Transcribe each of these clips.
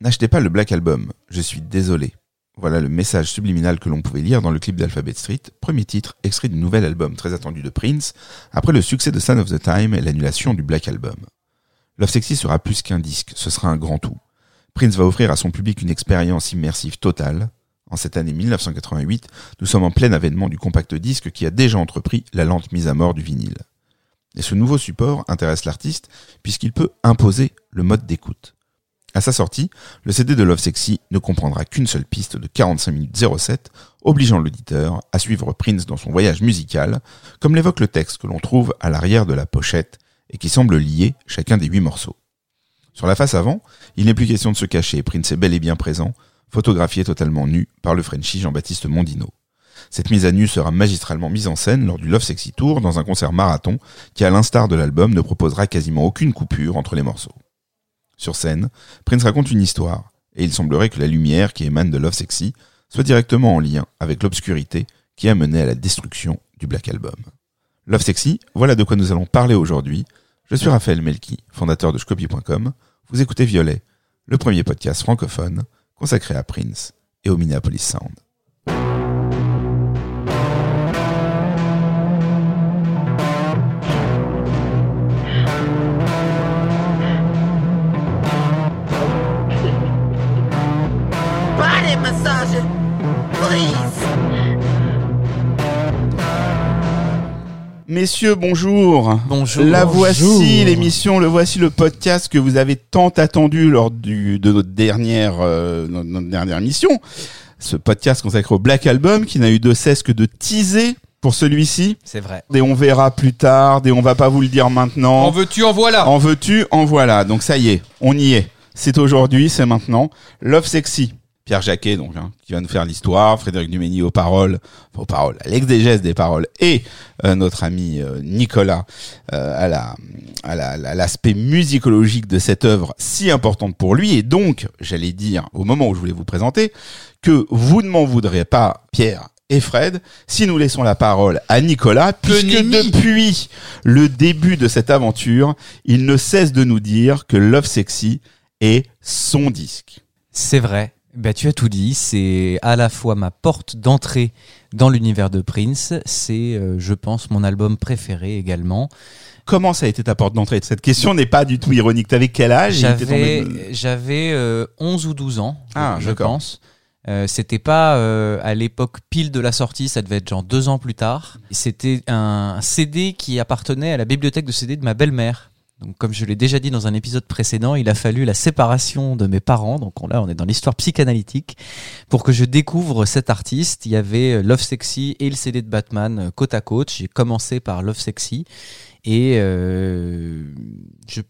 N'achetez pas le Black Album, je suis désolé. Voilà le message subliminal que l'on pouvait lire dans le clip d'Alphabet Street, premier titre extrait du nouvel album très attendu de Prince, après le succès de Sign of the Times et l'annulation du Black Album. Love Sexy sera plus qu'un disque, ce sera un grand tout. Prince va offrir à son public une expérience immersive totale. En cette année 1988, nous sommes en plein avènement du compact disque qui a déjà entrepris la lente mise à mort du vinyle. Et ce nouveau support intéresse l'artiste puisqu'il peut imposer le mode d'écoute. À sa sortie, le CD de Love Sexy ne comprendra qu'une seule piste de 45 minutes 07, obligeant l'auditeur à suivre Prince dans son voyage musical, comme l'évoque le texte que l'on trouve à l'arrière de la pochette et qui semble lier chacun des 8 morceaux. Sur la face avant, il n'est plus question de se cacher, Prince est bel et bien présent, photographié totalement nu par le Frenchie Jean-Baptiste Mondino. Cette mise à nu sera magistralement mise en scène lors du Love Sexy Tour dans un concert marathon qui, à l'instar de l'album, ne proposera quasiment aucune coupure entre les morceaux. Sur scène, Prince raconte une histoire, et il semblerait que la lumière qui émane de Love Sexy soit directement en lien avec l'obscurité qui a mené à la destruction du Black Album. Love Sexy, voilà de quoi nous allons parler aujourd'hui. Je suis Raphaël Melki, fondateur de jcopie.com. Vous écoutez Violet, le premier podcast francophone consacré à Prince et au Minneapolis Sound. Messieurs, bonjour. Bonjour. La voici l'émission, le voici le podcast que vous avez tant attendu lors de notre dernière émission. Ce podcast consacré au Black Album qui n'a eu de cesse que de teaser pour celui-ci. C'est vrai. Et on verra plus tard, et on va pas vous le dire maintenant. En veux-tu, en voilà. En veux-tu, en voilà. Donc ça y est, on y est. C'est aujourd'hui, c'est maintenant. Love Sexy. Pierre Jacquet, donc, qui va nous faire l'histoire, Frédéric Dumény aux paroles, à l'exégèse des paroles, et notre ami Nicolas à l'aspect musicologique de cette œuvre si importante pour lui. Et donc, j'allais dire, au moment où je voulais vous présenter, que vous ne m'en voudrez pas, Pierre et Fred, si nous laissons la parole à Nicolas, puisque depuis le début de cette aventure, il ne cesse de nous dire que Love Sexy est son disque. C'est vrai. Bah, tu as tout dit, c'est à la fois ma porte d'entrée dans l'univers de Prince, c'est, je pense, mon album préféré également. Comment ça a été ta porte d'entrée ? Cette question n'est pas du tout ironique. T'avais quel âge ? J'avais 11 ou 12 ans, je pense. C'était pas à l'époque pile de la sortie, ça devait être genre 2 ans plus tard. C'était un CD qui appartenait à la bibliothèque de CD de ma belle-mère. Donc, comme je l'ai déjà dit dans un épisode précédent, il a fallu la séparation de mes parents, donc là on est dans l'histoire psychanalytique, pour que je découvre cet artiste. Il y avait Love Sexy et le CD de Batman côte à côte. J'ai commencé par Love Sexy et je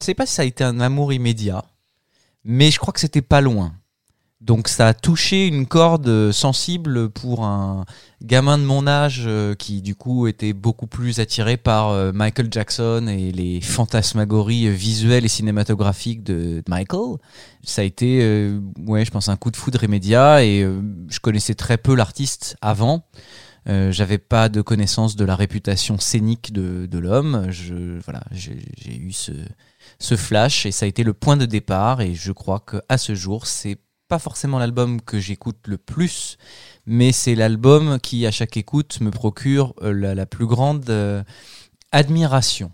sais pas si ça a été un amour immédiat, mais je crois que c'était pas loin. Donc ça a touché une corde sensible pour un gamin de mon âge qui du coup était beaucoup plus attiré par Michael Jackson et les fantasmagories visuelles et cinématographiques de Michael. Ça a été, je pense, un coup de foudre immédiat et je connaissais très peu l'artiste avant. J'avais pas de connaissance de la réputation scénique de l'homme. J'ai eu ce flash et ça a été le point de départ et je crois qu'à ce jour, c'est pas forcément l'album que j'écoute le plus, mais c'est l'album qui, à chaque écoute, me procure la plus grande admiration,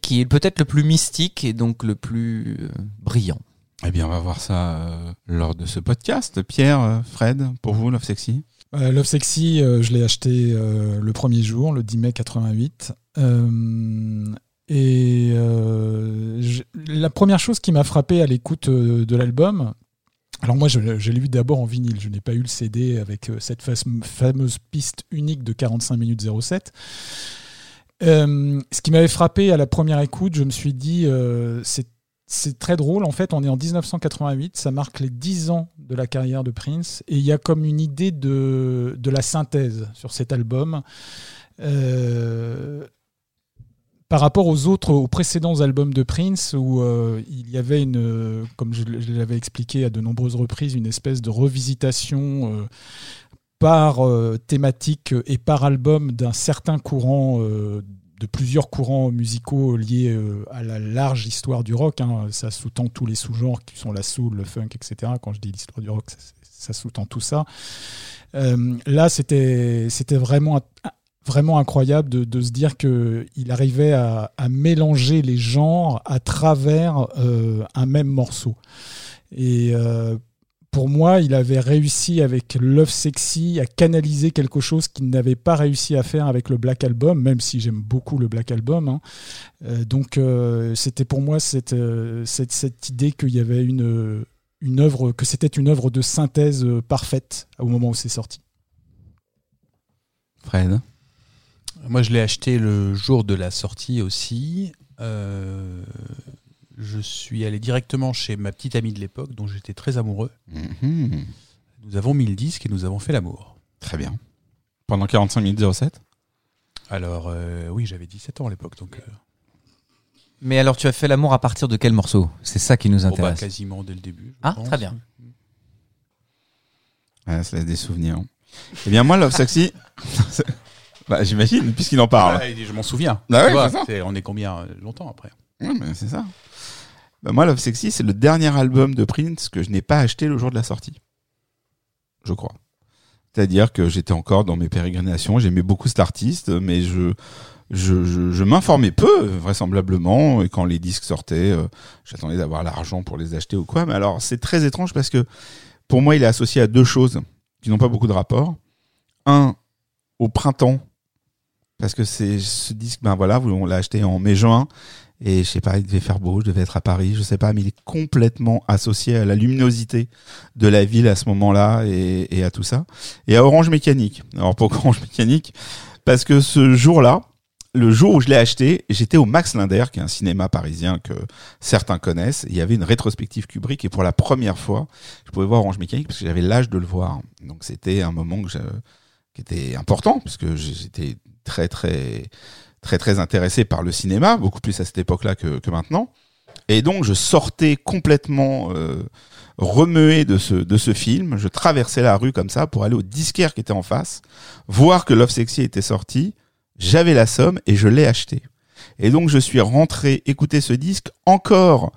qui est peut-être le plus mystique et donc le plus brillant. Eh bien, on va voir ça lors de ce podcast. Pierre, Fred, pour vous, Love Sexy ? Love Sexy, je l'ai acheté le premier jour, le 10 mai 88. La première chose qui m'a frappé à l'écoute de l'album... Alors moi, je l'ai eu d'abord en vinyle, je n'ai pas eu le CD avec cette fameuse piste unique de 45 minutes 07. Ce qui m'avait frappé à la première écoute, je me suis dit, c'est très drôle, en fait, on est en 1988, ça marque les 10 ans de la carrière de Prince, et il y a comme une idée de la synthèse sur cet album. Par rapport aux précédents albums de Prince, où il y avait comme je l'avais expliqué à de nombreuses reprises, une espèce de revisitation par thématique et par album d'un certain courant de plusieurs courants musicaux liés à la large histoire du rock. Hein. Ça sous-tend tous les sous-genres qui sont la soul, le funk, etc. Quand je dis l'histoire du rock, ça sous-tend tout ça. Là, c'était vraiment incroyable de se dire qu'il arrivait à mélanger les genres à travers un même morceau. Et pour moi, il avait réussi avec Love Sexy à canaliser quelque chose qu'il n'avait pas réussi à faire avec le Black Album, même si j'aime beaucoup le Black Album. Hein. Donc, c'était pour moi cette idée qu'il y avait une œuvre, que c'était une œuvre de synthèse parfaite au moment où c'est sorti. Fred ? Moi, je l'ai acheté le jour de la sortie aussi. Je suis allé directement chez ma petite amie de l'époque, dont j'étais très amoureux. Mm-hmm. Nous avons mis le disque et nous avons fait l'amour. Très bien. Pendant 45 minutes 07 ? Alors, oui, j'avais 17 ans à l'époque. Donc, Mais alors, tu as fait l'amour à partir de quel morceau ? C'est ça qui nous intéresse. Bah, quasiment dès le début. Je pense. Très bien. Ah, ça laisse des souvenirs. Eh bien, moi, Love Sexy... Bah, j'imagine, puisqu'il en parle. Ah, je m'en souviens. Ah oui, bah, on est combien longtemps après ? Ouais, mais c'est ça. Bah, moi, Love Sexy, c'est le dernier album de Prince que je n'ai pas acheté le jour de la sortie. Je crois. C'est-à-dire que j'étais encore dans mes pérégrinations, j'aimais beaucoup cet artiste, mais je m'informais peu, vraisemblablement, et quand les disques sortaient, j'attendais d'avoir l'argent pour les acheter ou quoi. Mais alors, c'est très étrange parce que, pour moi, il est associé à deux choses qui n'ont pas beaucoup de rapport. Un, au printemps, parce que c'est ce disque, ben voilà, on l'a acheté en mai-juin, et je sais pas, il devait faire beau, je devais être à Paris, je sais pas, mais il est complètement associé à la luminosité de la ville à ce moment-là et à tout ça. Et à Orange Mécanique. Alors pourquoi Orange Mécanique ? Parce que ce jour-là, le jour où je l'ai acheté, j'étais au Max Linder, qui est un cinéma parisien que certains connaissent. Il y avait une rétrospective Kubrick et pour la première fois, je pouvais voir Orange Mécanique parce que j'avais l'âge de le voir. Donc c'était un moment qui était important parce que j'étais très intéressé par le cinéma, beaucoup plus à cette époque-là que maintenant. Et donc, je sortais complètement remué de ce film. Je traversais la rue comme ça pour aller au disquaire qui était en face, voir que Love Sexy était sorti. J'avais la somme et je l'ai acheté. Et donc, je suis rentré écouter ce disque encore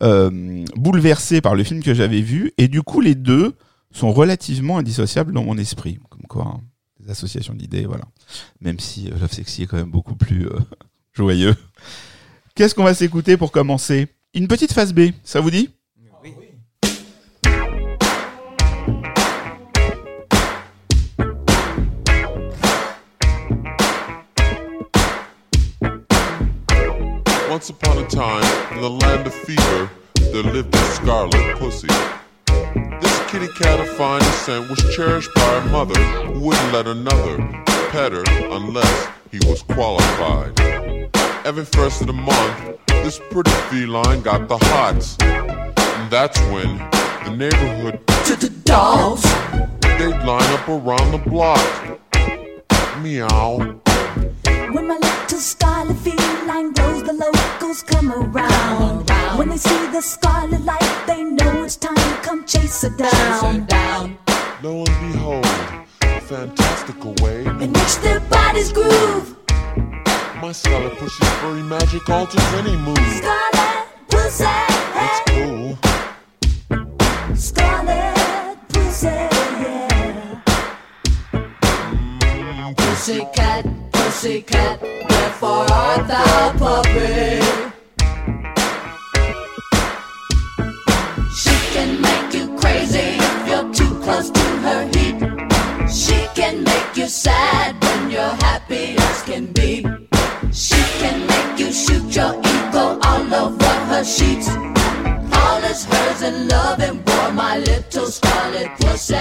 bouleversé par le film que j'avais vu. Et du coup, les deux sont relativement indissociables dans mon esprit. Comme quoi... Hein. Association d'idées, voilà. Même si Love Sexy est quand même beaucoup plus joyeux. Qu'est-ce qu'on va s'écouter pour commencer ? Une petite phase B, ça vous dit ? Oui. Once upon a time, in the land of fever, there lived a Scarlett Pussy. This kitty cat of finest scent was cherished by her mother, who wouldn't let another pet her unless he was qualified. Every first of the month, this pretty feline got the hots, and that's when the neighborhood to the dolls, they'd line up around the block. Meow. When my little scarlet feline grows, the locals come around. When they see the scarlet light, they know it's time to come chase her down. Lo and behold, a fantastical way in which their bodies groove. My Scarlet Pussy's furry magic alters any move. Scarlet Pussy, it's cool. Scarlet Pussy, yeah. Pussycat, Pussycat, wherefore art thou puppy? If you're too close to her heat, she can make you sad when you're happy as can be. She can make you shoot your ego all over her sheets. All is hers in love and war, my little scarlet pussy.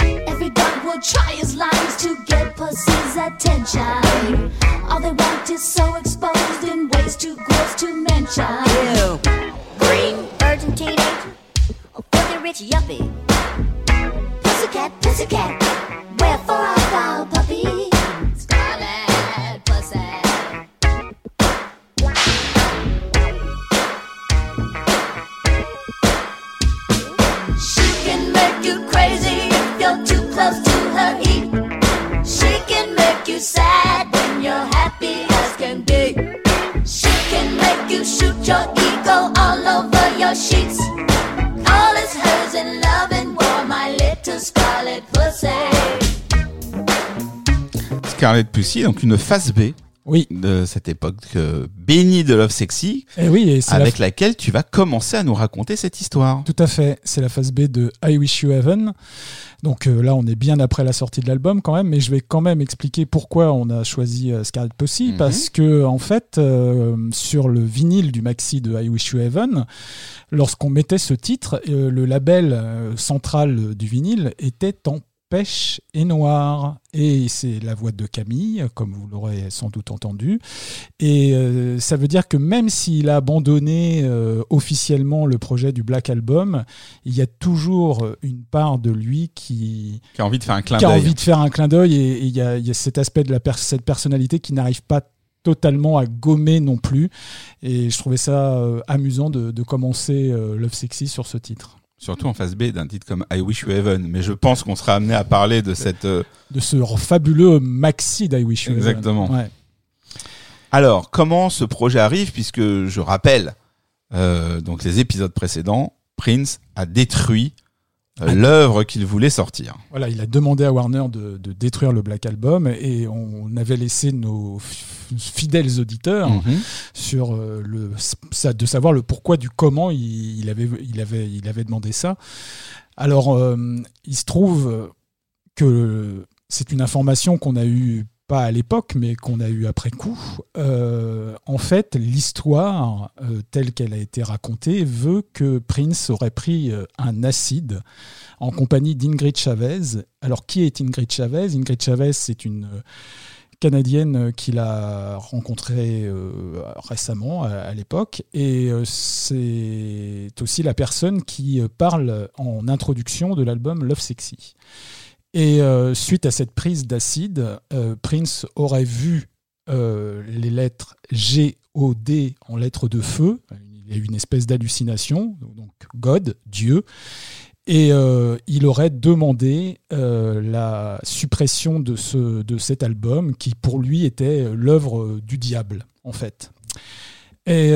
Every dog will try his lines to get pussy's attention. All they want is so exposed in ways too gross to mention. Ew. Green, virgin teenage. The rich yuppie. Pussycat, pussycat, wherefore art thou puppy? Scarlet pussy. She can make you crazy if you're too close to her heat. She can make you sad when you're happy as can your ego all over your sheets. All is hers in love and war, my little Scarlett Pussy. Scarlett Pussy, donc une face B. Oui. De cette époque bénie de Love Sexy, et oui, et c'est avec laquelle tu vas commencer à nous raconter cette histoire. Tout à fait, c'est la phase B de I Wish You Heaven. Donc là, on est bien après la sortie de l'album quand même, mais je vais quand même expliquer pourquoi on a choisi Scarlett Pussy, parce que en fait, sur le vinyle du maxi de I Wish You Heaven, lorsqu'on mettait ce titre, le label central du vinyle était en pêche et noir, et c'est la voix de Camille, comme vous l'aurez sans doute entendu, et ça veut dire que même s'il a abandonné officiellement le projet du Black Album, il y a toujours une part de lui qui a envie de faire un clin d'œil, et il y a cet aspect de cette personnalité qui n'arrive pas totalement à gommer non plus, et je trouvais ça amusant de commencer Love Sexy sur ce titre. Surtout en face B d'un titre comme I Wish You Heaven, mais je pense qu'on sera amené à parler de cette... De ce fabuleux maxi d'I Wish You Heaven. Exactement. Ouais. Alors, comment ce projet arrive, puisque je rappelle donc les épisodes précédents, Prince a détruit l'œuvre qu'il voulait sortir. Voilà, il a demandé à Warner de détruire le Black Album, et on avait laissé nos fidèles auditeurs sur de savoir le pourquoi du comment il avait demandé ça. Alors, il se trouve que c'est une information qu'on a eue pas à l'époque, mais qu'on a eu après coup. En fait, l'histoire telle qu'elle a été racontée veut que Prince aurait pris un acide en compagnie d'Ingrid Chavez. Alors, qui est Ingrid Chavez ? Ingrid Chavez, c'est une Canadienne qu'il a rencontrée récemment, à l'époque, et c'est aussi la personne qui parle en introduction de l'album Love Sexy. Et suite à cette prise d'acide, Prince aurait vu les lettres G-O-D en lettres de feu. Il y a eu une espèce d'hallucination, donc God, Dieu. Et il aurait demandé la suppression de cet album qui, pour lui, était l'œuvre du diable, en fait. Et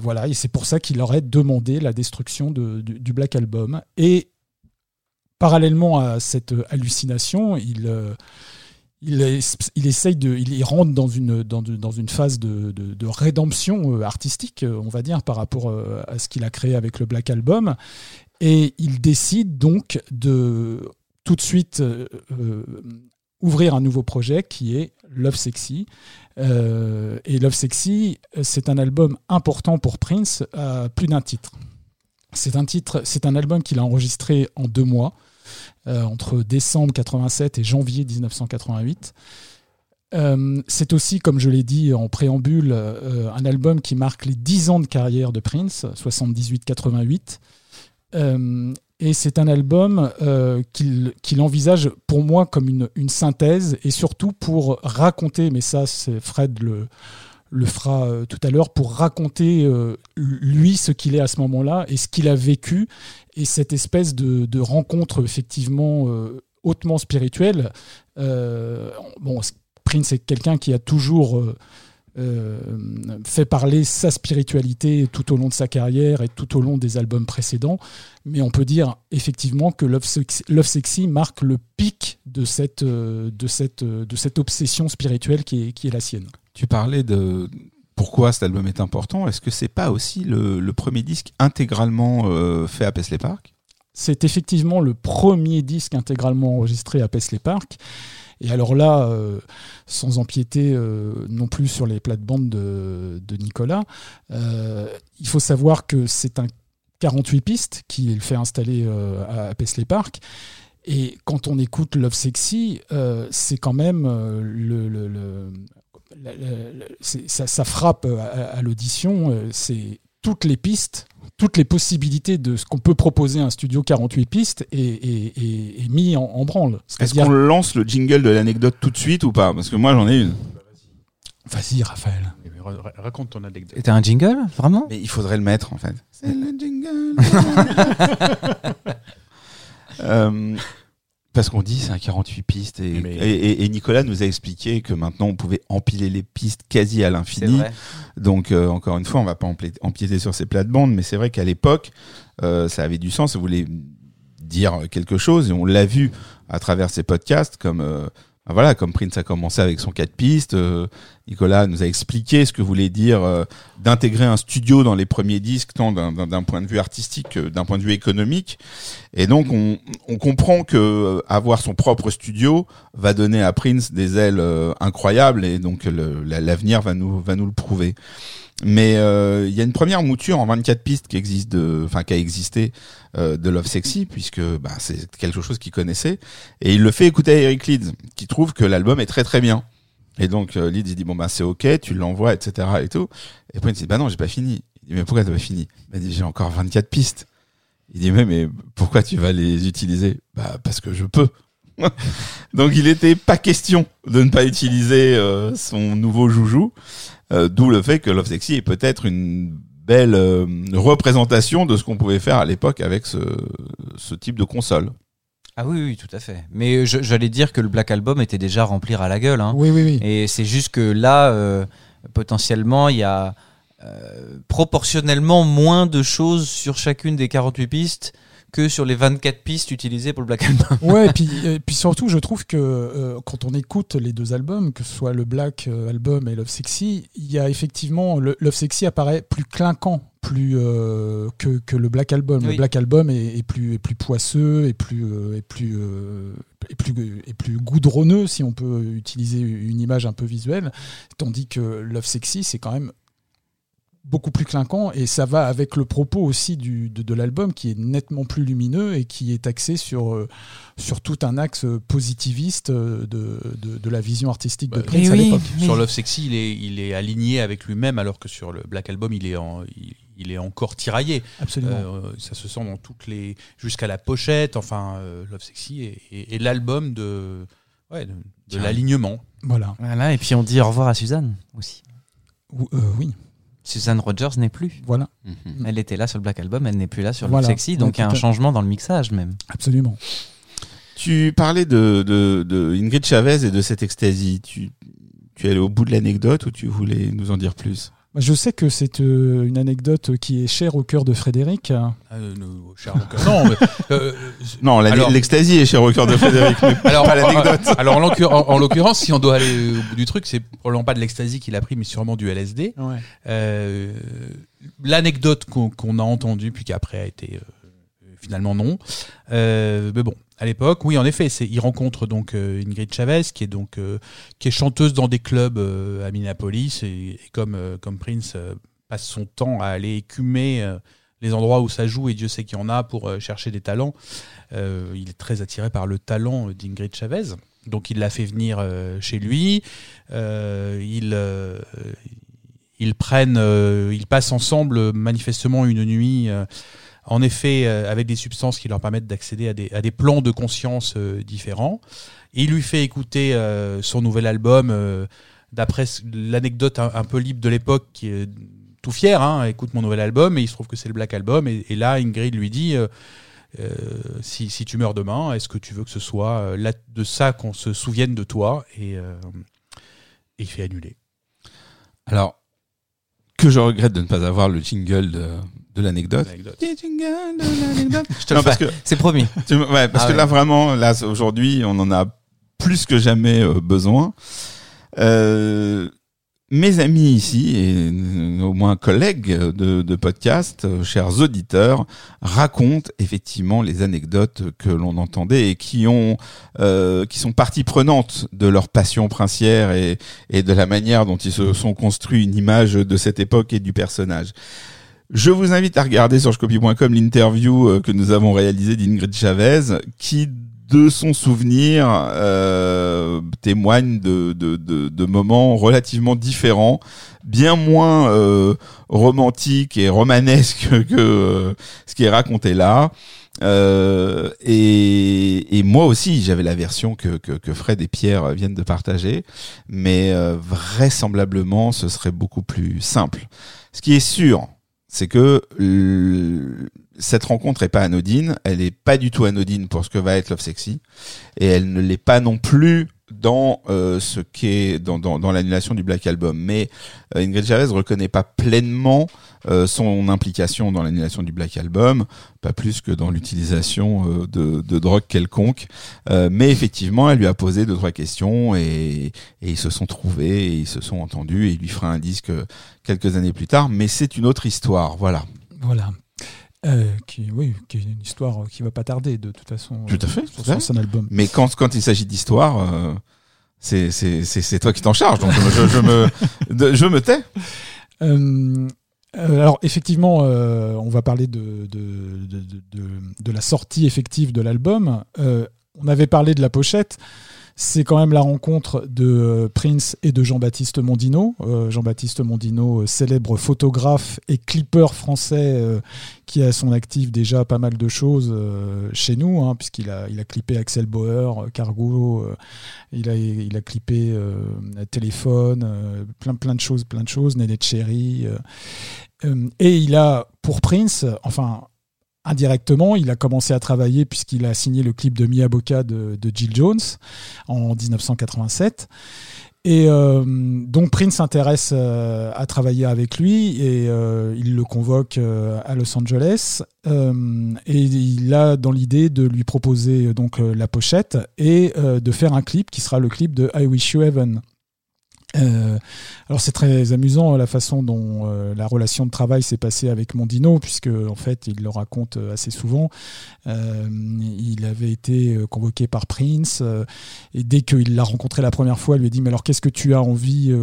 voilà, et c'est pour ça qu'il aurait demandé la destruction du Black Album. Et parallèlement à cette hallucination, il rentre dans une phase de rédemption artistique, on va dire, par rapport à ce qu'il a créé avec le Black Album. Et il décide donc de tout de suite ouvrir un nouveau projet qui est Love Sexy. Et Love Sexy, c'est un album important pour Prince à plus d'un titre. C'est un album qu'il a enregistré en 2 mois, entre décembre 1987 et janvier 1988. C'est aussi, comme je l'ai dit en préambule, un album qui marque les 10 ans de carrière de Prince, 78-88. Et c'est un album qu'il envisage pour moi comme une synthèse, et surtout pour raconter, mais ça c'est Fred le fera tout à l'heure, pour raconter lui ce qu'il est à ce moment-là et ce qu'il a vécu, et cette espèce de rencontre effectivement hautement spirituelle. Bon, Prince est quelqu'un qui a toujours fait parler sa spiritualité tout au long de sa carrière et tout au long des albums précédents, mais on peut dire effectivement que Love Sexy marque le pic de cette obsession spirituelle qui est la sienne. Tu parlais de pourquoi cet album est important. Est-ce que c'est pas aussi le premier disque intégralement fait à Paisley Park ? C'est effectivement le premier disque intégralement enregistré à Paisley Park. Et alors là, sans empiéter non plus sur les plates-bandes de Nicolas, il faut savoir que c'est un 48 pistes qu'il fait installer à Paisley Park. Et quand on écoute Love Sexy, c'est quand même ça frappe à l'audition, c'est toutes les pistes, toutes les possibilités de ce qu'on peut proposer à un studio 48 pistes est mis en branle. Est-ce qu'on lance le jingle de l'anecdote tout de suite ou pas ? Parce que moi j'en ai une. Vas-y Raphaël. Raconte ton anecdote. Et t'as un jingle ? Vraiment ? Mais il faudrait le mettre en fait. C'est le jingle. Parce qu'on dit c'est un 48 pistes et Nicolas nous a expliqué que maintenant on pouvait empiler les pistes quasi à l'infini. Donc encore une fois, on va pas empiéter sur ces plates-bandes, mais c'est vrai qu'à l'époque ça avait du sens, ça voulait dire quelque chose et on l'a vu à travers ces podcasts comme voilà, comme Prince a commencé avec son 4 pistes, Nicolas nous a expliqué ce que voulait dire d'intégrer un studio dans les premiers disques, tant d'un point de vue artistique que d'un point de vue économique. Et donc, on comprend que avoir son propre studio va donner à Prince des ailes incroyables, et donc l'avenir va nous le prouver. Mais il y a une première mouture en 24 pistes qui a existé de Love Sexy, puisque c'est quelque chose qu'il connaissait, et il le fait écouter à Eric Leeds, qui trouve que l'album est très très bien. Et donc Leeds il dit c'est ok, tu l'envoies, etc. et tout. Et Prince dit non, j'ai pas fini. Il dit mais pourquoi t'as pas fini? Il dit j'ai encore 24 pistes. Il dit mais pourquoi tu vas les utiliser? Parce que je peux. Donc il était pas question de ne pas utiliser son nouveau joujou, d'où le fait que Love Sexy est peut-être une belle représentation de ce qu'on pouvait faire à l'époque avec ce type de console. Ah oui, tout à fait. Mais j'allais dire que le Black Album était déjà rempli à la gueule. Hein. Oui. Et c'est juste que là, potentiellement, il y a proportionnellement moins de choses sur chacune des 48 pistes que sur les 24 pistes utilisées pour le Black Album. Ouais, et puis surtout, je trouve que quand on écoute les deux albums, que ce soit le Black Album et Love Sexy, il y a effectivement... Love Sexy apparaît plus clinquant que le Black Album. Oui. Le Black Album est plus poisseux et plus goudronneux, si on peut utiliser une image un peu visuelle, tandis que Love Sexy, c'est quand même beaucoup plus clinquant, et ça va avec le propos aussi de l'album, qui est nettement plus lumineux et qui est axé sur tout un axe positiviste de la vision artistique de Prince à l'époque. Oui. Sur Love Sexy, il est aligné avec lui-même, alors que sur le Black Album, il est encore tiraillé. Absolument. Ça se sent dans toutes les... jusqu'à la pochette, Love Sexy est l'album de l'alignement. Voilà. Et puis on dit au revoir à Suzanne aussi. Oui. Susan Rogers n'est plus. Voilà. Mm-hmm. Elle était là sur le Black Album, elle n'est plus là sur Love Sexy, donc il y a un changement dans le mixage même. Absolument. Tu parlais de Ingrid Chavez et de cette extasie. Tu es allé au bout de l'anecdote ou tu voulais nous en dire plus ? Je sais que c'est une anecdote qui est chère au cœur de Frédéric. Chère au cœur. L'extasie est chère au cœur de Frédéric, mais pas l'anecdote. Alors en l'occurrence, si on doit aller au bout du truc, c'est probablement pas de l'extasie qu'il a pris, mais sûrement du LSD. Ouais. L'anecdote qu'on a entendue, puis qu'après a été finalement non. Mais bon. À l'époque, oui, en effet, il rencontre donc Ingrid Chavez, qui est chanteuse dans des clubs à Minneapolis, et comme Prince passe son temps à aller écumer les endroits où ça joue, et Dieu sait qu'il y en a, pour chercher des talents. Il est très attiré par le talent d'Ingrid Chavez, donc il la fait venir chez lui. Ils passent ensemble manifestement une nuit. En effet, avec des substances qui leur permettent d'accéder à des plans de conscience différents. Et il lui fait écouter son nouvel album, d'après l'anecdote un peu libre de l'époque, qui est tout fier, hein, écoute mon nouvel album, et il se trouve que c'est le Black Album. Et là, Ingrid lui dit, si tu meurs demain, est-ce que tu veux que ce soit de ça qu'on se souvienne de toi ? Et il fait annuler. Alors, que je regrette de ne pas avoir le jingle de l'anecdote. Je te le fais, c'est promis. Là, vraiment, aujourd'hui, on en a plus que jamais besoin. Mes amis ici, et au moins collègues de podcast, chers auditeurs, racontent effectivement les anecdotes que l'on entendait et qui sont partie prenante de leur passion princière et de la manière dont ils se sont construits une image de cette époque et du personnage. Je vous invite à regarder sur jcopie.com l'interview que nous avons réalisée d'Ingrid Chavez, qui, de son souvenir, témoigne de moments relativement différents, bien moins romantiques et romanesques que ce qui est raconté là. Et moi aussi, j'avais la version que Fred et Pierre viennent de partager, mais vraisemblablement, ce serait beaucoup plus simple. Ce qui est sûr, c'est que cette rencontre n'est pas anodine, elle n'est pas du tout anodine pour ce que va être Love Sexy, et elle ne l'est pas non plus dans ce qu'est dans l'annulation du Black Album. Mais Ingrid Chavez reconnaît pas pleinement son implication dans l'annulation du Black Album, pas plus que dans l'utilisation de drogue quelconque. Mais effectivement, elle lui a posé 2-3 questions et ils se sont trouvés, et ils se sont entendus, et il lui fera un disque quelques années plus tard. Mais c'est une autre histoire, voilà. Voilà. Qui est une histoire qui va pas tarder de toute façon. Tout à fait. Sur son album. Mais quand il s'agit d'histoire, c'est toi qui t'en charge. Donc je me tais. Alors effectivement, on va parler de la sortie effective de l'album. On avait parlé de la pochette. C'est quand même la rencontre de Prince et de Jean-Baptiste Mondino. Jean-Baptiste Mondino, célèbre photographe et clipper français qui a à son actif déjà pas mal de choses chez nous, hein, puisqu'il a clippé Axel Bauer, Cargo, il a clippé Téléphone, plein de choses, Néné Cherry. Et il a, pour Prince, enfin... Indirectement, il a commencé à travailler puisqu'il a signé le clip de Mia Boca de Jill Jones en 1987. Et donc Prince s'intéresse à travailler avec lui et il le convoque à Los Angeles et il a dans l'idée de lui proposer donc la pochette et de faire un clip qui sera le clip de I Wish You Heaven. Alors c'est très amusant la façon dont la relation de travail s'est passée avec Mondino, puisque en fait il le raconte assez souvent. Il avait été convoqué par Prince et dès qu'il l'a rencontré la première fois, il lui a dit mais alors qu'est-ce que tu as envie,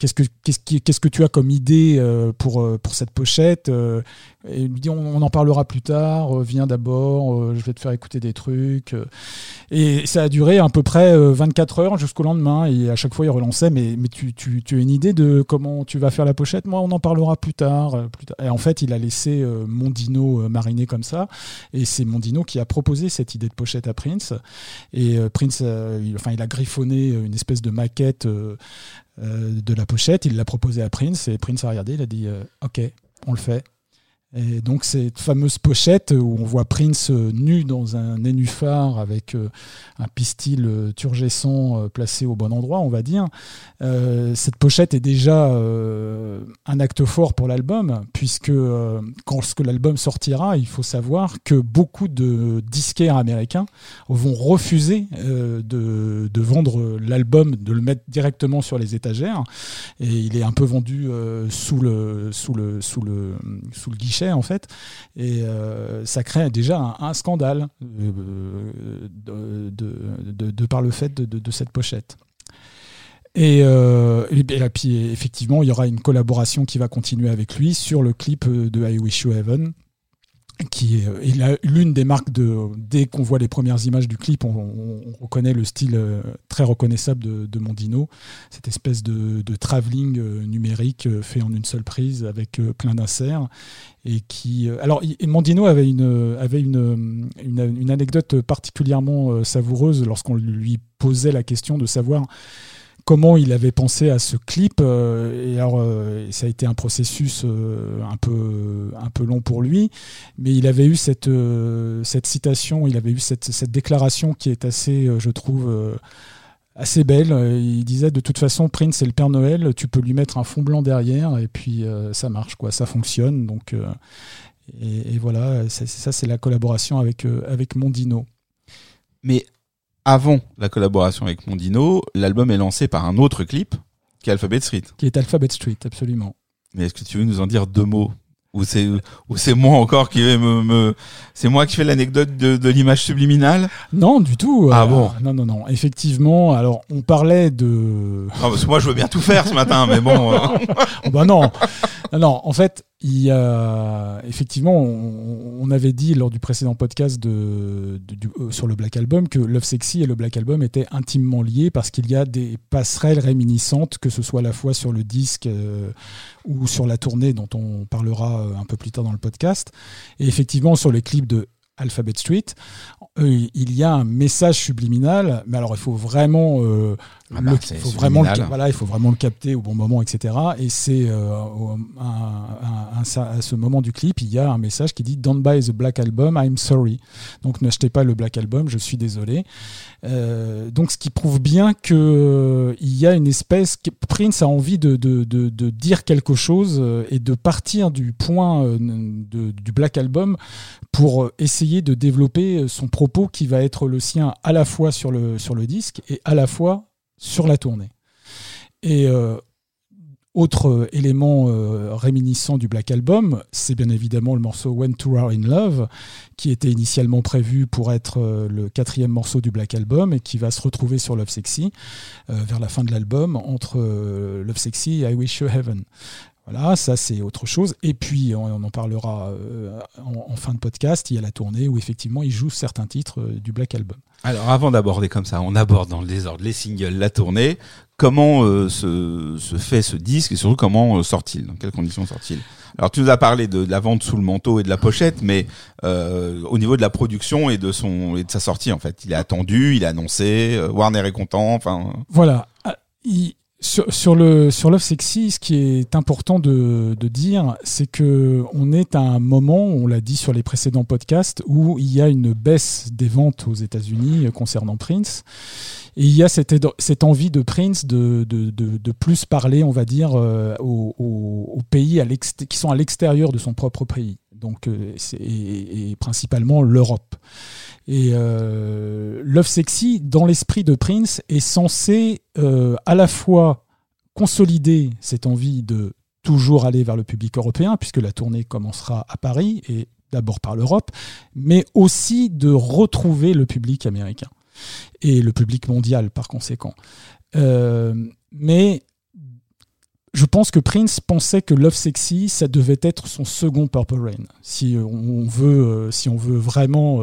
qu'est-ce que tu as comme idée pour cette pochette et il lui dit on en parlera plus tard, viens d'abord, je vais te faire écouter des trucs. Et ça a duré à peu près 24 heures jusqu'au lendemain et à chaque fois il relançait mais tu as une idée de comment tu vas faire la pochette ? Moi, on en parlera plus tard. Et en fait, il a laissé Mondino mariner comme ça. Et c'est Mondino qui a proposé cette idée de pochette à Prince. Et Prince, il a griffonné une espèce de maquette de la pochette. Il l'a proposée à Prince. Et Prince a regardé, il a dit « Ok, on le fait ». Et donc cette fameuse pochette où on voit Prince nu dans un nénuphar avec un pistil turgescent placé au bon endroit, on va dire. Cette pochette est déjà un acte fort pour l'album, puisque lorsque l'album sortira, il faut savoir que beaucoup de disquaires américains vont refuser de vendre l'album, de le mettre directement sur les étagères, et il est un peu vendu sous le guichet en fait, et ça crée déjà un scandale de par le fait de cette pochette. Et puis effectivement il y aura une collaboration qui va continuer avec lui sur le clip de I Wish You Heaven, qui est l'une des marques dès qu'on voit les premières images du clip, on reconnaît le style très reconnaissable de Mondino, cette espèce de travelling numérique fait en une seule prise avec plein d'inserts. Et qui, alors, Mondino avait une anecdote particulièrement savoureuse lorsqu'on lui posait la question de savoir comment il avait pensé à ce clip. Et alors, ça a été un processus un peu long pour lui, mais il avait eu cette citation, il avait eu cette déclaration qui est assez, je trouve, assez belle. Il disait de toute façon, Prince c'est le Père Noël, tu peux lui mettre un fond blanc derrière et puis ça marche, quoi, ça fonctionne. Donc, et voilà, c'est la collaboration avec Mondino. Mais avant la collaboration avec Mondino, l'album est lancé par un autre clip qui est Alphabet Street. Qui est Alphabet Street, absolument. Mais est-ce que tu veux nous en dire 2 mots ? Ou c'est moi encore qui vais c'est moi qui fais l'anecdote de l'image subliminale ? Non, du tout. Ah bon ? Non. Effectivement, alors on parlait de... Non, parce que moi je veux bien tout faire ce matin, mais bon... Non, en fait... Effectivement, on avait dit lors du précédent podcast sur le Black Album que Love Sexy et le Black Album étaient intimement liés parce qu'il y a des passerelles réminiscentes, que ce soit à la fois sur le disque ou sur la tournée dont on parlera un peu plus tard dans le podcast. Et effectivement, sur les clips de Alphabet Street, il y a un message subliminal, mais alors il faut vraiment le capter au bon moment, etc. Et c'est à ce moment du clip, il y a un message qui dit « Don't buy the Black Album, I'm sorry ». Donc n'achetez pas le Black Album, je suis désolé. Donc ce qui prouve bien que il y a une espèce que Prince a envie de dire quelque chose et de partir du point du Black Album pour essayer de développer son propos qui va être le sien à la fois sur le disque et à la fois sur la tournée. Et autre élément réminiscent du Black Album, c'est bien évidemment le morceau When Two Are in Love, qui était initialement prévu pour être le quatrième morceau du Black Album et qui va se retrouver sur Love Sexy vers la fin de l'album, entre Love Sexy et I Wish You Heaven. Voilà, ça c'est autre chose. Et puis on en parlera en fin de podcast, il y a la tournée où effectivement il joue certains titres du Black Album. Alors avant d'aborder comme ça, on aborde dans le désordre les singles, la tournée. Comment se fait ce disque et surtout comment sort-il ? Dans quelles conditions sort-il ? Alors tu nous as parlé de la vente sous le manteau et de la pochette, mais au niveau de la production et de sa sortie en fait, il est attendu, il est annoncé, Warner est content. Enfin voilà. Sur Love Sexy, ce qui est important de dire, c'est que on est à un moment, on l'a dit sur les précédents podcasts, où il y a une baisse des ventes aux États-Unis concernant Prince. Et il y a cette envie de Prince de plus parler, on va dire, aux pays qui sont à l'extérieur de son propre pays. Donc, et principalement l'Europe. Et Love Sexy, dans l'esprit de Prince, est censé à la fois consolider cette envie de toujours aller vers le public européen, puisque la tournée commencera à Paris, et d'abord par l'Europe, mais aussi de retrouver le public américain, et le public mondial par conséquent. Mais je pense que Prince pensait que Love Sexy, ça devait être son second Purple Rain. Si on veut vraiment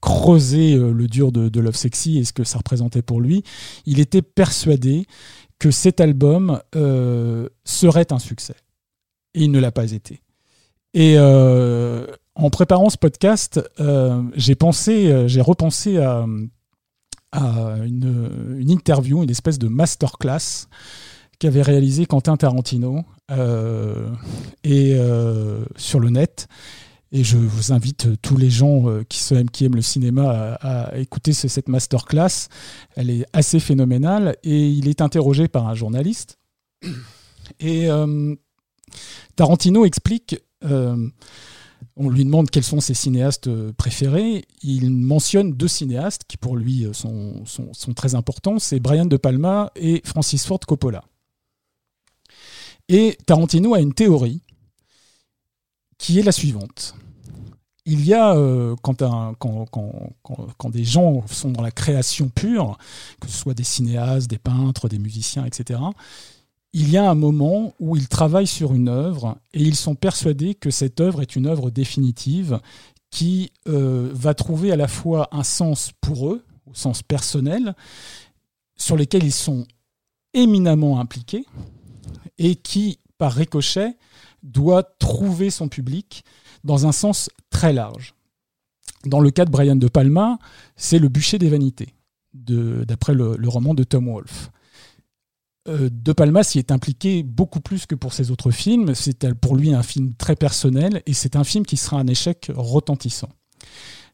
creuser le dur de Love Sexy et ce que ça représentait pour lui, il était persuadé que cet album serait un succès. Et il ne l'a pas été. Et en préparant ce podcast, j'ai repensé à une interview, une espèce de masterclass qu'avait réalisé Quentin Tarantino sur le net. Et je vous invite tous les gens qui aiment le cinéma à écouter cette masterclass. Elle est assez phénoménale. Et il est interrogé par un journaliste. Et Tarantino explique... on lui demande quels sont ses cinéastes préférés. Il mentionne deux cinéastes qui pour lui sont très importants. C'est Brian De Palma et Francis Ford Coppola. Et Tarantino a une théorie qui est la suivante. Il y a, quand des gens sont dans la création pure, que ce soit des cinéastes, des peintres, des musiciens, etc., il y a un moment où ils travaillent sur une œuvre et ils sont persuadés que cette œuvre est une œuvre définitive qui va trouver à la fois un sens pour eux, au sens personnel, sur lesquels ils sont éminemment impliqués, et qui, par ricochet, doit trouver son public dans un sens très large. Dans le cas de Brian De Palma, c'est le bûcher des vanités, d'après le roman de Tom Wolfe. De Palma s'y est impliqué beaucoup plus que pour ses autres films. C'est pour lui un film très personnel, et c'est un film qui sera un échec retentissant.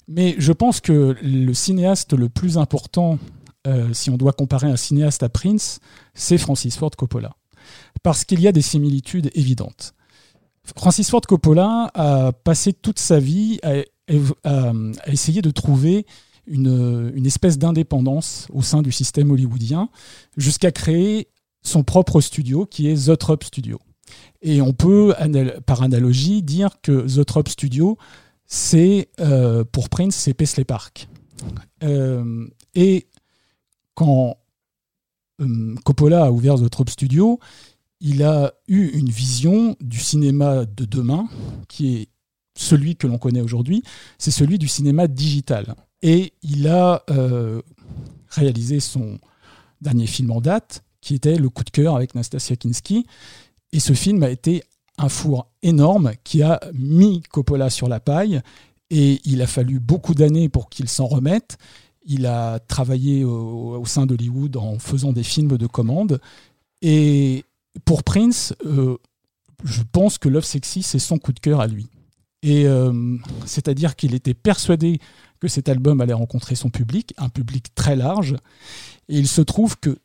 Mais je pense que le cinéaste le plus important, si on doit comparer un cinéaste à Prince, c'est Francis Ford Coppola. Parce qu'il y a des similitudes évidentes. Francis Ford Coppola a passé toute sa vie à essayer de trouver une espèce d'indépendance au sein du système hollywoodien, jusqu'à créer son propre studio qui est Zoetrope Studio. Et on peut, par analogie, dire que Zoetrope Studio, c'est, pour Prince, c'est Paisley Park. Et quand Coppola a ouvert Zoetrope Studio, il a eu une vision du cinéma de demain, qui est celui que l'on connaît aujourd'hui, c'est celui du cinéma digital. Et il a réalisé son dernier film en date, qui était Le coup de cœur avec Nastassja Kinski. Et ce film a été un four énorme qui a mis Coppola sur la paille et il a fallu beaucoup d'années pour qu'il s'en remette. Il a travaillé au sein d'Hollywood en faisant des films de commande. Et pour Prince, je pense que Love Sexy, c'est son coup de cœur à lui. Et c'est-à-dire qu'il était persuadé que cet album allait rencontrer son public, un public très large. Et il se trouve que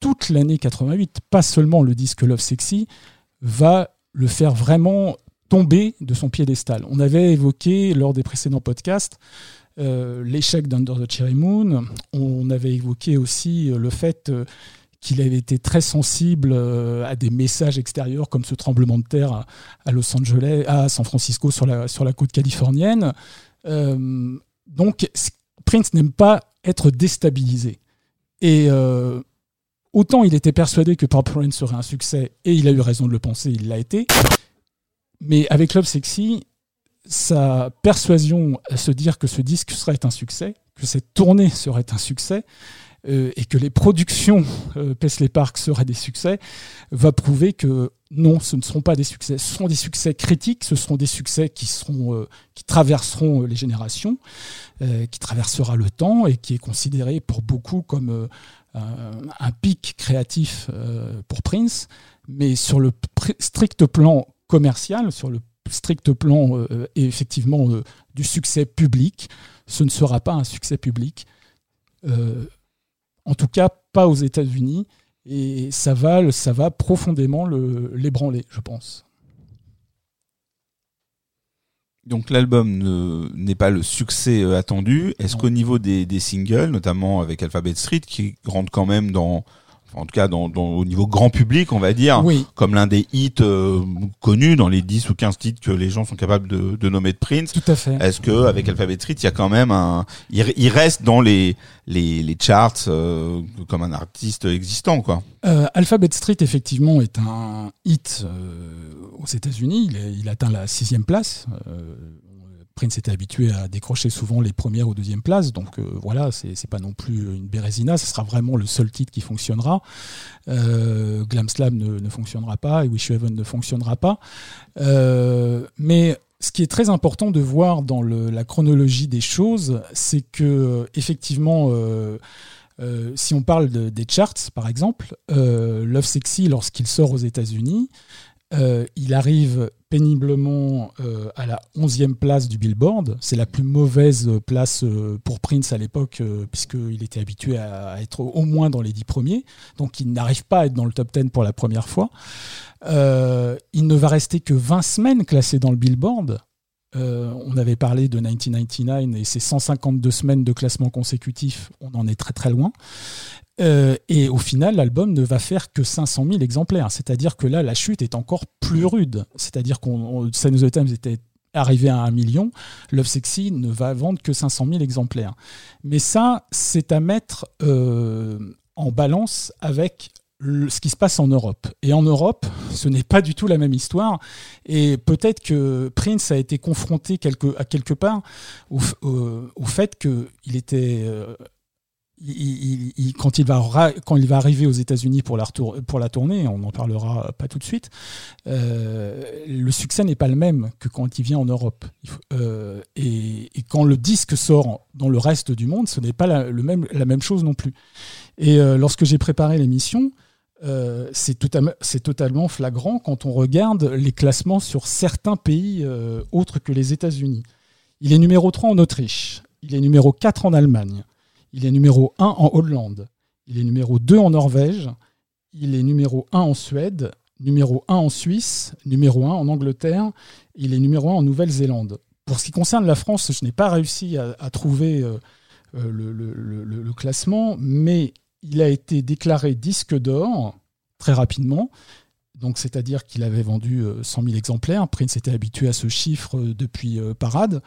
toute l'année 88, pas seulement le disque Love Sexy, va le faire vraiment tomber de son piédestal. On avait évoqué lors des précédents podcasts l'échec d'Under the Cherry Moon. On avait évoqué aussi le fait qu'il avait été très sensible à des messages extérieurs comme ce tremblement de terre à Los Angeles, à San Francisco, sur la côte californienne. Donc Prince n'aime pas être déstabilisé. Et autant il était persuadé que Purple Rain serait un succès, et il a eu raison de le penser, il l'a été. Mais avec Love Sexy, sa persuasion à se dire que ce disque serait un succès, que cette tournée serait un succès, et que les productions Paisley Park seraient des succès, va prouver que non, ce ne seront pas des succès. Ce seront des succès critiques, ce seront des succès qui traverseront les générations, qui traversera le temps et qui est considéré pour beaucoup comme un pic créatif pour Prince. Mais sur le strict plan commercial, sur le strict plan effectivement du succès public, ce ne sera pas un succès public, en tout cas pas aux États-Unis, et ça va profondément l'ébranler, je pense. Donc l'album n'est pas le succès attendu. Est-ce qu'au niveau des singles, notamment avec Alphabet Street, qui rentre quand même dans... En tout cas, au niveau grand public, on va dire, oui, comme l'un des hits connus dans les 10 ou 15 titres que les gens sont capables de nommer de Prince. Tout à fait. Est-ce que avec Alphabet Street, il y a quand même il reste dans les charts comme un artiste existant, quoi. Alphabet Street, effectivement, est un hit aux États-Unis. Il atteint la 6e place. Prince était habitué à décrocher souvent les premières ou deuxièmes places, donc voilà, c'est pas non plus une bérésina, ce sera vraiment le seul titre qui fonctionnera. Glam Slam ne fonctionnera pas, et Wish You Heaven ne fonctionnera pas. Mais ce qui est très important de voir dans la chronologie des choses, c'est que effectivement, si on parle des charts, par exemple, Love Sexy, lorsqu'il sort aux États-Unis, il arrive péniblement à la 11e place du Billboard. C'est la plus mauvaise place pour Prince à l'époque, puisqu'il était habitué à être au moins dans les 10 premiers. Donc il n'arrive pas à être dans le top 10 pour la première fois. Il ne va rester que 20 semaines classé dans le Billboard. On avait parlé de 1999 et ses 152 semaines de classement consécutif. On en est très très loin. Et au final, l'album ne va faire que 500 000 exemplaires. C'est-à-dire que là, la chute est encore plus rude. C'est-à-dire que Sign of the Times était arrivé à 1 million. Love Sexy ne va vendre que 500 000 exemplaires. Mais ça, c'est à mettre en balance avec ce qui se passe en Europe. Et en Europe, ce n'est pas du tout la même histoire. Et peut-être que Prince a été confronté quelque part au fait qu'il était... Quand il va arriver aux États-Unis pour la tournée, on n'en parlera pas tout de suite, le succès n'est pas le même que quand il vient en Europe. Et quand le disque sort dans le reste du monde, ce n'est pas la même chose non plus. Et lorsque j'ai préparé l'émission, c'est totalement flagrant quand on regarde les classements sur certains pays autres que les États-Unis. Il est numéro 3 en Autriche, il est numéro 4 en Allemagne, il est numéro 1 en Hollande, il est numéro 2 en Norvège, il est numéro 1 en Suède, numéro 1 en Suisse, numéro 1 en Angleterre, il est numéro 1 en Nouvelle-Zélande. Pour ce qui concerne la France, je n'ai pas réussi à trouver le classement, mais il a été déclaré disque d'or très rapidement. Donc, c'est-à-dire qu'il avait vendu 100 000 exemplaires. Prince était habitué à ce chiffre depuis Parade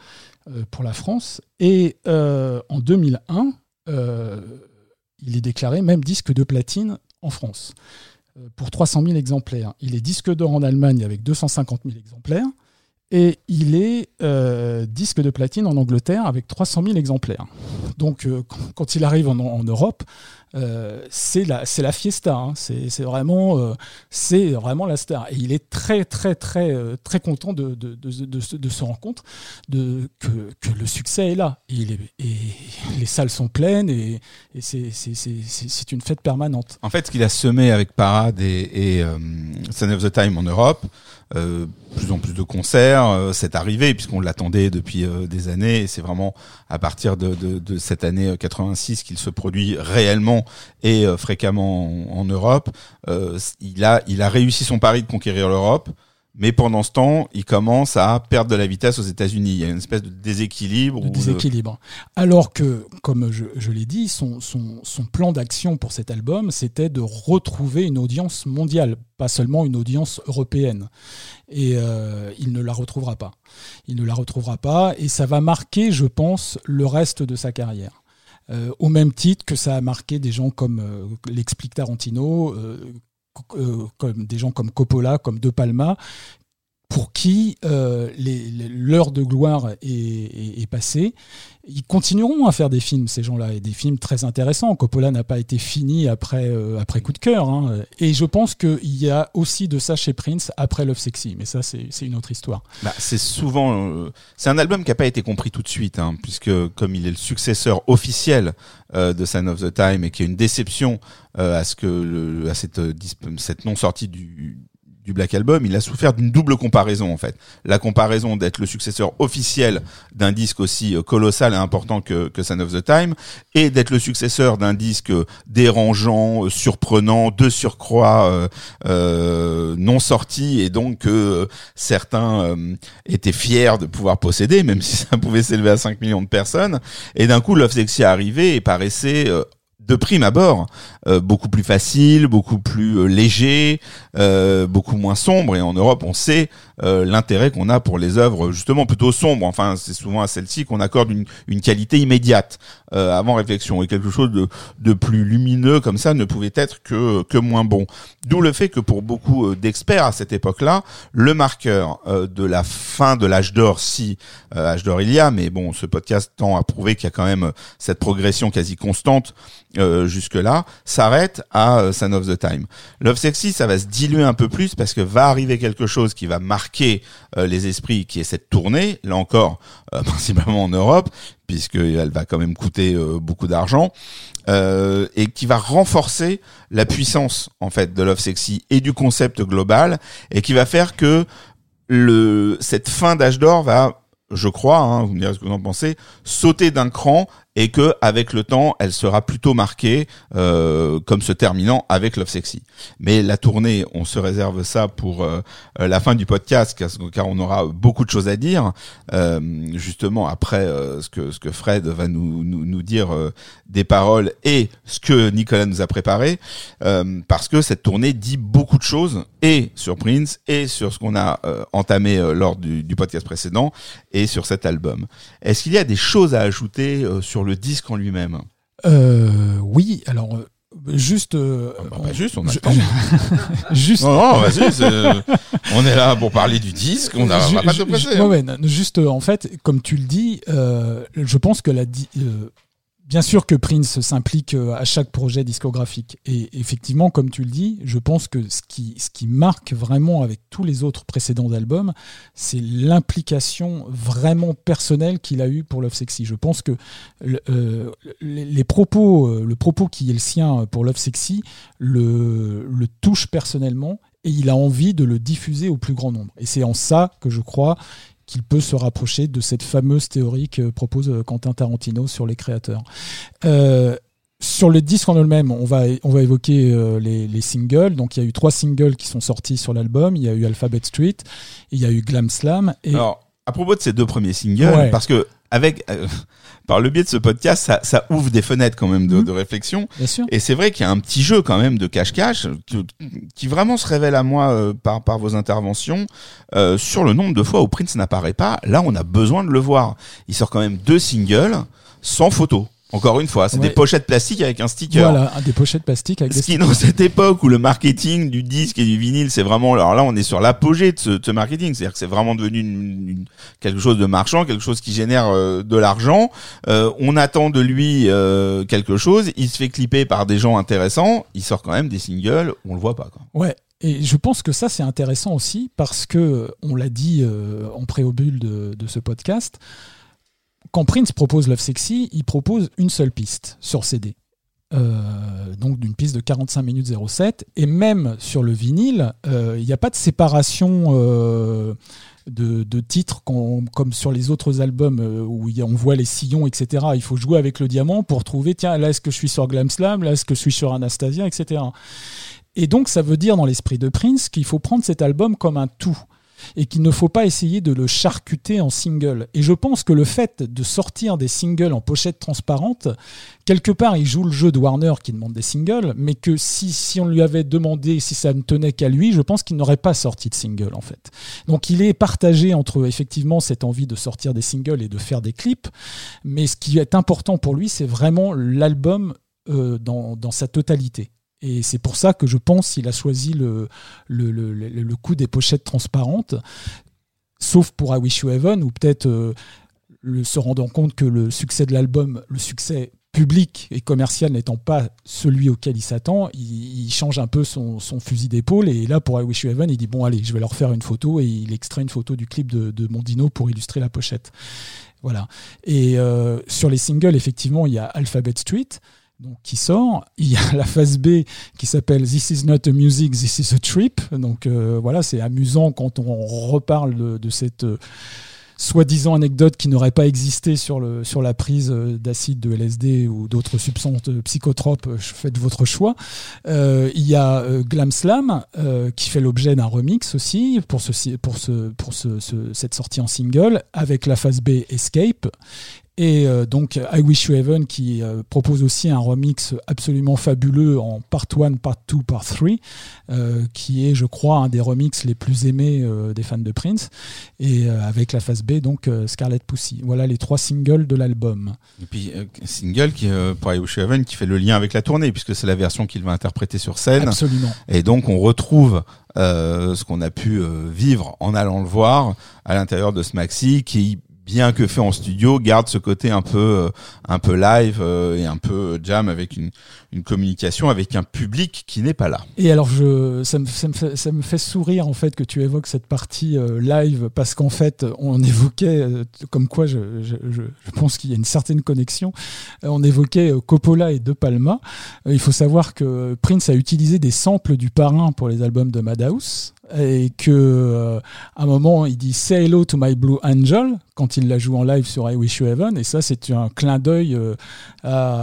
pour la France. Et en 2001... il est déclaré même disque de platine en France pour 300 000 exemplaires. Il est disque d'or en Allemagne avec 250 000 exemplaires et il est disque de platine en Angleterre avec 300 000 exemplaires. Donc quand il arrive en Europe, C'est la fiesta, hein. C'est vraiment la star. Et il est très content de se rendre compte que le succès est là. Et les salles sont pleines et c'est une fête permanente. En fait, ce qu'il a semé avec Parade et Sign of the Times en Europe, plus en plus de concerts, cette arrivée, puisqu'on l'attendait depuis des années, et c'est vraiment à partir de cette année 86 qu'il se produit réellement et fréquemment en Europe. Il a réussi son pari de conquérir l'Europe, mais pendant ce temps, il commence à perdre de la vitesse aux États-Unis. Il y a une espèce de déséquilibre. Alors que, comme je l'ai dit, son plan d'action pour cet album, c'était de retrouver une audience mondiale, pas seulement une audience européenne. Et il ne la retrouvera pas. Et ça va marquer, je pense, le reste de sa carrière. Au même titre que ça a marqué des gens comme l'explique Tarantino, comme des gens comme Coppola, comme De Palma, pour qui l'heure de gloire est passée. Ils continueront à faire des films, ces gens-là, et des films très intéressants. Coppola n'a pas été fini après Coup de cœur, hein. Et je pense qu'il y a aussi de ça chez Prince après Love Sexy, mais ça c'est une autre histoire. C'est souvent c'est un album qui n'a pas été compris tout de suite, hein, puisque comme il est le successeur officiel de Sign of the Times et qui est une déception à cette non sortie du Black Album, il a souffert d'une double comparaison en fait. La comparaison d'être le successeur officiel d'un disque aussi colossal et important que Sign of the Times, et d'être le successeur d'un disque dérangeant, surprenant, de surcroît non sorti, et donc que certains étaient fiers de pouvoir posséder, même si ça pouvait s'élever à 5 millions de personnes. Et d'un coup, Love Sexy est arrivé et paraissait... de prime abord, beaucoup plus facile, beaucoup plus léger, beaucoup moins sombre. Et en Europe, on sait l'intérêt qu'on a pour les œuvres justement plutôt sombres. Enfin, c'est souvent à celle-ci qu'on accorde une qualité immédiate avant réflexion. Et quelque chose de plus lumineux comme ça ne pouvait être que moins bon. D'où le fait que pour beaucoup d'experts à cette époque-là, le marqueur de la fin de l'âge d'or, si âge d'or il y a, mais bon, ce podcast tend à prouver qu'il y a quand même cette progression quasi constante jusque-là, s'arrête à Sign of the Times. Love Sexy, ça va se diluer un peu plus parce que va arriver quelque chose qui va marquer les esprits, qui est cette tournée, là encore, principalement en Europe, puisqu'elle va quand même coûter beaucoup d'argent, et qui va renforcer la puissance, en fait, de Love Sexy et du concept global, et qui va faire que cette fin d'âge d'or va, je crois, hein, vous me direz ce que vous en pensez, sauter d'un cran, et que avec le temps, elle sera plutôt marquée comme se terminant avec Love Sexy. Mais la tournée, on se réserve ça pour la fin du podcast, car on aura beaucoup de choses à dire, justement après ce que Fred va nous dire des paroles et ce que Nicolas nous a préparé, parce que cette tournée dit beaucoup de choses, et sur Prince, et sur ce qu'on a entamé lors du podcast précédent, et sur cet album. Est-ce qu'il y a des choses à ajouter sur le disque en lui-même? Oui, alors juste... on a le temps. Juste... Non, vas-y, on est là pour parler du disque, on ne va pas se presser. Juste, en fait, comme tu le dis, je pense que bien sûr que Prince s'implique à chaque projet discographique. Et effectivement, comme tu le dis, je pense que ce qui marque vraiment avec tous les autres précédents albums, c'est l'implication vraiment personnelle qu'il a eue pour Love Sexy. Je pense que le propos qui est le sien pour Love Sexy le touche personnellement, et il a envie de le diffuser au plus grand nombre. Et c'est en ça que je crois qu'il peut se rapprocher de cette fameuse théorie que propose Quentin Tarantino sur les créateurs. Sur le disque en eux-mêmes, on va évoquer les singles. Donc, il y a eu 3 singles qui sont sortis sur l'album. Il y a eu Alphabet Street, il y a eu Glam Slam. Et... Alors, à propos de ces 2 premiers singles, ouais. Parce que par le biais de ce podcast, ça ouvre des fenêtres quand même de réflexion. Bien sûr. Et c'est vrai qu'il y a un petit jeu quand même de cache-cache qui vraiment se révèle à moi par vos interventions sur le nombre de fois où Prince n'apparaît pas. Là, on a besoin de le voir. Il sort quand même 2 singles sans photo. Encore une fois, c'est des pochettes plastiques avec un sticker. Voilà, des pochettes plastiques avec des stickers. Ce qui, dans cette époque où le marketing du disque et du vinyle, c'est vraiment... Alors là, on est sur l'apogée de ce marketing. C'est-à-dire que c'est vraiment devenu quelque chose de marchand, quelque chose qui génère de l'argent. On attend de lui quelque chose. Il se fait clipper par des gens intéressants. Il sort quand même des singles. On le voit pas, quoi. Ouais. Et je pense que ça, c'est intéressant aussi parce que, on l'a dit en préambule de ce podcast, quand Prince propose Love Sexy, il propose une seule piste sur CD. Donc d'une piste de 45 minutes 07. Et même sur le vinyle, il n'y a pas de séparation de titres comme sur les autres albums où on voit les sillons, etc. Il faut jouer avec le diamant pour trouver, tiens, là, est-ce que je suis sur Glam Slam, là, est-ce que je suis sur Anastasia, etc. Et donc, ça veut dire dans l'esprit de Prince qu'il faut prendre cet album comme un tout et qu'il ne faut pas essayer de le charcuter en single. Et je pense que le fait de sortir des singles en pochette transparente, quelque part, il joue le jeu de Warner qui demande des singles, mais que si on lui avait demandé, si ça ne tenait qu'à lui, je pense qu'il n'aurait pas sorti de single, en fait. Donc, il est partagé entre, effectivement, cette envie de sortir des singles et de faire des clips, mais ce qui est important pour lui, c'est vraiment l'album dans sa totalité. Et c'est pour ça que je pense qu'il a choisi le coup des pochettes transparentes, sauf pour I Wish You Heaven, ou peut-être se rendant compte que le succès de l'album, le succès public et commercial n'étant pas celui auquel il s'attend, il change un peu son fusil d'épaule. Et là, pour I Wish You Heaven, il dit « Bon, allez, je vais leur faire une photo » et il extrait une photo du clip de Mondino pour illustrer la pochette. Voilà. Et sur les singles, effectivement, il y a Alphabet Street, donc, qui sort. Il y a la phase B qui s'appelle This is not a music, this is a trip. Donc voilà, c'est amusant quand on reparle de cette soi-disant anecdote qui n'aurait pas existé sur la prise d'acide, de LSD ou d'autres substances psychotropes. Faites votre choix. Il y a Glam Slam qui fait l'objet d'un remix aussi pour cette sortie en single avec la phase B Escape. Et donc I Wish You Heaven qui propose aussi un remix absolument fabuleux en part 1, part 2, part 3 qui est, je crois, un des remixes les plus aimés des fans de Prince, et avec la phase B donc Scarlett Pussy. Voilà les trois singles de l'album. Et puis single qui, pour I Wish You Heaven, qui fait le lien avec la tournée puisque c'est la version qu'il va interpréter sur scène. Absolument. Et donc on retrouve ce qu'on a pu vivre en allant le voir à l'intérieur de ce maxi qui, bien que fait en studio, garde ce côté un peu live et un peu jam avec une communication avec un public qui n'est pas là. Et alors ça me fait sourire en fait que tu évoques cette partie live parce qu'en fait on évoquait comme quoi je pense qu'il y a une certaine connexion. On évoquait Coppola et De Palma. Il faut savoir que Prince a utilisé des samples du Parrain pour les albums de Madhouse. Et qu'à un moment, il dit « Say hello to my blue angel » quand il la joue en live sur I Wish You Heaven. Et ça, c'est un clin d'œil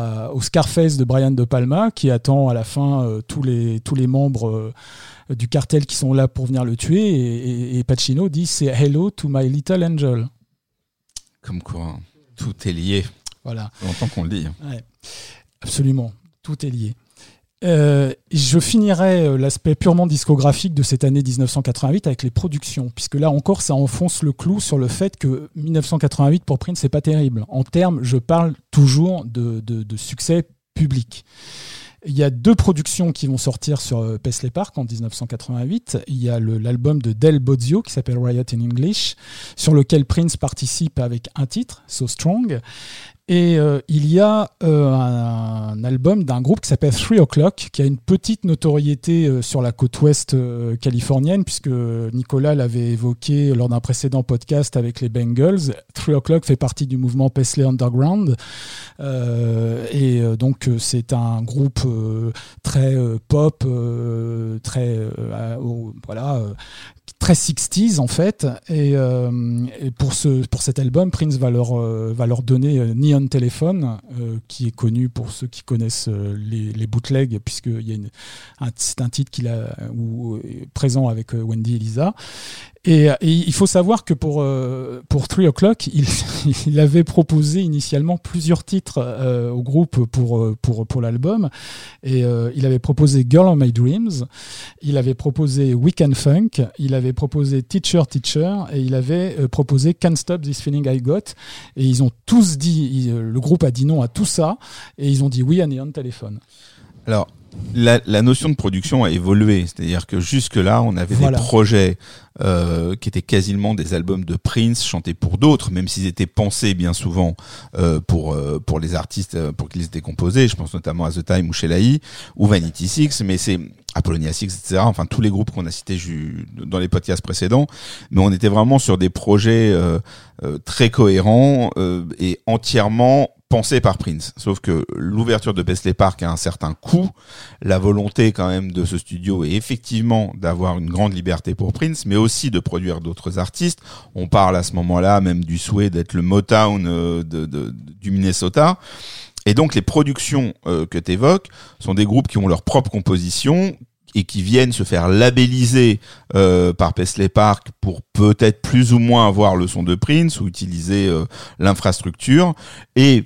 au Scarface de Brian De Palma qui attend à la fin tous les membres du cartel qui sont là pour venir le tuer. Et Pacino dit « Say hello to my little angel ». Comme quoi, tout est lié. Voilà. C'est longtemps qu'on le dit. Ouais. Absolument, tout est lié. Je finirai l'aspect purement discographique de cette année 1988 avec les productions, puisque là encore ça enfonce le clou sur le fait que 1988 pour Prince c'est pas terrible. En termes, je parle toujours de succès public. Il y a deux productions qui vont sortir sur Paisley Park en 1988. Il y a l'album de Del Bozio qui s'appelle Riot in English, sur lequel Prince participe avec un titre, So Strong. Et il y a un album d'un groupe qui s'appelle 3 O'Clock, qui a une petite notoriété sur la côte ouest californienne, puisque Nicolas l'avait évoqué lors d'un précédent podcast avec les Bengals. 3 O'Clock fait partie du mouvement Paisley Underground. Et donc c'est un groupe très pop, très... voilà... très 60s en fait, et pour cet album, Prince va leur donner Neon Telephone, qui est connu pour ceux qui connaissent les bootlegs, puisqu'il y a c'est un titre qu'il a présent avec Wendy et Lisa. Et il faut savoir que pour 3 O'Clock, il avait proposé initialement plusieurs titres au groupe pour l'album. Et il avait proposé Girl on My Dreams, il avait proposé Weekend Funk, il avait proposé Teacher Teacher et il avait proposé Can't Stop This Feeling I Got. Et ils ont tous dit, le groupe a dit non à tout ça et ils ont dit oui à Neon Telephone. Alors, la notion de production a évolué, c'est-à-dire que jusque-là, on avait des projets qui étaient quasiment des albums de Prince chantés pour d'autres, même s'ils étaient pensés bien souvent pour les artistes pour qu'ils étaient composés. Je pense notamment à The Time ou Sheila E. ou Vanity Six, mais c'est Apollonia Six, etc. Enfin, tous les groupes qu'on a cités dans les podcasts précédents. Mais on était vraiment sur des projets très cohérents et entièrement pensé par Prince, sauf que l'ouverture de Paisley Park a un certain coût. La volonté quand même de ce studio est effectivement d'avoir une grande liberté pour Prince, mais aussi de produire d'autres artistes. On parle à ce moment-là même du souhait d'être le Motown du Minnesota. Et donc les productions que tu évoques sont des groupes qui ont leur propre composition et qui viennent se faire labelliser par Paisley Park pour peut-être plus ou moins avoir le son de Prince ou utiliser l'infrastructure. Et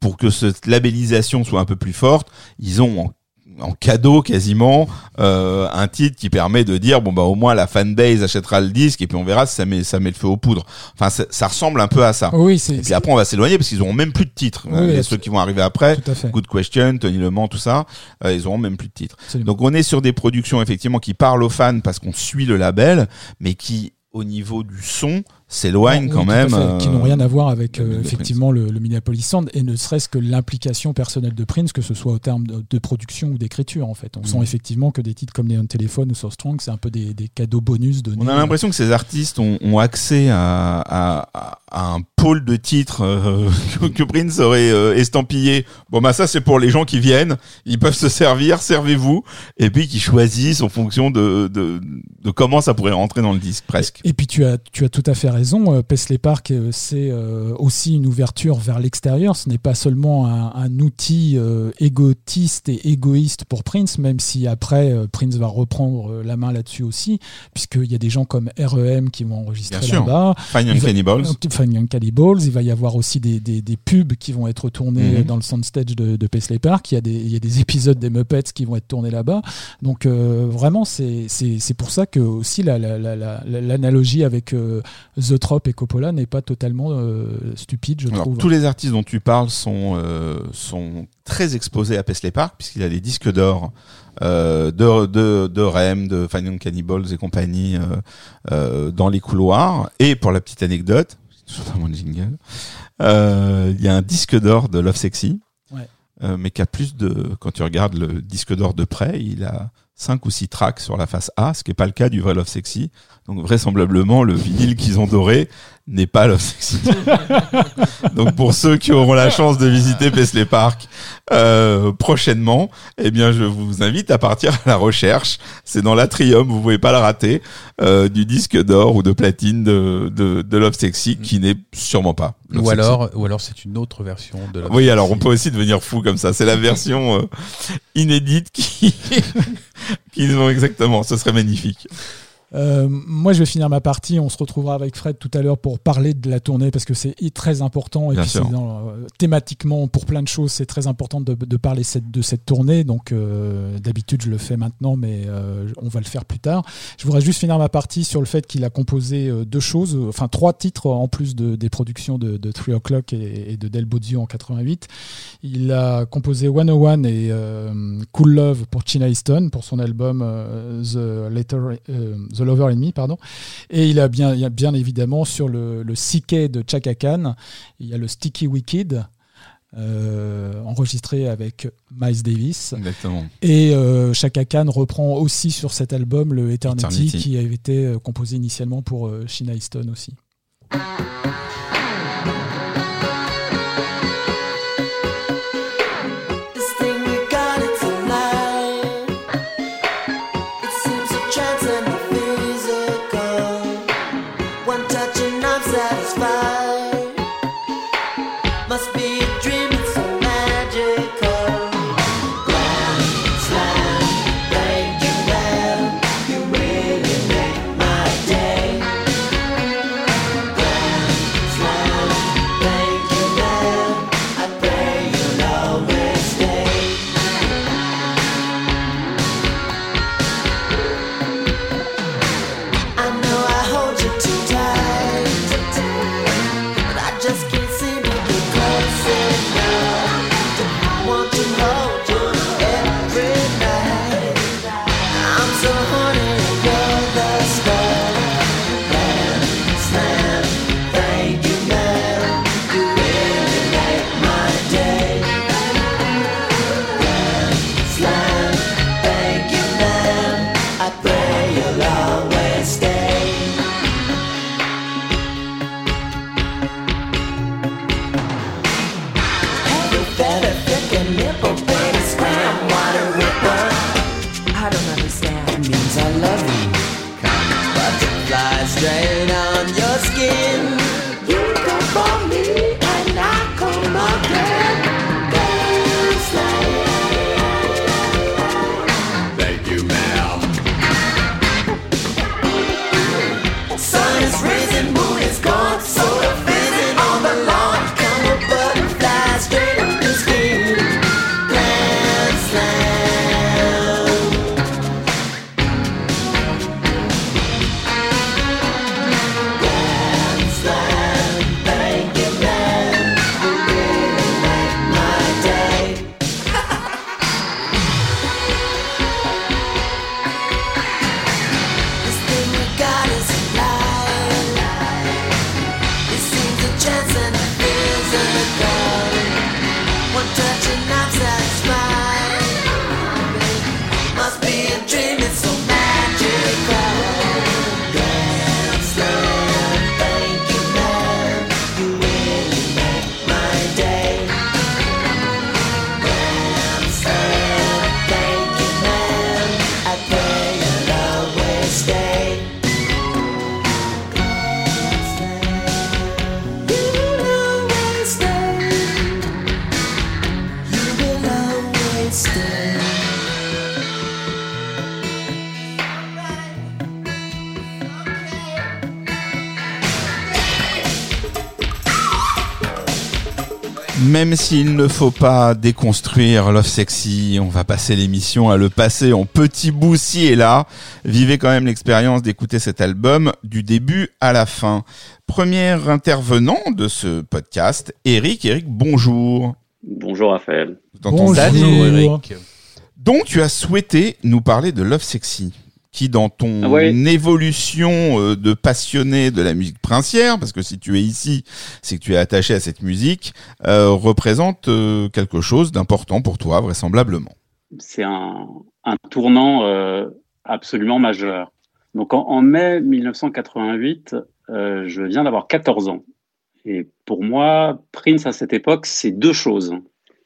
pour que cette labellisation soit un peu plus forte, ils ont en cadeau quasiment un titre qui permet de dire bon bah au moins la fanbase achètera le disque et puis on verra si ça met le feu aux poudres. Enfin ça ressemble un peu à ça. Oui, et puis après on va s'éloigner parce qu'ils n'auront même plus de titres. Oui, et ceux qui vont arriver après, Good Question, Tony Le Mans, tout ça, ils n'auront même plus de titres. Absolument. Donc on est sur des productions effectivement qui parlent aux fans parce qu'on suit le label, mais qui au niveau du son s'éloignent quand même. Qui n'ont rien à voir avec effectivement le Minneapolis Sound et ne serait-ce que l'implication personnelle de Prince, que ce soit au terme de production ou d'écriture en fait. On sent effectivement que des titres comme Neon Telephone ou So Strong, c'est un peu des cadeaux bonus donnés. On a l'impression que ces artistes ont accès à un pôle de titres que Prince aurait estampillé. Bon bah ça c'est pour les gens qui viennent, ils peuvent se servir, servez-vous, et puis qui choisissent en fonction de comment ça pourrait rentrer dans le disque presque. Et puis tu as tout à fait raison. Paisley Park, c'est aussi une ouverture vers l'extérieur. Ce n'est pas seulement un outil égotiste et égoïste pour Prince, même si après Prince va reprendre la main là-dessus aussi, puisqu'il y a des gens comme R.E.M. qui vont enregistrer là-bas. Fine Young Cannibals. Il va y avoir aussi des pubs qui vont être tournés dans le soundstage de Paisley Park. Il y a des épisodes des Muppets qui vont être tournés là-bas. Donc vraiment, c'est pour ça que aussi l'analogie avec Zoetrope et Coppola n'est pas totalement stupide, je trouve. Tous les artistes dont tu parles sont très exposés à Paisley Park, puisqu'il a des disques d'or de REM, de Fine Young Cannibals et compagnie dans les couloirs. Et pour la petite anecdote, c'est pas mon jingle, il y a un disque d'or de Love Sexy, mais qui a plus de... Quand tu regardes le disque d'or de près, il a 5 ou 6 tracks sur la face A, ce qui n'est pas le cas du vrai Love Sexy. Donc vraisemblablement, le vinyle qu'ils ont doré n'est pas Love Sexy. Donc pour ceux qui auront la chance de visiter Paisley Park prochainement, eh bien je vous invite à partir à la recherche. C'est dans l'Atrium, vous ne pouvez pas le rater, du disque d'or ou de platine de Love Sexy, qui n'est sûrement pas Love Sexy. Ou alors c'est une autre version de Love Sexy. Oui, alors on peut aussi devenir fou comme ça. C'est la version inédite qu'ils ont exactement. Ce serait magnifique. Moi je vais finir ma partie, on se retrouvera avec Fred tout à l'heure pour parler de la tournée parce que c'est très important et puis thématiquement pour plein de choses c'est très important de parler de cette tournée, donc d'habitude je le fais maintenant mais on va le faire plus tard. Je voudrais juste finir ma partie sur le fait qu'il a composé trois titres en plus des productions de 3 O'Clock et de Del Bozio en 88. Il a composé 101 et Cool Love pour China Easton pour son album The Lover in Me, pardon. Et il y a bien évidemment sur le CK de Chaka Khan, il y a le Sticky Wicked enregistré avec Miles Davis. Exactement. Et Chaka Khan reprend aussi sur cet album le Eternity. Qui avait été composé initialement pour Sheena Easton aussi. Même s'il ne faut pas déconstruire Love Sexy, on va passer l'émission à le passer en petits bouts ci et là. Vivez quand même l'expérience d'écouter cet album du début à la fin. Premier intervenant de ce podcast, Eric. Eric, bonjour. Bonjour Raphaël. Bonjour Eric. Donc tu as souhaité nous parler de Love Sexy, qui dans ton évolution de passionné de la musique princière, parce que si tu es ici, c'est que tu es attaché à cette musique, représente quelque chose d'important pour toi, vraisemblablement. C'est un tournant absolument majeur. Donc en mai 1988, je viens d'avoir 14 ans. Et pour moi, Prince à cette époque, c'est deux choses.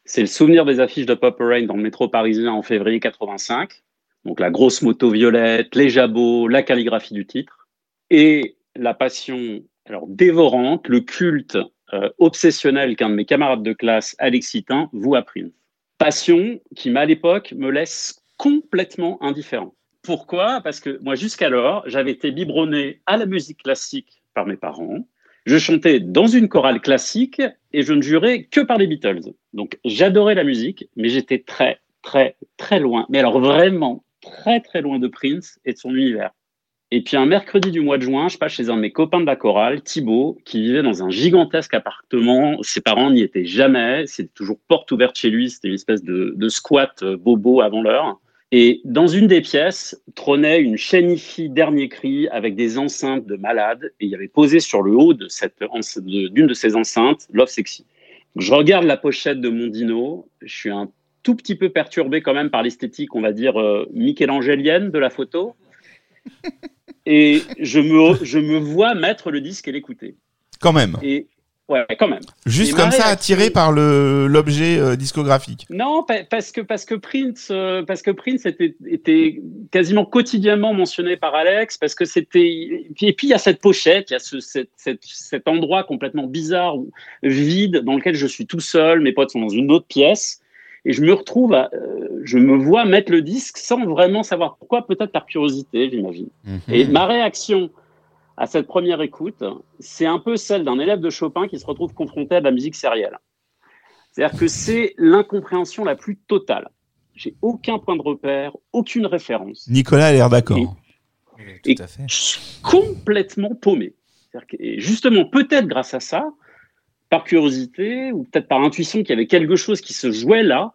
C'est le souvenir des affiches de Purple Rain dans le métro parisien en février 85. Donc la grosse moto violette, les jabots, la calligraphie du titre, et la passion dévorante, le culte obsessionnel qu'un de mes camarades de classe, Alexis Tain, voue à Prince. Passion qui, à l'époque, me laisse complètement indifférent. Pourquoi ? Parce que moi, jusqu'alors, j'avais été biberonné à la musique classique par mes parents. Je chantais dans une chorale classique et je ne jurais que par les Beatles. Donc j'adorais la musique, mais j'étais très, très, très loin. Mais alors vraiment très très loin de Prince et de son univers. Et puis un mercredi du mois de juin, je passe chez un de mes copains de la chorale, Thibaut, qui vivait dans un gigantesque appartement. Ses parents n'y étaient jamais, c'était toujours porte ouverte chez lui, c'était une espèce de squat bobo avant l'heure. Et dans une des pièces, trônait une Chenifi dernier cri avec des enceintes de malades, et il y avait posé sur le haut de d'une de ces enceintes, Love Sexy. Je regarde la pochette de Mondino, je suis un tout petit peu perturbé quand même par l'esthétique, on va dire, michelangélienne de la photo. Et je me vois mettre le disque et l'écouter. Quand même. Et, ouais, quand même. Juste et comme ça, attiré par l'objet discographique. Non, parce que Prince était quasiment quotidiennement mentionné par Alex, parce que c'était... Et puis il y a cette pochette, il y a cet endroit complètement bizarre, vide, dans lequel je suis tout seul, mes potes sont dans une autre pièce. Et je me retrouve, je me vois mettre le disque sans vraiment savoir pourquoi, peut-être par curiosité, j'imagine. Mmh. Et ma réaction à cette première écoute, c'est un peu celle d'un élève de Chopin qui se retrouve confronté à de la musique sérielle. C'est-à-dire que c'est l'incompréhension la plus totale. J'ai aucun point de repère, aucune référence. Nicolas a l'air d'accord. Et tout à fait. Je suis complètement paumé. Et justement, peut-être grâce à ça, par curiosité ou peut-être par intuition qu'il y avait quelque chose qui se jouait là,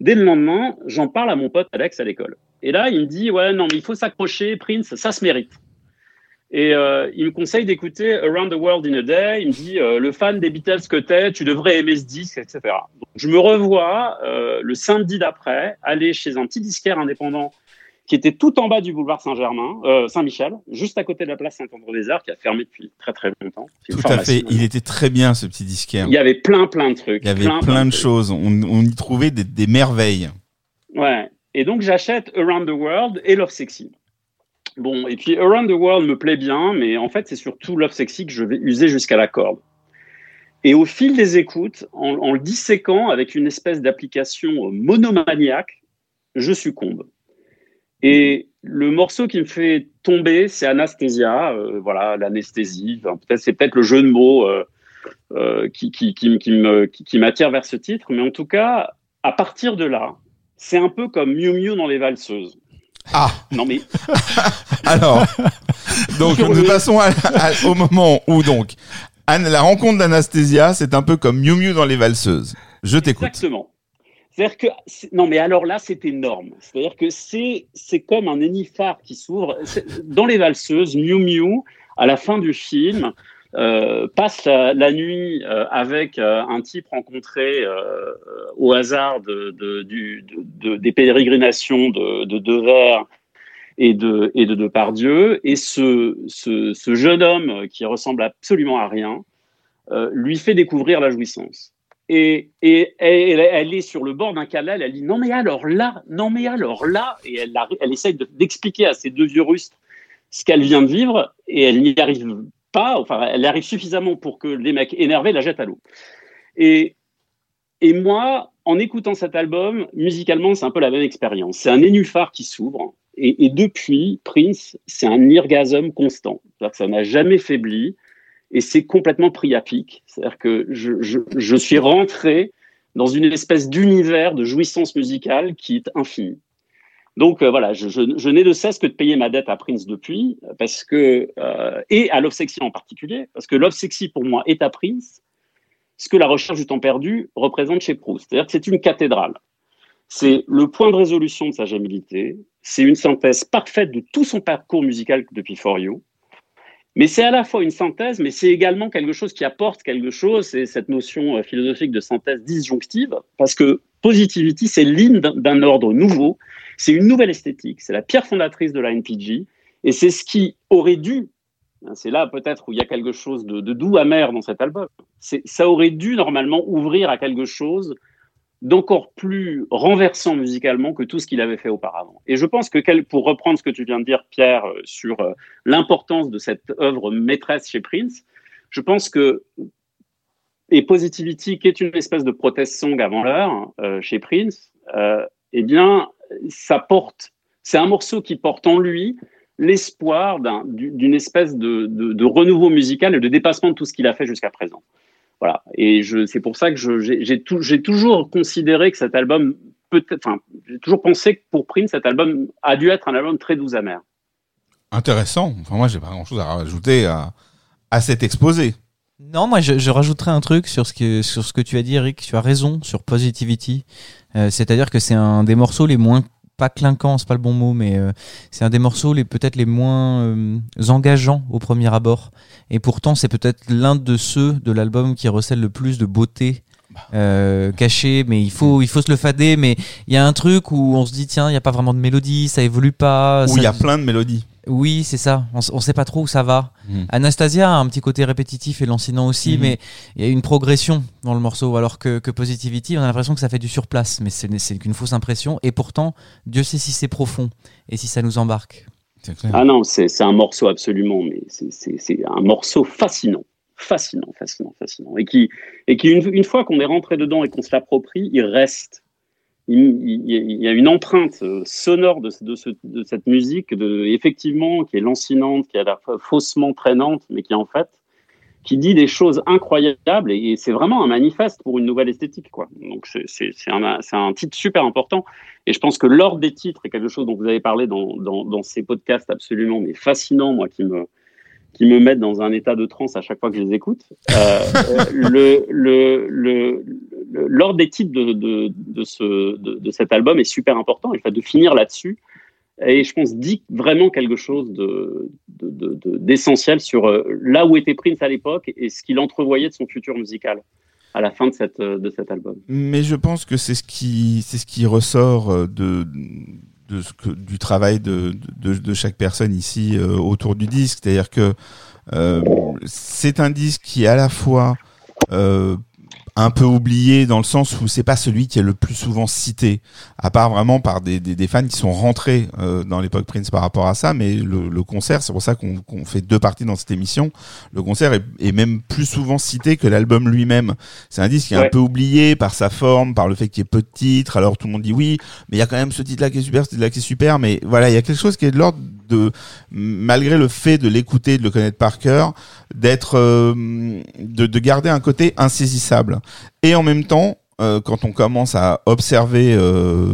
dès le lendemain, j'en parle à mon pote Alex à l'école. Et là, il me dit « Ouais, non, mais il faut s'accrocher, Prince, ça se mérite. » Et il me conseille d'écouter « Around the World in a Day », il me dit « Le fan des Beatles que t'es, tu devrais aimer ce disque, etc. » Donc, je me revois le samedi d'après, aller chez un petit disquaire indépendant qui était tout en bas du boulevard Saint-Michel, juste à côté de la place Saint-André-des-Arts, qui a fermé depuis très très longtemps. Tout à fait, il était très bien ce petit disquaire. Il y avait plein de trucs. Il y avait plein de choses, on y trouvait des merveilles. Ouais, et donc j'achète Around the World et Love Sexy. Bon, et puis Around the World me plaît bien, mais en fait c'est surtout Love Sexy que je vais user jusqu'à la corde. Et au fil des écoutes, en le disséquant avec une espèce d'application monomaniaque, je succombe. Et le morceau qui me fait tomber, c'est Anastasia, voilà, l'anesthésie. Enfin, c'est peut-être le jeu de mots qui m'attire vers ce titre. Mais en tout cas, à partir de là, c'est un peu comme Miu Miu dans les valseuses. Ah non mais alors donc nous passons au moment où donc la rencontre d'Anastasia, c'est un peu comme Miu Miu dans les valseuses. Je t'écoute. Exactement. C'est-à-dire que non, mais alors là, c'est énorme. C'est-à-dire que c'est comme un nénuphar qui s'ouvre. Dans les valseuses, Miu Miu, à la fin du film, passe la nuit avec un type rencontré au hasard des pérégrinations de Devers et de Depardieu. Et ce jeune homme qui ressemble absolument à rien lui fait découvrir la jouissance. Et elle est sur le bord d'un canal, elle dit non mais alors là, et elle essaye d'expliquer à ces deux vieux rustres ce qu'elle vient de vivre et elle n'y arrive pas, enfin elle arrive suffisamment pour que les mecs énervés la jettent à l'eau. Et moi, en écoutant cet album, musicalement c'est un peu la même expérience, c'est un nénuphar qui s'ouvre et depuis Prince c'est un orgasme constant, c'est-à-dire que ça n'a jamais faibli. et c'est complètement pris à pic. C'est-à-dire que je suis rentré dans une espèce d'univers de jouissance musicale qui est infini. Donc voilà, je n'ai de cesse que de payer ma dette à Prince depuis, parce que et à Love Sexy en particulier, parce que Love Sexy pour moi est à Prince ce que la recherche du temps perdu représente chez Proust. C'est-à-dire que c'est une cathédrale. C'est le point de résolution de sa gémilité, c'est une synthèse parfaite de tout son parcours musical depuis For You, mais c'est à la fois une synthèse, mais c'est également quelque chose qui apporte quelque chose, c'est cette notion philosophique de synthèse disjonctive, parce que Positivity, c'est l'hymne d'un ordre nouveau, c'est une nouvelle esthétique, c'est la pierre fondatrice de la NPG, et c'est ce qui aurait dû, c'est là peut-être où il y a quelque chose de doux amer dans cet album, ça aurait dû normalement ouvrir à quelque chose d'encore plus renversant musicalement que tout ce qu'il avait fait auparavant. Et je pense que, pour reprendre ce que tu viens de dire, Pierre, sur l'importance de cette œuvre maîtresse chez Prince, je pense que, et Positivity, qui est une espèce de protest song avant l'heure chez Prince, eh bien, ça porte, c'est un morceau qui porte en lui l'espoir d'une espèce de renouveau musical et de dépassement de tout ce qu'il a fait jusqu'à présent. Voilà, et c'est pour ça que j'ai toujours considéré que cet album, j'ai toujours pensé que pour Prince, cet album a dû être un album très doux amer. Intéressant. Enfin, moi, j'ai pas grand chose à rajouter à cet exposé. Non, moi, je rajouterais un truc sur ce que tu as dit, Eric. Tu as raison sur Positivity. C'est-à-dire que c'est un des morceaux les moins, pas clinquants, c'est pas le bon mot, mais c'est un des morceaux peut-être les moins engageants au premier abord. Et pourtant, c'est peut-être l'un de ceux de l'album qui recèle le plus de beauté cachée. Mais il faut se le fader. Mais il y a un truc où on se dit, tiens, il n'y a pas vraiment de mélodie, ça évolue pas. Où il y a plein de mélodies. Oui, c'est ça. On sait pas trop où ça va. Anastasia a un petit côté répétitif et lancinant aussi, mais il y a une progression dans le morceau, alors que Positivity, on a l'impression que ça fait du surplace, mais c'est qu'une fausse impression. Et pourtant, Dieu sait si c'est profond et si ça nous embarque. C'est clair. Ah non, c'est un morceau absolument, mais c'est un morceau fascinant, et qui une fois qu'on est rentré dedans et qu'on se l'approprie, il reste. Il y a une empreinte sonore de cette musique, effectivement, qui est lancinante, qui est à la fois faussement traînante, mais qui en fait, qui dit des choses incroyables, et c'est vraiment un manifeste pour une nouvelle esthétique, quoi. Donc c'est un titre super important, et je pense que l'ordre des titres est quelque chose dont vous avez parlé dans ces podcasts absolument, mais fascinants, moi, qui me mettent dans un état de transe à chaque fois que je les écoute. L'ordre des titres de cet album est super important. Et le fait de finir là-dessus, et je pense, dit vraiment quelque chose d'essentiel sur là où était Prince à l'époque et ce qu'il entrevoyait de son futur musical à la fin de cet album. Mais je pense que c'est ce qui ressort du travail de chaque personne ici autour du disque, c'est-à-dire que c'est un disque qui est à la fois un peu oublié dans le sens où c'est pas celui qui est le plus souvent cité, à part vraiment par des fans qui sont rentrés dans l'époque Prince par rapport à ça, mais le concert, c'est pour ça qu'on fait deux parties dans cette émission, le concert est même plus souvent cité que l'album lui-même. C'est un disque qui est un peu oublié par sa forme, par le fait qu'il y ait peu de titres, alors tout le monde dit oui, mais il y a quand même ce titre-là qui est super, mais voilà, il y a quelque chose qui est de l'ordre de, malgré le fait de l'écouter, de le connaître par cœur, d'être de garder un côté insaisissable. Et en même temps, quand on commence à observer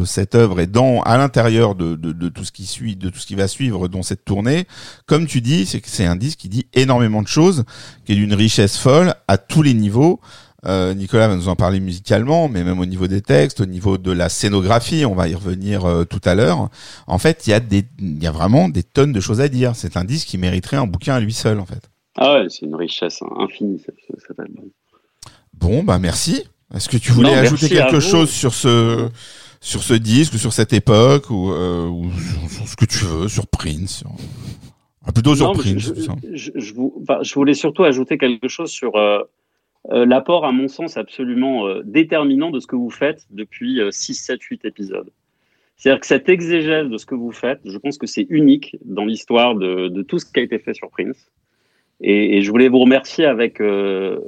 cette œuvre et à l'intérieur de tout ce qui suit, de tout ce qui va suivre dans cette tournée, comme tu dis, c'est un disque qui dit énormément de choses, qui est d'une richesse folle à tous les niveaux. Nicolas va nous en parler musicalement, mais même au niveau des textes, au niveau de la scénographie, on va y revenir tout à l'heure. En fait, il y a vraiment des tonnes de choses à dire. C'est un disque qui mériterait un bouquin à lui seul, en fait. Ah ouais, c'est une richesse infinie, cet album. Bon, bah merci. Est-ce que tu voulais ajouter quelque chose sur ce disque, ou sur cette époque, ou sur ce que tu veux, sur Prince plutôt sur Prince. Je voulais surtout ajouter quelque chose sur l'apport, à mon sens, absolument déterminant de ce que vous faites depuis 6, 7, 8 épisodes. C'est-à-dire que cette exégèse de ce que vous faites, je pense que c'est unique dans l'histoire de tout ce qui a été fait sur Prince. Et je voulais vous remercier avec plein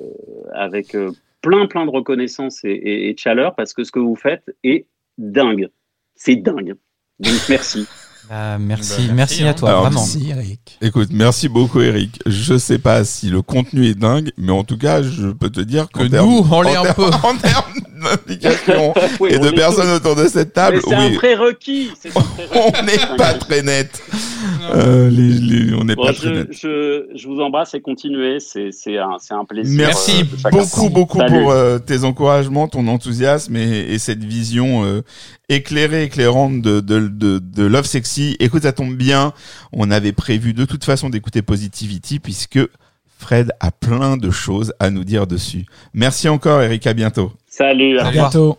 de reconnaissance et de chaleur, parce que ce que vous faites est dingue. C'est dingue. Donc merci. Merci à toi. Alors, vraiment. Merci Eric. Écoute, merci beaucoup Eric. Je sais pas si le contenu est dingue, mais en tout cas, je peux te dire que nous, on l'est un peu. En termes d'implication oui, et de personnes autour de cette table, mais c'est un prérequis. On n'est pas très net. On n'est pas très net. Je vous embrasse et continuez. C'est un plaisir. Merci beaucoup pour tes encouragements, ton enthousiasme et cette vision éclairante de Love Sexy. Écoute, ça tombe bien. On avait prévu de toute façon d'écouter Positivity puisque Fred a plein de choses à nous dire dessus. Merci encore, Eric. À bientôt. Salut. À bientôt.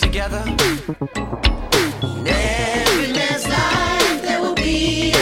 Together in every man's life there will be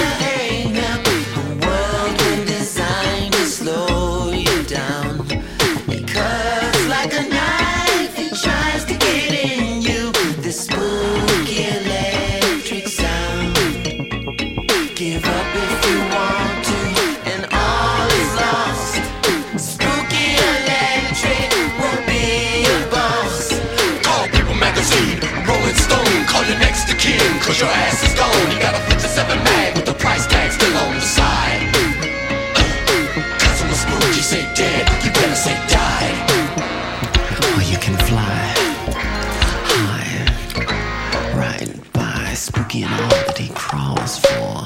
Spooky in all that he crawls for.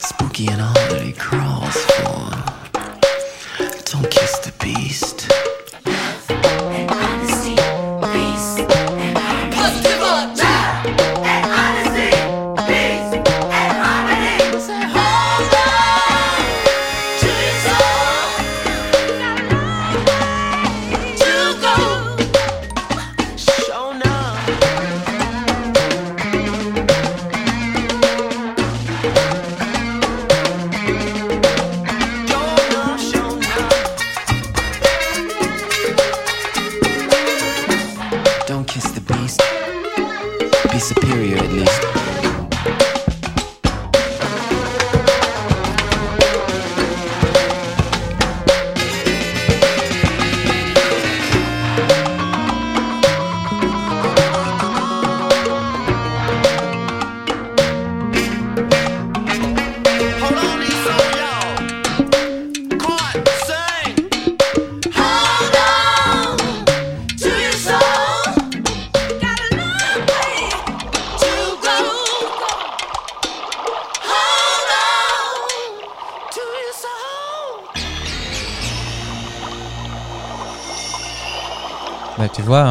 Spooky in all that he crawls for. Don't kiss the beast.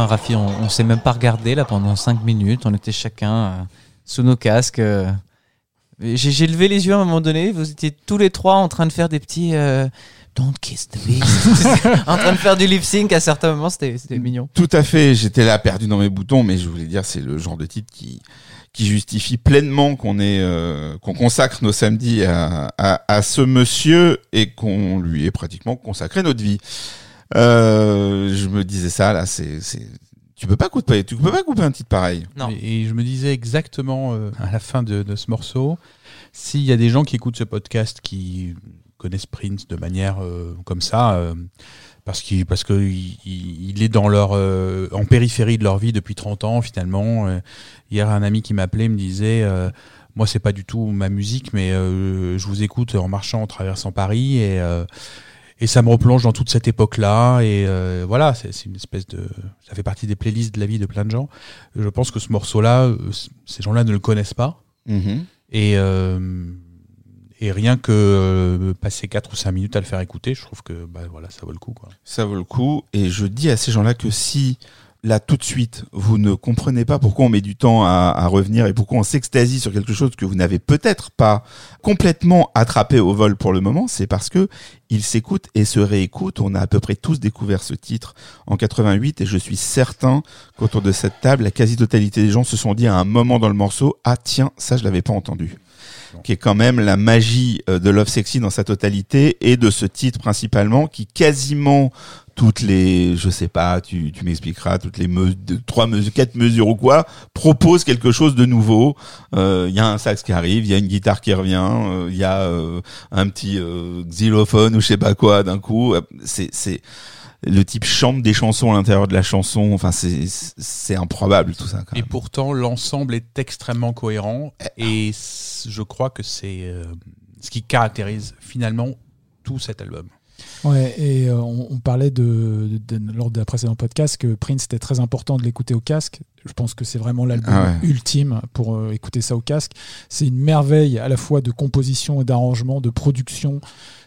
Raffi, on ne s'est même pas regardé là pendant 5 minutes, on était chacun sous nos casques. J'ai levé les yeux à un moment donné, vous étiez tous les trois en train de faire des petits Don't kiss the beast, en train de faire du lip sync à certains moments, c'était mignon. Tout à fait, j'étais là perdu dans mes boutons, mais je voulais dire, c'est le genre de titre qui justifie pleinement qu'on consacre nos samedis à ce monsieur et qu'on lui ait pratiquement consacré notre vie. Je me disais ça là, tu peux pas couper un titre pareil. Non. Et je me disais exactement à la fin de ce morceau, s'il y a des gens qui écoutent ce podcast qui connaissent Prince de manière comme ça, parce que il est dans leur en périphérie de leur vie depuis 30 ans finalement. Hier un ami qui m'appelait me disait moi c'est pas du tout ma musique, mais je vous écoute en marchant, en traversant Paris et ça me replonge dans toute cette époque-là, et voilà, c'est une espèce de... Ça fait partie des playlists de la vie de plein de gens. Je pense que ce morceau-là, ces gens-là ne le connaissent pas, et rien que passer 4 ou 5 minutes à le faire écouter, je trouve que voilà, ça vaut le coup, quoi. Ça vaut le coup, et je dis à ces gens-là que si, là, tout de suite, vous ne comprenez pas pourquoi on met du temps à revenir et pourquoi on s'extasie sur quelque chose que vous n'avez peut-être pas complètement attrapé au vol pour le moment, c'est parce que il s'écoute et se réécoute. On a à peu près tous découvert ce titre en 88 et je suis certain qu'autour de cette table, la quasi-totalité des gens se sont dit à un moment dans le morceau « Ah tiens, ça je l'avais pas entendu ». Qui est quand même la magie de Love Sexy dans sa totalité et de ce titre principalement qui quasiment toutes les, je sais pas, tu m'expliqueras, toutes les 4 mesures ou quoi, propose quelque chose de nouveau. Il y a un sax qui arrive, il y a une guitare qui revient, il y a un petit xylophone ou je sais pas quoi d'un coup. C'est le type chante des chansons à l'intérieur de la chanson. Enfin, c'est improbable tout ça. Quand même. Et pourtant, l'ensemble est extrêmement cohérent. Et je crois que c'est ce qui caractérise finalement tout cet album. Ouais, et on parlait lors de la précédente podcast que Prince était très important de l'écouter au casque. Je pense que c'est vraiment l'album ultime pour écouter ça au casque. C'est une merveille à la fois de composition et d'arrangement, de production.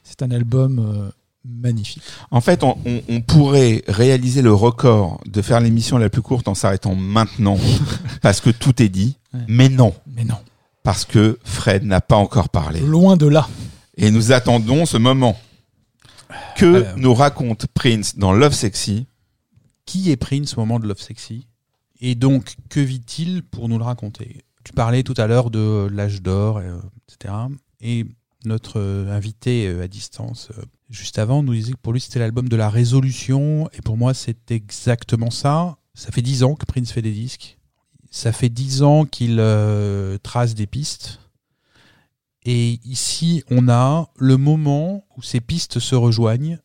C'est un album magnifique. En fait, on pourrait réaliser le record de faire l'émission la plus courte en s'arrêtant maintenant parce que tout est dit, mais non. Parce que Fred n'a pas encore parlé. Loin de là. Et nous attendons ce moment. Que nous raconte Prince dans Love Sexy ? Qui est Prince au moment de Love Sexy ? Et donc, que vit-il pour nous le raconter ? Tu parlais tout à l'heure de l'âge d'or, etc. Et notre invité à distance, juste avant, nous disait que pour lui, c'était l'album de la résolution. Et pour moi, c'est exactement ça. Ça fait 10 ans que Prince fait des disques. Ça fait 10 ans qu'il trace des pistes. Et ici, on a le moment où ces pistes se rejoignent,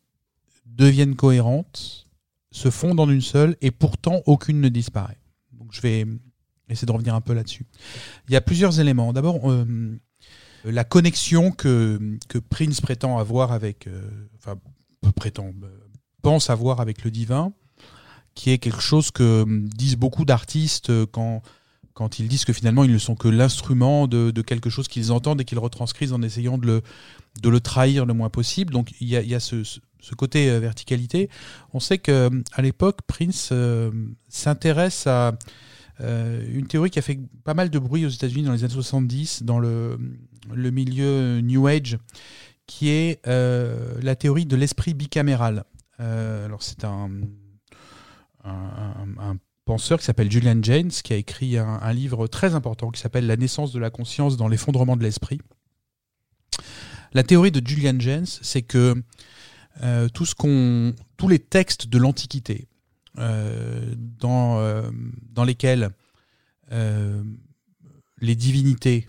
deviennent cohérentes, se fondent en une seule, et pourtant, aucune ne disparaît. Donc, je vais essayer de revenir un peu là-dessus. Il y a plusieurs éléments. D'abord, la connexion que Prince prétend avoir avec... pense avoir avec le divin, qui est quelque chose que disent beaucoup d'artistes quand... quand ils disent que finalement ils ne sont que l'instrument de quelque chose qu'ils entendent et qu'ils retranscrivent en essayant de le trahir le moins possible. Donc il y a ce côté verticalité. On sait qu'à l'époque, Prince s'intéresse à une théorie qui a fait pas mal de bruit aux États-Unis dans les années 70, dans le milieu New Age, qui est la théorie de l'esprit bicaméral. Alors c'est un penseur qui s'appelle Julian Jaynes, qui a écrit un livre très important qui s'appelle « La naissance de la conscience dans l'effondrement de l'esprit ». La théorie de Julian Jaynes, c'est que tous les textes de l'Antiquité dans lesquels les divinités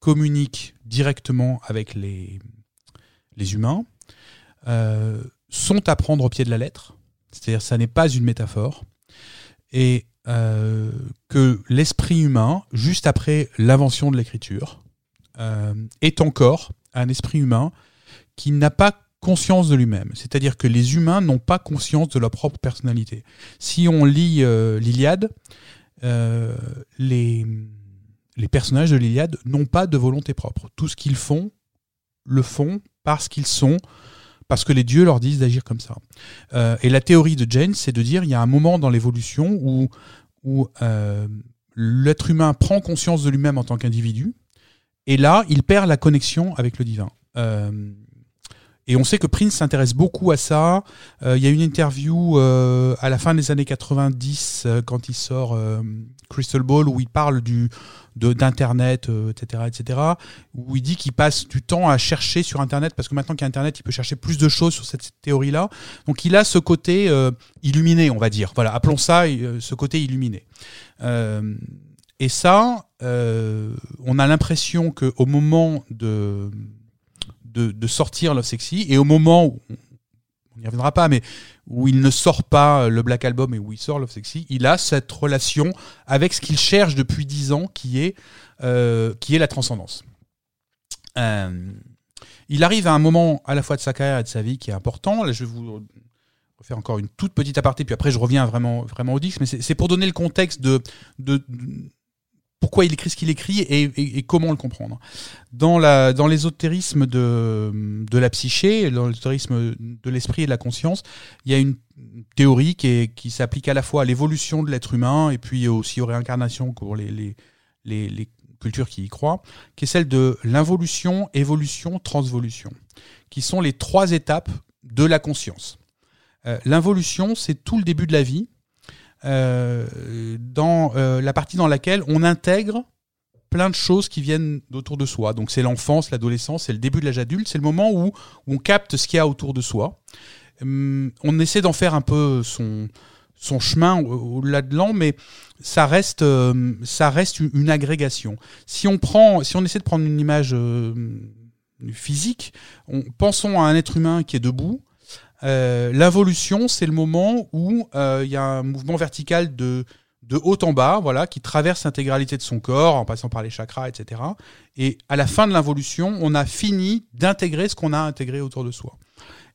communiquent directement avec les humains sont à prendre au pied de la lettre, c'est-à-dire ça n'est pas une métaphore, et que l'esprit humain, juste après l'invention de l'écriture, est encore un esprit humain qui n'a pas conscience de lui-même. C'est-à-dire que les humains n'ont pas conscience de leur propre personnalité. Si on lit l'Iliade, les personnages de l'Iliade n'ont pas de volonté propre. Tout ce qu'ils font, le font parce qu'ils sont, parce que les dieux leur disent d'agir comme ça. Et la théorie de Jaynes, c'est de dire qu'il y a un moment dans l'évolution où l'être humain prend conscience de lui-même en tant qu'individu, et là, il perd la connexion avec le divin. Et on sait que Prince s'intéresse beaucoup à ça. Il y a une interview à la fin des années 90, quand il sort Crystal Ball, où il parle d'Internet, etc., où il dit qu'il passe du temps à chercher sur Internet, parce que maintenant qu'il y a Internet, il peut chercher plus de choses sur cette théorie-là. Donc il a ce côté illuminé, on va dire. Voilà, appelons ça ce côté illuminé. Et ça, on a l'impression qu'au moment de sortir Love Sexy, et au moment où, on n'y reviendra pas, mais où il ne sort pas le Black Album et où il sort Love Sexy, il a cette relation avec ce qu'il cherche depuis 10 ans, qui est la transcendance. Il arrive à un moment à la fois de sa carrière et de sa vie qui est important. Là, je vais vous faire encore une toute petite aparté, puis après je reviens vraiment au disque, mais c'est pour donner le contexte de pourquoi il écrit ce qu'il écrit et comment le comprendre. Dans l'ésotérisme de la psyché, dans l'ésotérisme de l'esprit et de la conscience, il y a une théorie qui s'applique à la fois à l'évolution de l'être humain et puis aussi aux réincarnations pour les cultures qui y croient, qui est celle de l'involution, évolution, transvolution, qui sont les 3 étapes de la conscience. L'involution, c'est tout le début de la vie, dans la partie dans laquelle on intègre plein de choses qui viennent autour de soi. Donc c'est l'enfance, l'adolescence, c'est le début de l'âge adulte, c'est le moment où on capte ce qu'il y a autour de soi. On essaie d'en faire un peu son chemin au-delà de l'an, mais ça reste une agrégation. Si on essaie de prendre une image physique, pensons à un être humain qui est debout. L'involution, c'est le moment où y a un mouvement vertical de haut en bas, voilà, qui traverse l'intégralité de son corps, en passant par les chakras, etc. Et à la fin de l'involution, on a fini d'intégrer ce qu'on a intégré autour de soi.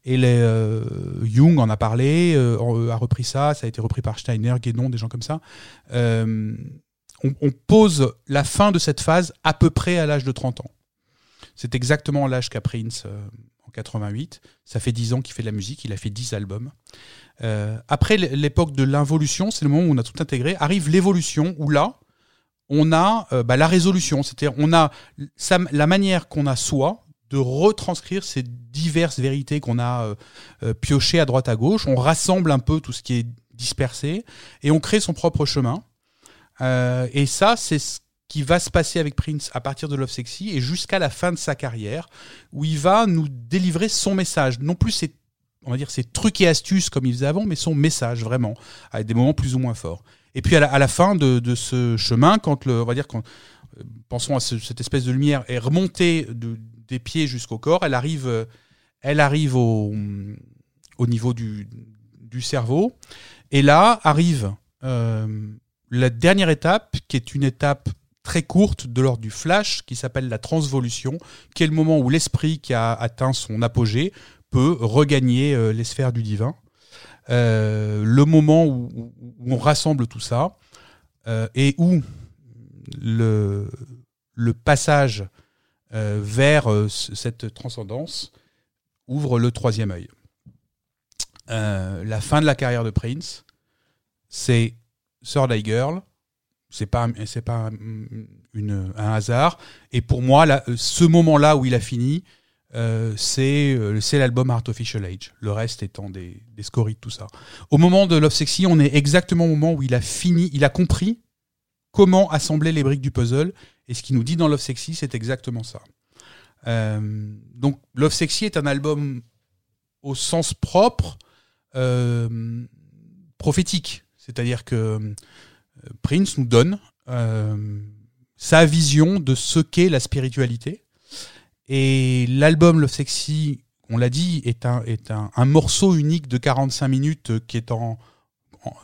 Et Jung en a parlé, a repris ça a été repris par Steiner, Guénon, des gens comme ça. On pose la fin de cette phase à peu près à l'âge de 30 ans. C'est exactement l'âge qu'a Prince... 88, ça fait 10 ans qu'il fait de la musique, il a fait 10 albums. Après l'époque de l'involution, c'est le moment où on a tout intégré, arrive l'évolution, où là, on a la résolution, c'est-à-dire on a la manière qu'on a soi de retranscrire ces diverses vérités qu'on a piochées à droite à gauche, on rassemble un peu tout ce qui est dispersé, et on crée son propre chemin. Et ça, c'est ce qui va se passer avec Prince à partir de Love Sexy et jusqu'à la fin de sa carrière, où il va nous délivrer son message, non plus ses trucs et astuces comme il faisait avant, mais son message vraiment, à des moments plus ou moins forts. Et puis à la fin de ce chemin, quand pensons à cette espèce de lumière est remontée des pieds jusqu'au corps, elle arrive au niveau du cerveau, et là arrive la dernière étape, qui est une étape très courte de l'ordre du flash, qui s'appelle la transvolution, qui est le moment où l'esprit qui a atteint son apogée peut regagner les sphères du divin. Le moment où on rassemble tout ça et où le passage vers cette transcendance ouvre le troisième œil. La fin de la carrière de Prince, c'est Third Eye Girl. C'est pas un hasard. Et pour moi, ce moment-là où il a fini, c'est l'album Artificial Age. Le reste étant des scories de tout ça. Au moment de Love Sexy, on est exactement au moment où il a fini, il a compris comment assembler les briques du puzzle. Et ce qu'il nous dit dans Love Sexy, c'est exactement ça. Donc, Love Sexy est un album au sens propre prophétique. C'est-à-dire que Prince nous donne sa vision de ce qu'est la spiritualité. Et l'album Love Sexy, on l'a dit, est un morceau unique de 45 minutes qui est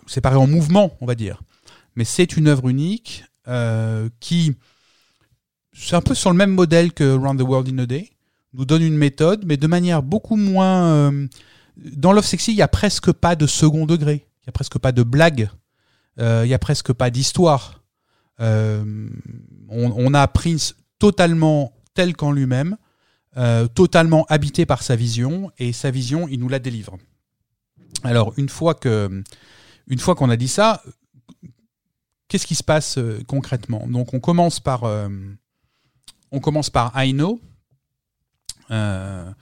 séparé en mouvements, on va dire. Mais c'est une œuvre unique qui, c'est un peu sur le même modèle que Around the World in a Day, nous donne une méthode, mais de manière beaucoup moins... dans Love Sexy, il n'y a presque pas de second degré, il n'y a presque pas de blague. Il n'y a presque pas d'histoire. On a Prince totalement tel qu'en lui-même, totalement habité par sa vision, et sa vision, il nous la délivre. Alors, une fois qu'on a dit ça, qu'est-ce qui se passe concrètement ? Donc, on commence par I Know. I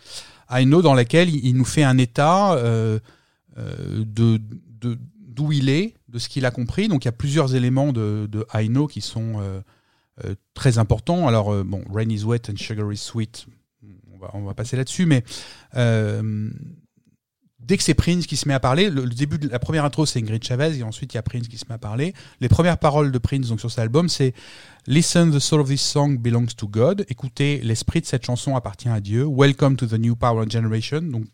Know, dans laquelle il nous fait un état d'où il est, de ce qu'il a compris. Donc, il y a plusieurs éléments de I Know qui sont très importants. Alors, Rain is Wet and Sugar is Sweet, on va passer là-dessus, mais dès que c'est Prince qui se met à parler, le début de la première intro, c'est Ingrid Chavez, et ensuite, il y a Prince qui se met à parler. Les premières paroles de Prince donc, sur cet album, c'est « Listen, the soul of this song belongs to God ». Écoutez, l'esprit de cette chanson appartient à Dieu. « Welcome to the New Power Generation ». Donc,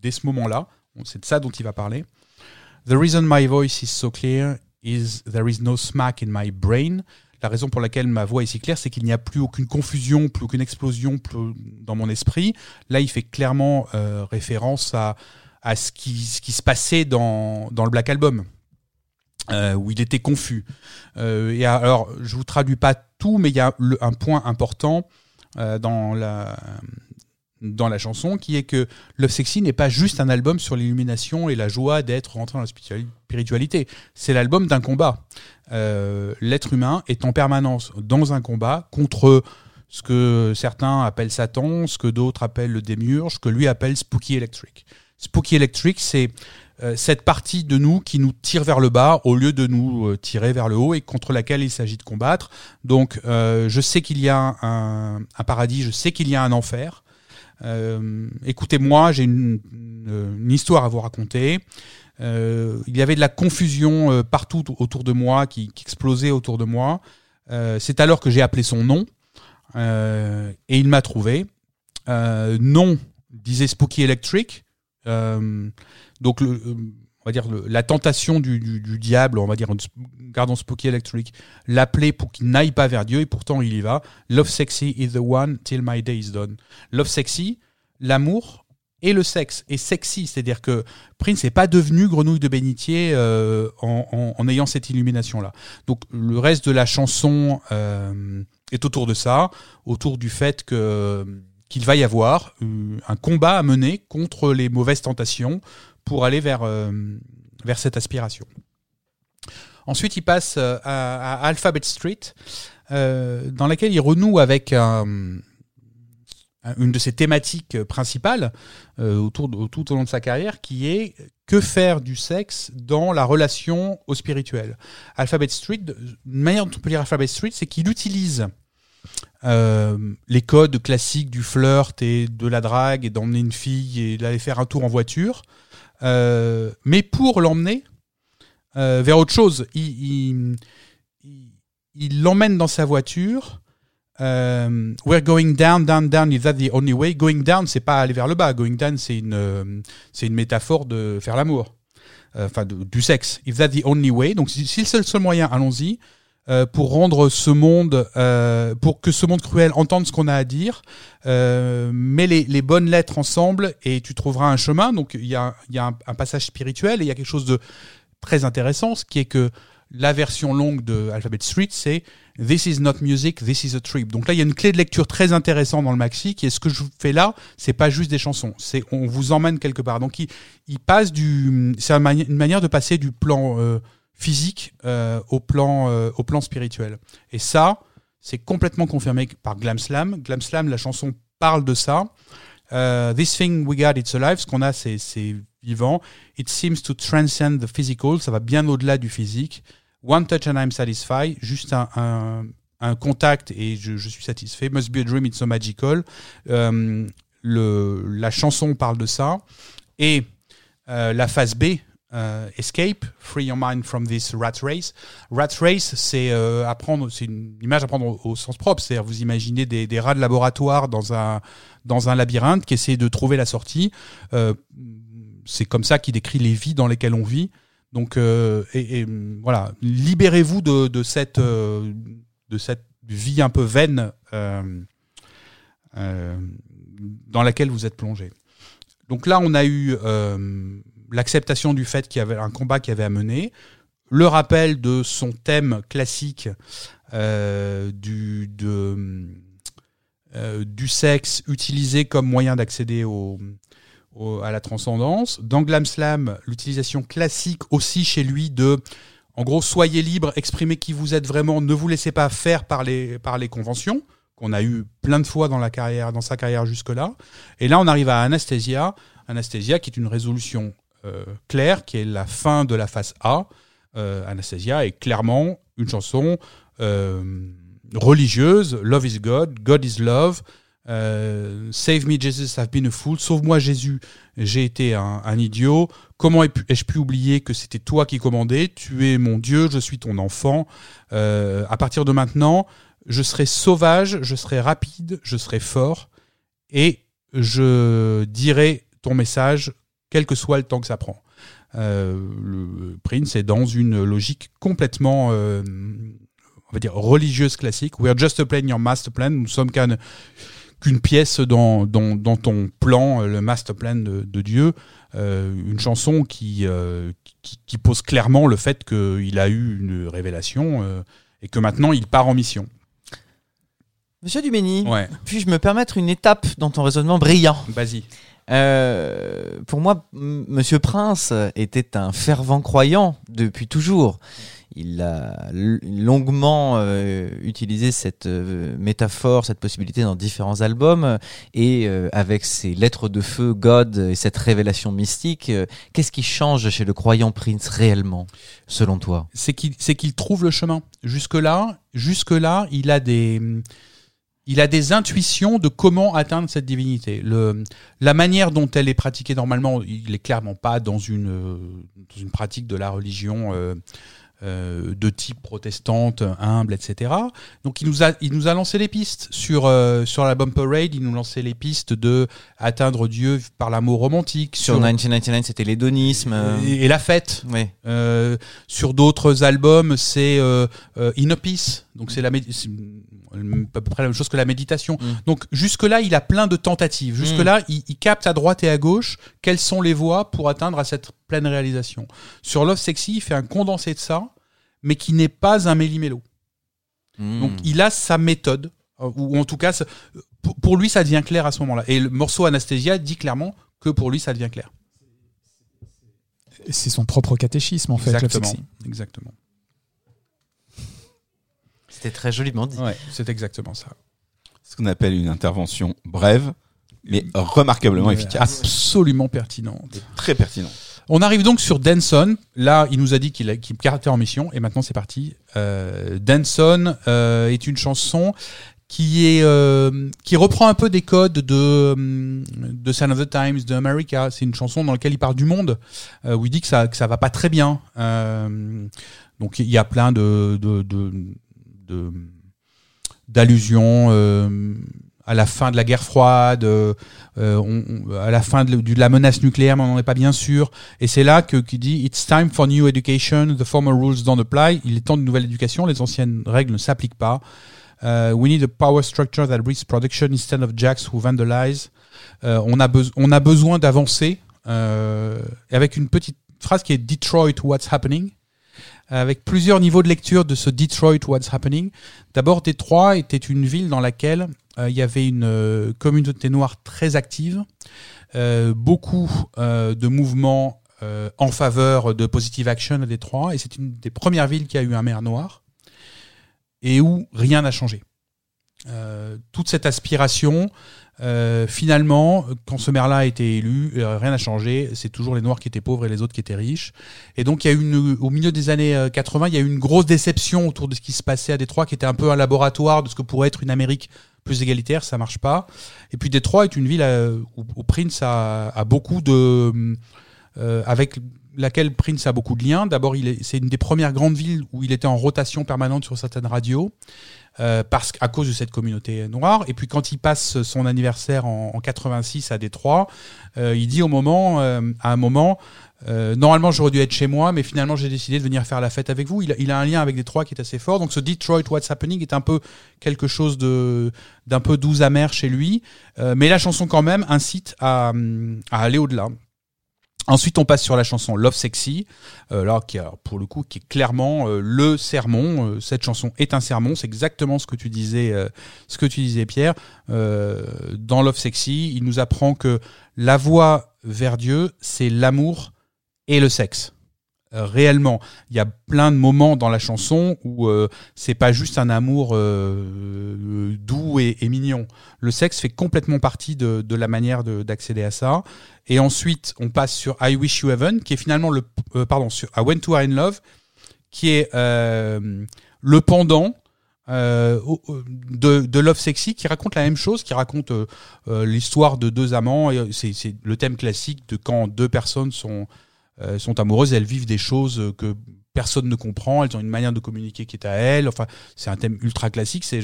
dès ce moment-là, c'est de ça dont il va parler. The reason my voice is so clear is there is no smack in my brain. La raison pour laquelle ma voix est si claire, c'est qu'il n'y a plus aucune confusion, plus aucune explosion dans mon esprit. Là, il fait clairement référence à ce qui se passait dans le Black Album, où il était confus. Et alors, je ne vous traduis pas tout, mais il y a un point important dans la chanson, qui est que Love Sexy n'est pas juste un album sur l'illumination et la joie d'être rentré dans la spiritualité. C'est l'album d'un combat. L'être humain est en permanence dans un combat contre ce que certains appellent Satan, ce que d'autres appellent le démiurge, ce que lui appelle Spooky Electric. Spooky Electric, c'est cette partie de nous qui nous tire vers le bas au lieu de nous tirer vers le haut et contre laquelle il s'agit de combattre. Donc, je sais qu'il y a un paradis, je sais qu'il y a un enfer. Écoutez-moi, j'ai une histoire à vous raconter. Il y avait de la confusion partout autour de moi, qui explosait autour de moi. C'est alors que j'ai appelé son nom et il m'a trouvé. Non, disait Spooky Electric. Donc, on va dire la tentation du diable, on va dire, gardons Spooky Electric, l'appeler pour qu'il n'aille pas vers Dieu, et pourtant il y va. Love Sexy is the one till my day is done. Love Sexy, l'amour et le sexe, et sexy, c'est-à-dire que Prince n'est pas devenu grenouille de bénitier en ayant cette illumination-là. Donc le reste de la chanson est autour de ça, autour du fait qu'il va y avoir un combat à mener contre les mauvaises tentations, pour aller vers cette aspiration. Ensuite, il passe à Alphabet Street, dans laquelle il renoue avec une de ses thématiques principales tout au long de sa carrière, qui est que faire du sexe dans la relation au spirituel. Alphabet Street, une manière dont on peut lire Alphabet Street, c'est qu'il utilise les codes classiques du flirt et de la drague et d'emmener une fille et d'aller faire un tour en voiture, mais pour l'emmener vers autre chose. Il l'emmène dans sa voiture. We're going down, down, down. Is that the only way? Going down, c'est pas aller vers le bas. Going down, c'est une métaphore de faire l'amour, enfin du sexe. Is that the only way? Donc, si c'est le seul moyen, allons-y, pour rendre ce monde, pour que ce monde cruel entende ce qu'on a à dire, mets les bonnes lettres ensemble et tu trouveras un chemin. Donc il y a un passage spirituel, et il y a quelque chose de très intéressant, ce qui est que la version longue de Alphabet Street, c'est « This is not music, this is a trip ». Donc là, il y a une clé de lecture très intéressante dans le maxi, qui est ce que je fais là, c'est pas juste des chansons, c'est on vous emmène quelque part. Donc il passe du, c'est une manière de passer du plan physique au plan spirituel. Et ça, c'est complètement confirmé par Glam Slam. Glam Slam, la chanson parle de ça. This thing we got, it's alive. Ce qu'on a, c'est vivant. It seems to transcend the physical. Ça va bien au-delà du physique. One touch and I'm satisfied. Juste un contact et je suis satisfait. Must be a dream, it's so magical. La chanson parle de ça. Et la phase B, Escape, free your mind from this rat race. Rat race, c'est c'est une image à prendre au sens propre. C'est-à-dire, vous imaginez des rats de laboratoire dans un labyrinthe qui essaient de trouver la sortie. C'est comme ça qu'il décrit les vies dans lesquelles on vit. Donc, voilà, libérez-vous de cette vie un peu vaine dans laquelle vous êtes plongé. Donc là, on a eu l'acceptation du fait qu'il y avait un combat qu'il y avait à mener, le rappel de son thème classique du sexe utilisé comme moyen d'accéder à la transcendance. Dans Glam Slam, l'utilisation classique aussi chez lui de, en gros, soyez libre, exprimez qui vous êtes vraiment, ne vous laissez pas faire par les conventions, qu'on a eu plein de fois dans sa carrière jusque-là. Et là, on arrive à Anastasia, qui est une résolution claire, qui est la fin de la phase A. Anastasia est clairement une chanson religieuse. Love is God, God is love. Save me Jesus, I've been a fool. Sauve-moi Jésus, j'ai été un idiot. Comment ai-je pu oublier que c'était toi qui commandais? Tu es mon Dieu, je suis ton enfant. À partir de maintenant, je serai sauvage, je serai rapide, je serai fort et je dirai ton message, quel que soit le temps que ça prend. Le Prince est dans une logique complètement on va dire religieuse classique. We're just a plan, your master plan. Nous sommes qu'une pièce dans ton plan, le master plan de Dieu. Une chanson qui pose clairement le fait qu'il a eu une révélation et que maintenant il part en mission. Monsieur Dumény, ouais. Puis-je me permettre une étape dans ton raisonnement brillant? Vas-y. Pour moi, Monsieur Prince était un fervent croyant depuis toujours. Il a longuement utilisé cette métaphore, cette possibilité dans différents albums et avec ses lettres de feu, God et cette révélation mystique, qu'est-ce qui change chez le croyant Prince réellement, selon toi? C'est qu'il trouve le chemin. Jusque-là, il a des intuitions de comment atteindre cette divinité. La manière dont elle est pratiquée normalement, il n'est clairement pas dans une pratique de la religion de type protestante, humble, etc. Donc il nous a lancé les pistes sur l'album Parade, il nous lançait les pistes de atteindre Dieu par l'amour romantique. Sur 1999, c'était l'hédonisme. Et la fête. Oui. Sur d'autres albums, c'est In a Peace. Donc c'est à peu près la même chose que la méditation. Donc jusque-là, il a plein de tentatives. Jusque-là, il capte à droite et à gauche quelles sont les voies pour atteindre à cette pleine réalisation. Sur Love Sexy, il fait un condensé de ça, mais qui n'est pas un méli-mélo. Donc il a sa méthode, ou en tout cas, pour lui, ça devient clair à ce moment-là. Et le morceau Anastasia dit clairement que pour lui, ça devient clair. C'est son propre catéchisme, en fait, Love Sexy. Exactement. C'était très joliment dit. Ouais, c'est exactement ça. Ce qu'on appelle une intervention brève, mais remarquablement efficace. Absolument pertinente. Et très pertinente. On arrive donc sur Danson. Là, il nous a dit qu'il partait en mission, et maintenant c'est parti. Danson est une chanson qui reprend un peu des codes de Sign of the Times, de America. C'est une chanson dans laquelle il parle du monde, où il dit que ça va pas très bien. Donc il y a plein d'allusions à la fin de la guerre froide, à la fin de la menace nucléaire, mais on n'en est pas bien sûr. Et c'est là qu'il dit « It's time for new education, the former rules don't apply ». Il est temps de nouvelle éducation, les anciennes règles ne s'appliquent pas. « We need a power structure that breeds production instead of jacks who vandalize ». On a besoin d'avancer avec une petite phrase qui est « Detroit, what's happening ». avec plusieurs niveaux de lecture de ce Detroit What's Happening. D'abord, Détroit était une ville dans laquelle il y avait une communauté noire très active, beaucoup de mouvements en faveur de Positive Action à Détroit, et c'est une des premières villes qui a eu un maire noir, et où rien n'a changé. Toute cette aspiration, finalement, quand ce maire-là a été élu, rien n'a changé, c'est toujours les Noirs qui étaient pauvres et les autres qui étaient riches. Et donc, il y a eu au milieu des années 80, il y a eu une grosse déception autour de ce qui se passait à Détroit, qui était un peu un laboratoire de ce que pourrait être une Amérique plus égalitaire. Ça marche pas. Et puis, Détroit est une ville où Prince a beaucoup de... avec laquelle Prince a beaucoup de liens. D'abord, c'est une des premières grandes villes où il était en rotation permanente sur certaines radios, à cause de cette communauté noire. Et puis quand il passe son anniversaire en 86 à Détroit, il dit à un moment, normalement j'aurais dû être chez moi, mais finalement j'ai décidé de venir faire la fête avec vous. Il a un lien avec Détroit qui est assez fort. Donc ce Detroit What's Happening est un peu quelque chose d'un peu doux amer chez lui. Mais la chanson quand même incite à aller au-delà. Ensuite, on passe sur la chanson Love Sexy, qui est clairement le sermon. Cette chanson est un sermon, c'est exactement ce que tu disais, Pierre. Dans Love Sexy, il nous apprend que la voie vers Dieu, c'est l'amour et le sexe. Réellement, il y a plein de moments dans la chanson où c'est pas juste un amour doux et mignon. Le sexe fait complètement partie de la manière d'accéder à ça. Et ensuite, on passe sur I Wish You Heaven, qui est finalement sur I Went to Her in Love, qui est le pendant de Love Sexy, qui raconte la même chose, qui raconte l'histoire de deux amants. Et c'est le thème classique de quand deux personnes sont amoureuses, elles vivent des choses que personne ne comprend, elles ont une manière de communiquer qui est à elles. Enfin, c'est un thème ultra classique. Les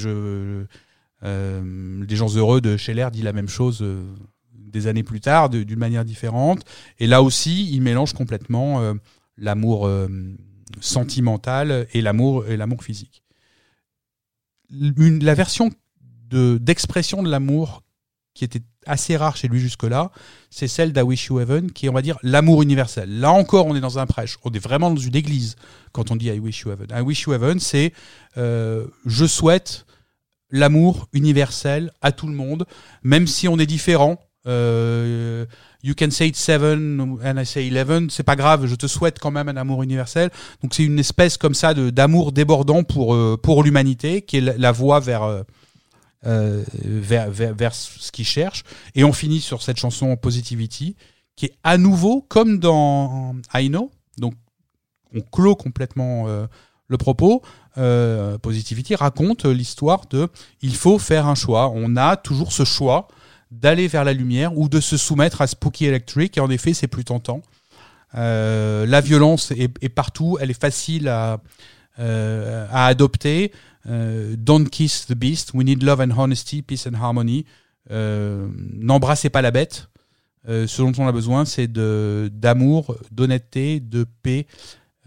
gens heureux de Scheller dit la même chose des années plus tard, d'une manière différente. Et là aussi, il mélange complètement l'amour sentimental et l'amour physique. La version d'expression de l'amour qui était assez rare chez lui jusque-là, c'est celle d'I Wish You Heaven, qui est, on va dire, l'amour universel. Là encore, on est dans un prêche, on est vraiment dans une église quand on dit I Wish You Heaven. I Wish You Heaven, c'est je souhaite l'amour universel à tout le monde, même si on est différent. You can say it's 7 and I say 11, c'est pas grave, je te souhaite quand même un amour universel. Donc c'est une espèce comme ça d'amour débordant pour l'humanité, qui est la voie vers ce qu'ils cherchent. Et on finit sur cette chanson Positivity, qui est à nouveau comme dans I Know, donc on clôt complètement le propos. Positivity raconte l'histoire de il faut faire un choix, on a toujours ce choix d'aller vers la lumière ou de se soumettre à Spooky Electric, et en effet c'est plus tentant. La violence est partout, elle est facile à adopter. Don't kiss the beast, we need love and honesty, peace and harmony. N'embrassez pas la bête. Ce dont on a besoin, c'est d'amour, d'honnêteté, de paix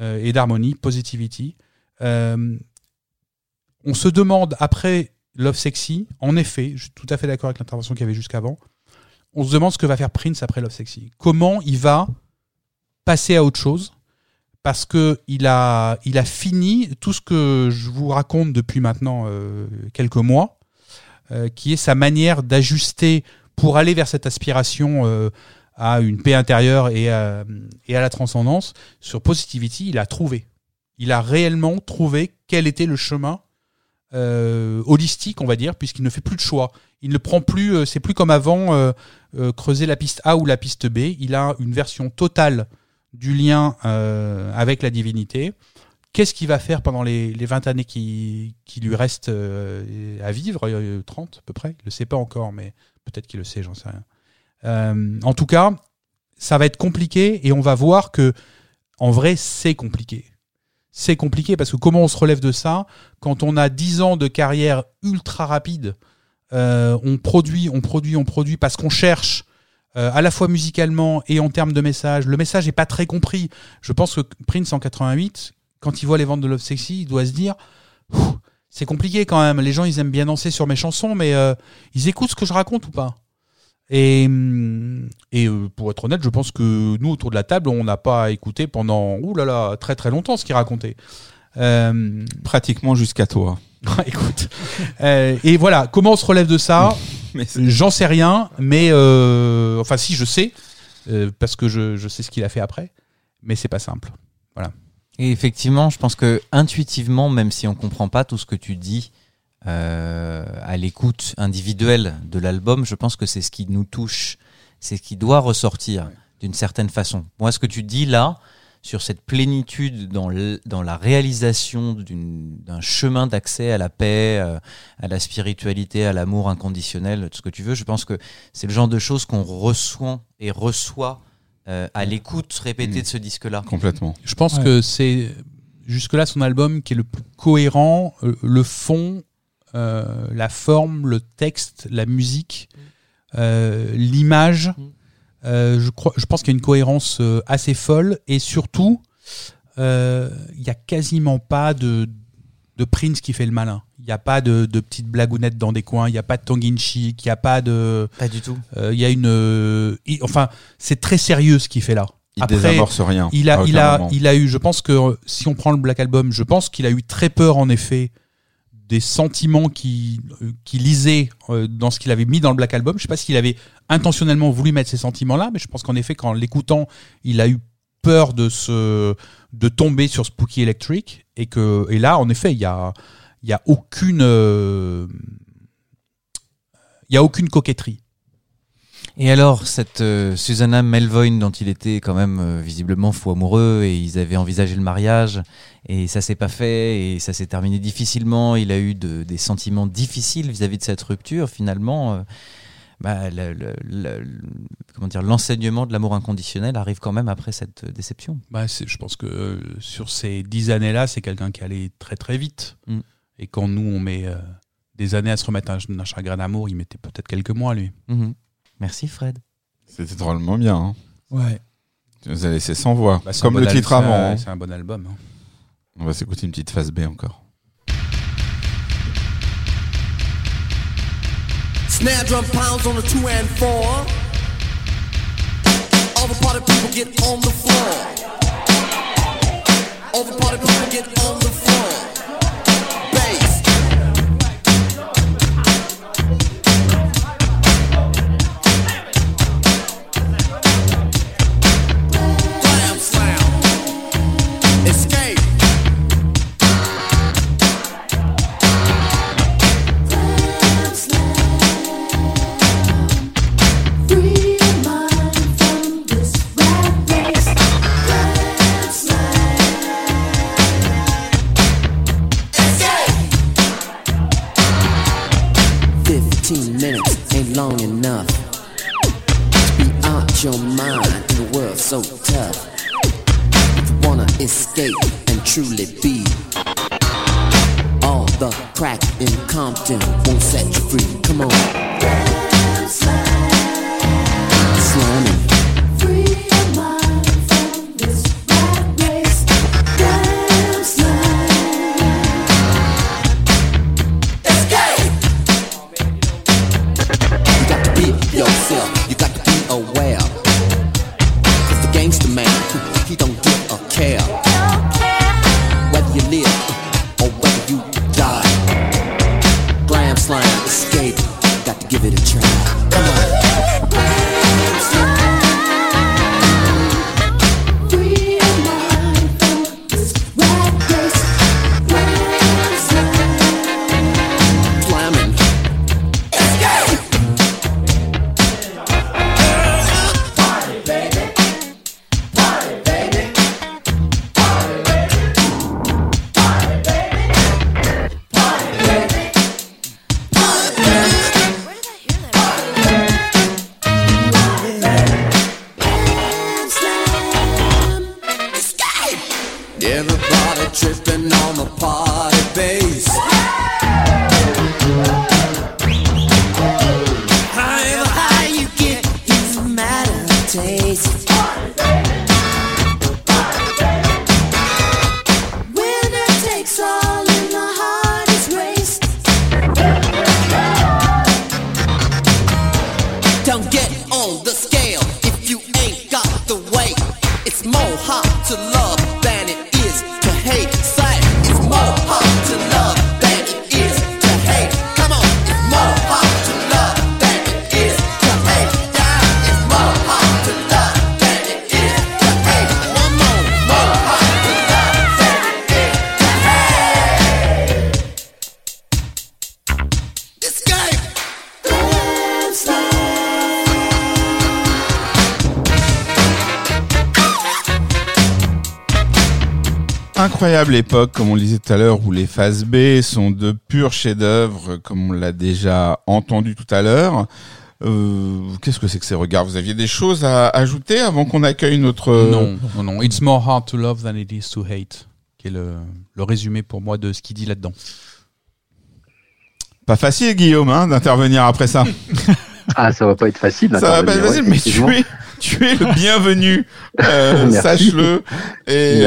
et d'harmonie, positivity. On se demande, après Love Sexy, en effet, je suis tout à fait d'accord avec l'intervention qu'il y avait jusqu'avant, on se demande ce que va faire Prince après Love Sexy. Comment il va passer à autre chose? Parce qu'il a fini tout ce que je vous raconte depuis maintenant quelques mois, qui est sa manière d'ajuster pour aller vers cette aspiration à une paix intérieure et à la transcendance. Sur Positivity, il a réellement trouvé quel était le chemin holistique, on va dire, puisqu'il ne fait plus de choix. Il ne prend plus, c'est plus comme avant, creuser la piste A ou la piste B. Il a une version totale du lien avec la divinité. Qu'est-ce qu'il va faire pendant les 20 années qui lui restent à vivre, 30 à peu près, il ne le sait pas encore, mais peut-être qu'il le sait, j'en sais rien. En tout cas, ça va être compliqué, et on va voir que en vrai, c'est compliqué. C'est compliqué parce que comment on se relève de ça quand on a 10 ans de carrière ultra rapide, on produit parce qu'on cherche, à la fois musicalement et en termes de message. Le message n'est pas très compris. Je pense que Prince, en 88, quand il voit les ventes de Love Sexy, il doit se dire « C'est compliqué quand même. Les gens, ils aiment bien danser sur mes chansons, mais ils écoutent ce que je raconte ou pas ?» Et pour être honnête, je pense que nous, autour de la table, on n'a pas écouté pendant très très longtemps ce qu'il racontait. Pratiquement jusqu'à toi. Écoute. Et voilà, comment on se relève de ça ? J'en sais rien, mais enfin si, je sais, parce que je sais ce qu'il a fait après, mais c'est pas simple. Voilà. Et effectivement, je pense que intuitivement, même si on comprend pas tout ce que tu dis, à l'écoute individuelle de l'album, je pense que c'est ce qui nous touche, c'est ce qui doit ressortir d'une certaine façon. Moi, ce que tu dis là, sur cette plénitude dans la réalisation d'un chemin d'accès à la paix, à la spiritualité, à l'amour inconditionnel, tout ce que tu veux, je pense que c'est le genre de choses qu'on reçoit à l'écoute répétée de ce disque-là. Complètement. Je pense que c'est jusque-là son album qui est le plus cohérent, le fond, la forme, le texte, la musique, l'image... je pense qu'il y a une cohérence assez folle, et surtout il n'y a quasiment pas de Prince qui fait le malin. Il n'y a pas de petites blagounettes dans des coins, il n'y a pas de tongue in cheek, il n'y a pas de... Pas du tout. Il y a une... enfin, c'est très sérieux ce qu'il fait là. Après, il désamorce rien. Il a eu, je pense que si on prend le Black Album, je pense qu'il a eu très peur en effet des sentiments qu'il lisait dans ce qu'il avait mis dans le Black Album. Je ne sais pas s'il avait intentionnellement voulu mettre ces sentiments-là, mais je pense qu'en effet, qu'en l'écoutant, il a eu peur de tomber sur Spooky Electric. Et là, en effet, il y a aucune coquetterie. Et alors, cette Susanna Melvoin dont il était quand même visiblement fou amoureux, et ils avaient envisagé le mariage et ça s'est pas fait et ça s'est terminé difficilement. Il a eu des sentiments difficiles vis-à-vis de cette rupture. Finalement, l'enseignement de l'amour inconditionnel arrive quand même après cette déception. Je pense que sur ces 10 années-là, c'est quelqu'un qui allait très très vite. Mm. Et quand nous, on met des années à se remettre d'un chagrin d'amour, il mettait peut-être quelques mois, lui. Mm-hmm. Merci Fred. C'était drôlement bien. Hein. Ouais. Tu nous as laissé sans voix. Comme le titre avant. C'est un bon album. Hein. On va s'écouter une petite phase B encore. Snare drum pounds on the 2 and 4. All the party people get on the floor. All the party people get on the floor. Long enough to be out your mind in a world so tough. If you wanna escape and truly be all the crack in Compton won't set you free. Come on, slamming. Incroyable époque, comme on le disait tout à l'heure, où les phases B sont de purs chefs-d'œuvre, comme on l'a déjà entendu tout à l'heure. Qu'est-ce que c'est que ces regards ? Vous aviez des choses à ajouter avant qu'on accueille notre... Non. It's more hard to love than it is to hate, qui est le résumé pour moi de ce qu'il dit là-dedans. Pas facile, Guillaume, d'intervenir après ça. Ah, ça va pas être facile. Ça va pas être facile, mais tu es le bienvenu, sache-le. Et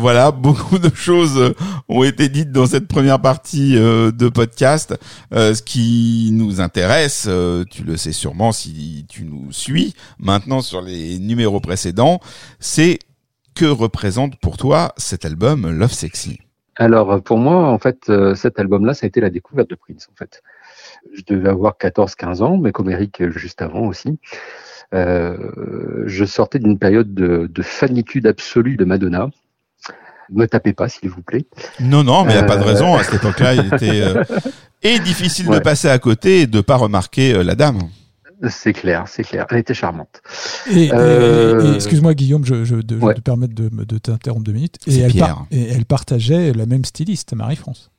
voilà, beaucoup de choses ont été dites dans cette première partie de podcast. Ce qui nous intéresse, tu le sais sûrement si tu nous suis maintenant sur les numéros précédents, c'est que représente pour toi cet album Love Sexy ? Alors pour moi, en fait, cet album-là, ça a été la découverte de Prince, en fait. Je devais avoir 14-15 ans, mais comme Eric juste avant aussi. Je sortais d'une période de fanitude absolue de Madonna. Ne tapez pas, s'il vous plaît. Non, mais il n'y a pas de raison. À cette époque-là, il était difficile de passer à côté et de ne pas remarquer la dame. C'est clair. Elle était charmante. Et excuse-moi, Guillaume, je te permets de t'interrompre 2 minutes. Elle partageait la même styliste, Marie-France.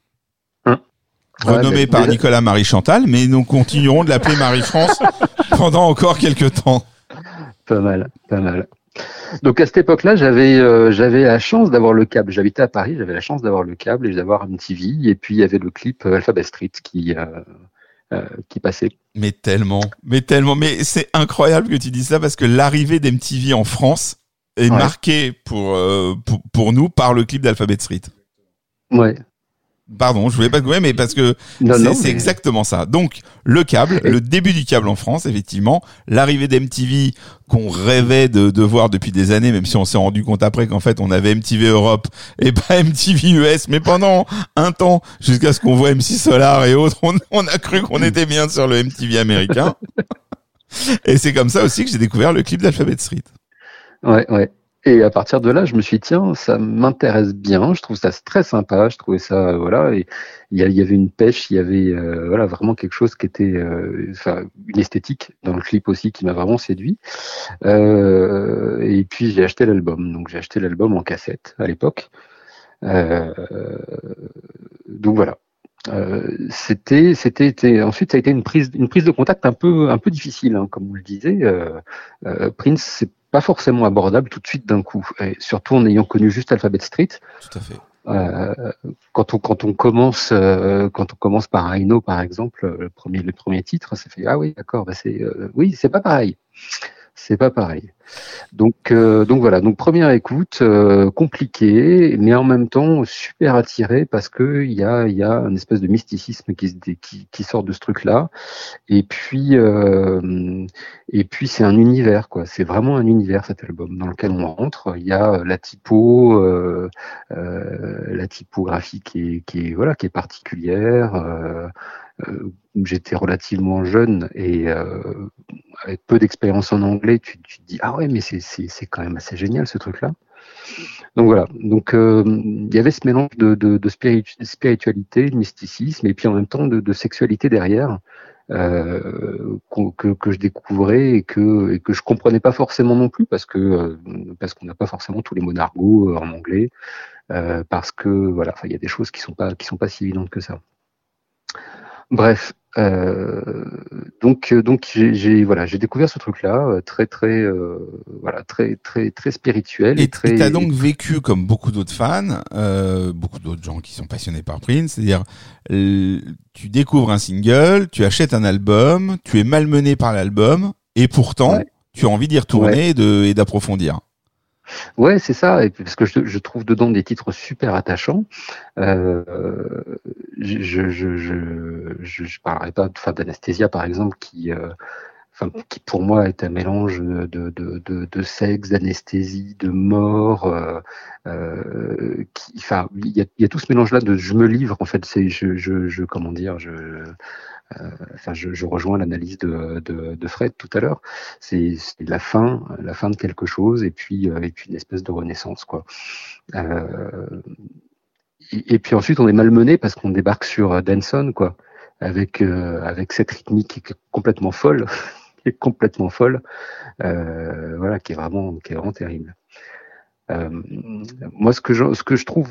Renommée par Nicolas Marie Chantal, mais nous continuerons de l'appeler Marie-France pendant encore quelques temps. Pas mal. Donc à cette époque-là, j'avais la chance d'avoir le câble. J'habitais à Paris, j'avais la chance d'avoir le câble et d'avoir une TV. Et puis il y avait le clip Alphabet Street qui passait. Mais tellement. Mais c'est incroyable que tu dises ça parce que l'arrivée d'MTV en France est marquée pour nous par le clip d'Alphabet Street. Ouais. Pardon, je voulais pas te couper, mais parce que c'est exactement ça. Donc, le câble, le début du câble en France, effectivement, l'arrivée d'MTV qu'on rêvait de voir depuis des années, même si on s'est rendu compte après qu'en fait, on avait MTV Europe et pas MTV US, mais pendant un temps, jusqu'à ce qu'on voit MC Solar et autres, on a cru qu'on était bien sur le MTV américain. Et c'est comme ça aussi que j'ai découvert le clip d'Alphabet Street. Ouais. Et à partir de là, je me suis dit, tiens, ça m'intéresse bien, je trouve ça très sympa, je trouvais ça, voilà, et il y avait une pêche, il y avait, vraiment quelque chose qui était, une esthétique dans le clip aussi qui m'a vraiment séduit. Et puis, j'ai acheté l'album. Donc, j'ai acheté l'album en cassette à l'époque. Donc, voilà. Ensuite ça a été une prise de contact un peu difficile, comme vous le disiez. Prince, c'est pas forcément abordable tout de suite d'un coup, et surtout en ayant connu juste Alphabet Street. Tout à fait. Quand on commence par Rhino par exemple, le premier titre, ça fait ah oui d'accord, c'est pas pareil. C'est pas pareil. Donc voilà. Donc première écoute compliquée, mais en même temps super attirée parce que il y a une espèce de mysticisme qui sort de ce truc-là. Et puis c'est un univers quoi. C'est vraiment un univers cet album dans lequel on rentre. Il y a la typographie qui est particulière. J'étais relativement jeune et avec peu d'expérience en anglais, tu te dis ah ouais mais c'est quand même assez génial ce truc là. Donc voilà, donc il y avait ce mélange de spiritualité, de mysticisme et puis en même temps de sexualité derrière que je découvrais et que je comprenais pas forcément non plus parce qu'on n'a pas forcément tous les mots d'argot en anglais parce que voilà, il y a des choses qui sont pas si évidentes que ça. Bref, donc j'ai découvert ce truc-là très spirituel et t'as donc vécu comme beaucoup d'autres fans, beaucoup d'autres gens qui sont passionnés par Prince, c'est-à-dire tu découvres un single, tu achètes un album, tu es malmené par l'album et pourtant tu as envie d'y retourner et d'approfondir. Ouais, c'est ça, et parce que je trouve dedans des titres super attachants. Je parlerai pas de Fab d'Anesthesia par exemple, qui pour moi est un mélange de sexe, d'anesthésie, de mort. Il y a tout ce mélange-là de je me livre en fait. C'est je rejoins l'analyse de Fred tout à l'heure. C'est la fin de quelque chose, et puis une espèce de renaissance, quoi. Et puis ensuite, on est malmené parce qu'on débarque sur Danson, quoi, avec cette rythmique qui est complètement folle, qui est vraiment terrible. Moi, ce que je trouve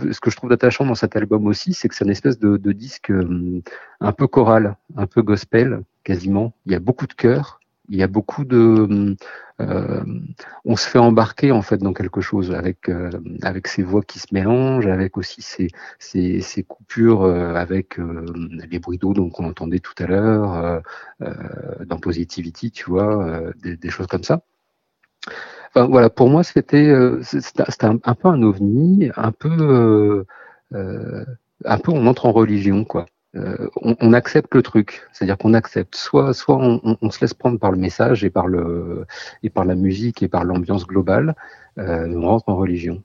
d'attachant dans cet album aussi, c'est que c'est une espèce de disque un peu choral, un peu gospel quasiment. Il y a beaucoup de chœurs, il y a beaucoup de, on se fait embarquer en fait dans quelque chose avec ces voix qui se mélangent, avec aussi ces coupures avec les bruits d'eau donc on entendait tout à l'heure dans Positivity, tu vois, des choses comme ça. Enfin, voilà, pour moi, c'était un peu un ovni, un peu on entre en religion, quoi. On accepte le truc, c'est-à-dire qu'on accepte. Soit on se laisse prendre par le message et par la musique et par l'ambiance globale. On rentre en religion.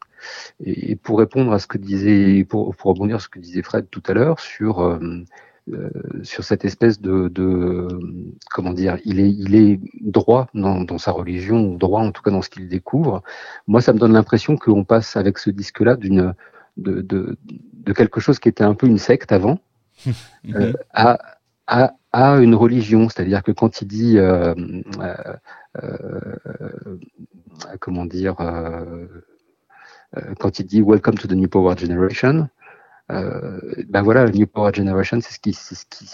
Et pour répondre à ce que disait, pour rebondir à ce que disait Fred tout à l'heure sur cette espèce de comment dire, il est droit dans sa religion, droit en tout cas dans ce qu'il découvre. Moi, ça me donne l'impression qu'on passe avec ce disque-là de quelque chose qui était un peu une secte avant à une religion. C'est-à-dire que quand il dit comment dire, quand il dit Welcome to the New Power Generation. Ben voilà, New Power Generation, c'est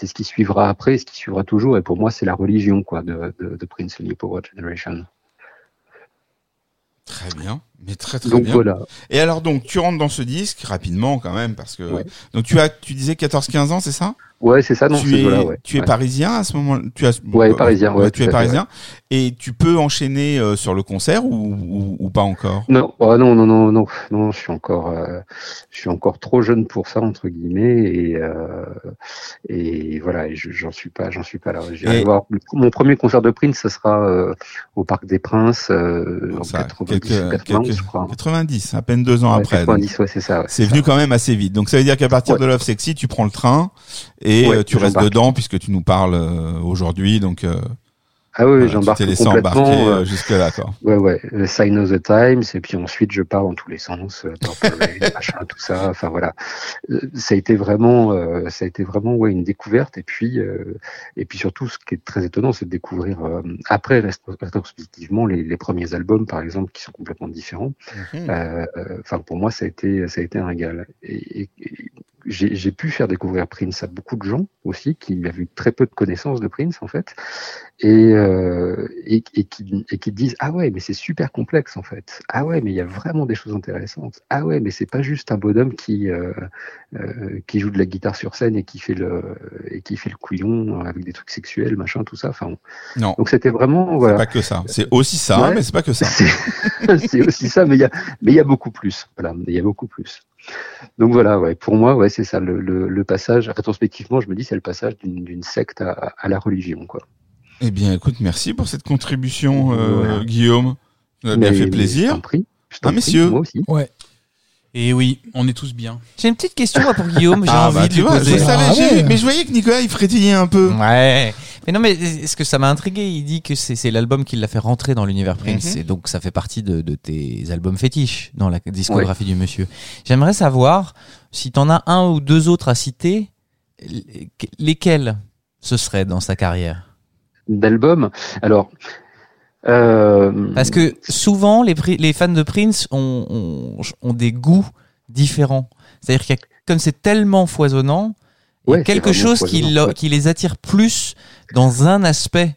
ce qui suivra après, ce qui suivra toujours, et pour moi, c'est la religion, quoi, de Prince, New Power Generation. Très bien, mais très très donc, bien. Voilà. Et alors donc, tu rentres dans ce disque rapidement quand même, parce que ouais. Donc tu disais 14-15 ans, c'est ça? Ouais, c'est ça. Donc tu es parisien à ce moment. Tu es parisien. Et tu peux enchaîner sur le concert ou pas encore? Non, oh, non. Je suis encore trop jeune pour ça entre guillemets et voilà. J'en suis pas là. J'irai voir mon premier concert de Prince, ça sera au Parc des Princes en 90, je crois. 90, à peine 2 ans après. 90, donc, ouais, c'est ça. Ouais, c'est venu ça. Quand même assez vite. Donc ça veut dire qu'à partir de Love Sexy, tu prends le train. Et tu restes dedans puisque tu nous parles aujourd'hui, donc j'embarque tu t'es laissé complètement embarquer jusque là, quoi. Ouais, le Sign of the Times, et puis ensuite je pars dans tous les sens, Purple Rain, machin, tout ça. Enfin voilà, ça a été vraiment une découverte. Et puis surtout, ce qui est très étonnant, c'est de découvrir après rétrospectivement les premiers albums, par exemple, qui sont complètement différents. Enfin pour moi, ça a été un régal. Et j'ai pu faire découvrir Prince à beaucoup de gens aussi qui avaient eu très peu de connaissances de Prince en fait, et qui disent ah ouais mais c'est super complexe en fait, ah ouais mais il y a vraiment des choses intéressantes, ah ouais mais c'est pas juste un bonhomme qui joue de la guitare sur scène et qui fait le couillon avec des trucs sexuels machin tout ça, enfin non. Donc c'était vraiment voilà, c'est pas que ça, c'est aussi ça ouais, hein, mais c'est pas que ça, c'est aussi ça mais il y a beaucoup plus, voilà, il y a beaucoup plus. Donc voilà, ouais, pour moi, ouais, c'est ça le passage. Rétrospectivement, je me dis c'est le passage d'une secte à la religion, quoi. Eh bien, écoute, merci pour cette contribution, Guillaume. Ça a bien fait plaisir. Je t'en prie, messieurs. Moi aussi. Ouais. Et oui, on est tous bien. J'ai une petite question moi, pour Guillaume. J'ai envie de poser. Je savais, mais je voyais que Nicolas il frétillait un peu. Ouais. Mais non, mais est-ce que ça m'a intrigué? Il dit que c'est l'album qui l'a fait rentrer dans l'univers Prince, et donc ça fait partie de tes albums fétiches dans la discographie du monsieur. J'aimerais savoir si t'en as un ou deux autres à citer, lesquels ce serait dans sa carrière d'album. Alors. Parce que souvent les fans de Prince ont des goûts différents. C'est-à-dire qu'il y a, comme c'est tellement foisonnant, il y a quelque chose qui les attire plus dans un aspect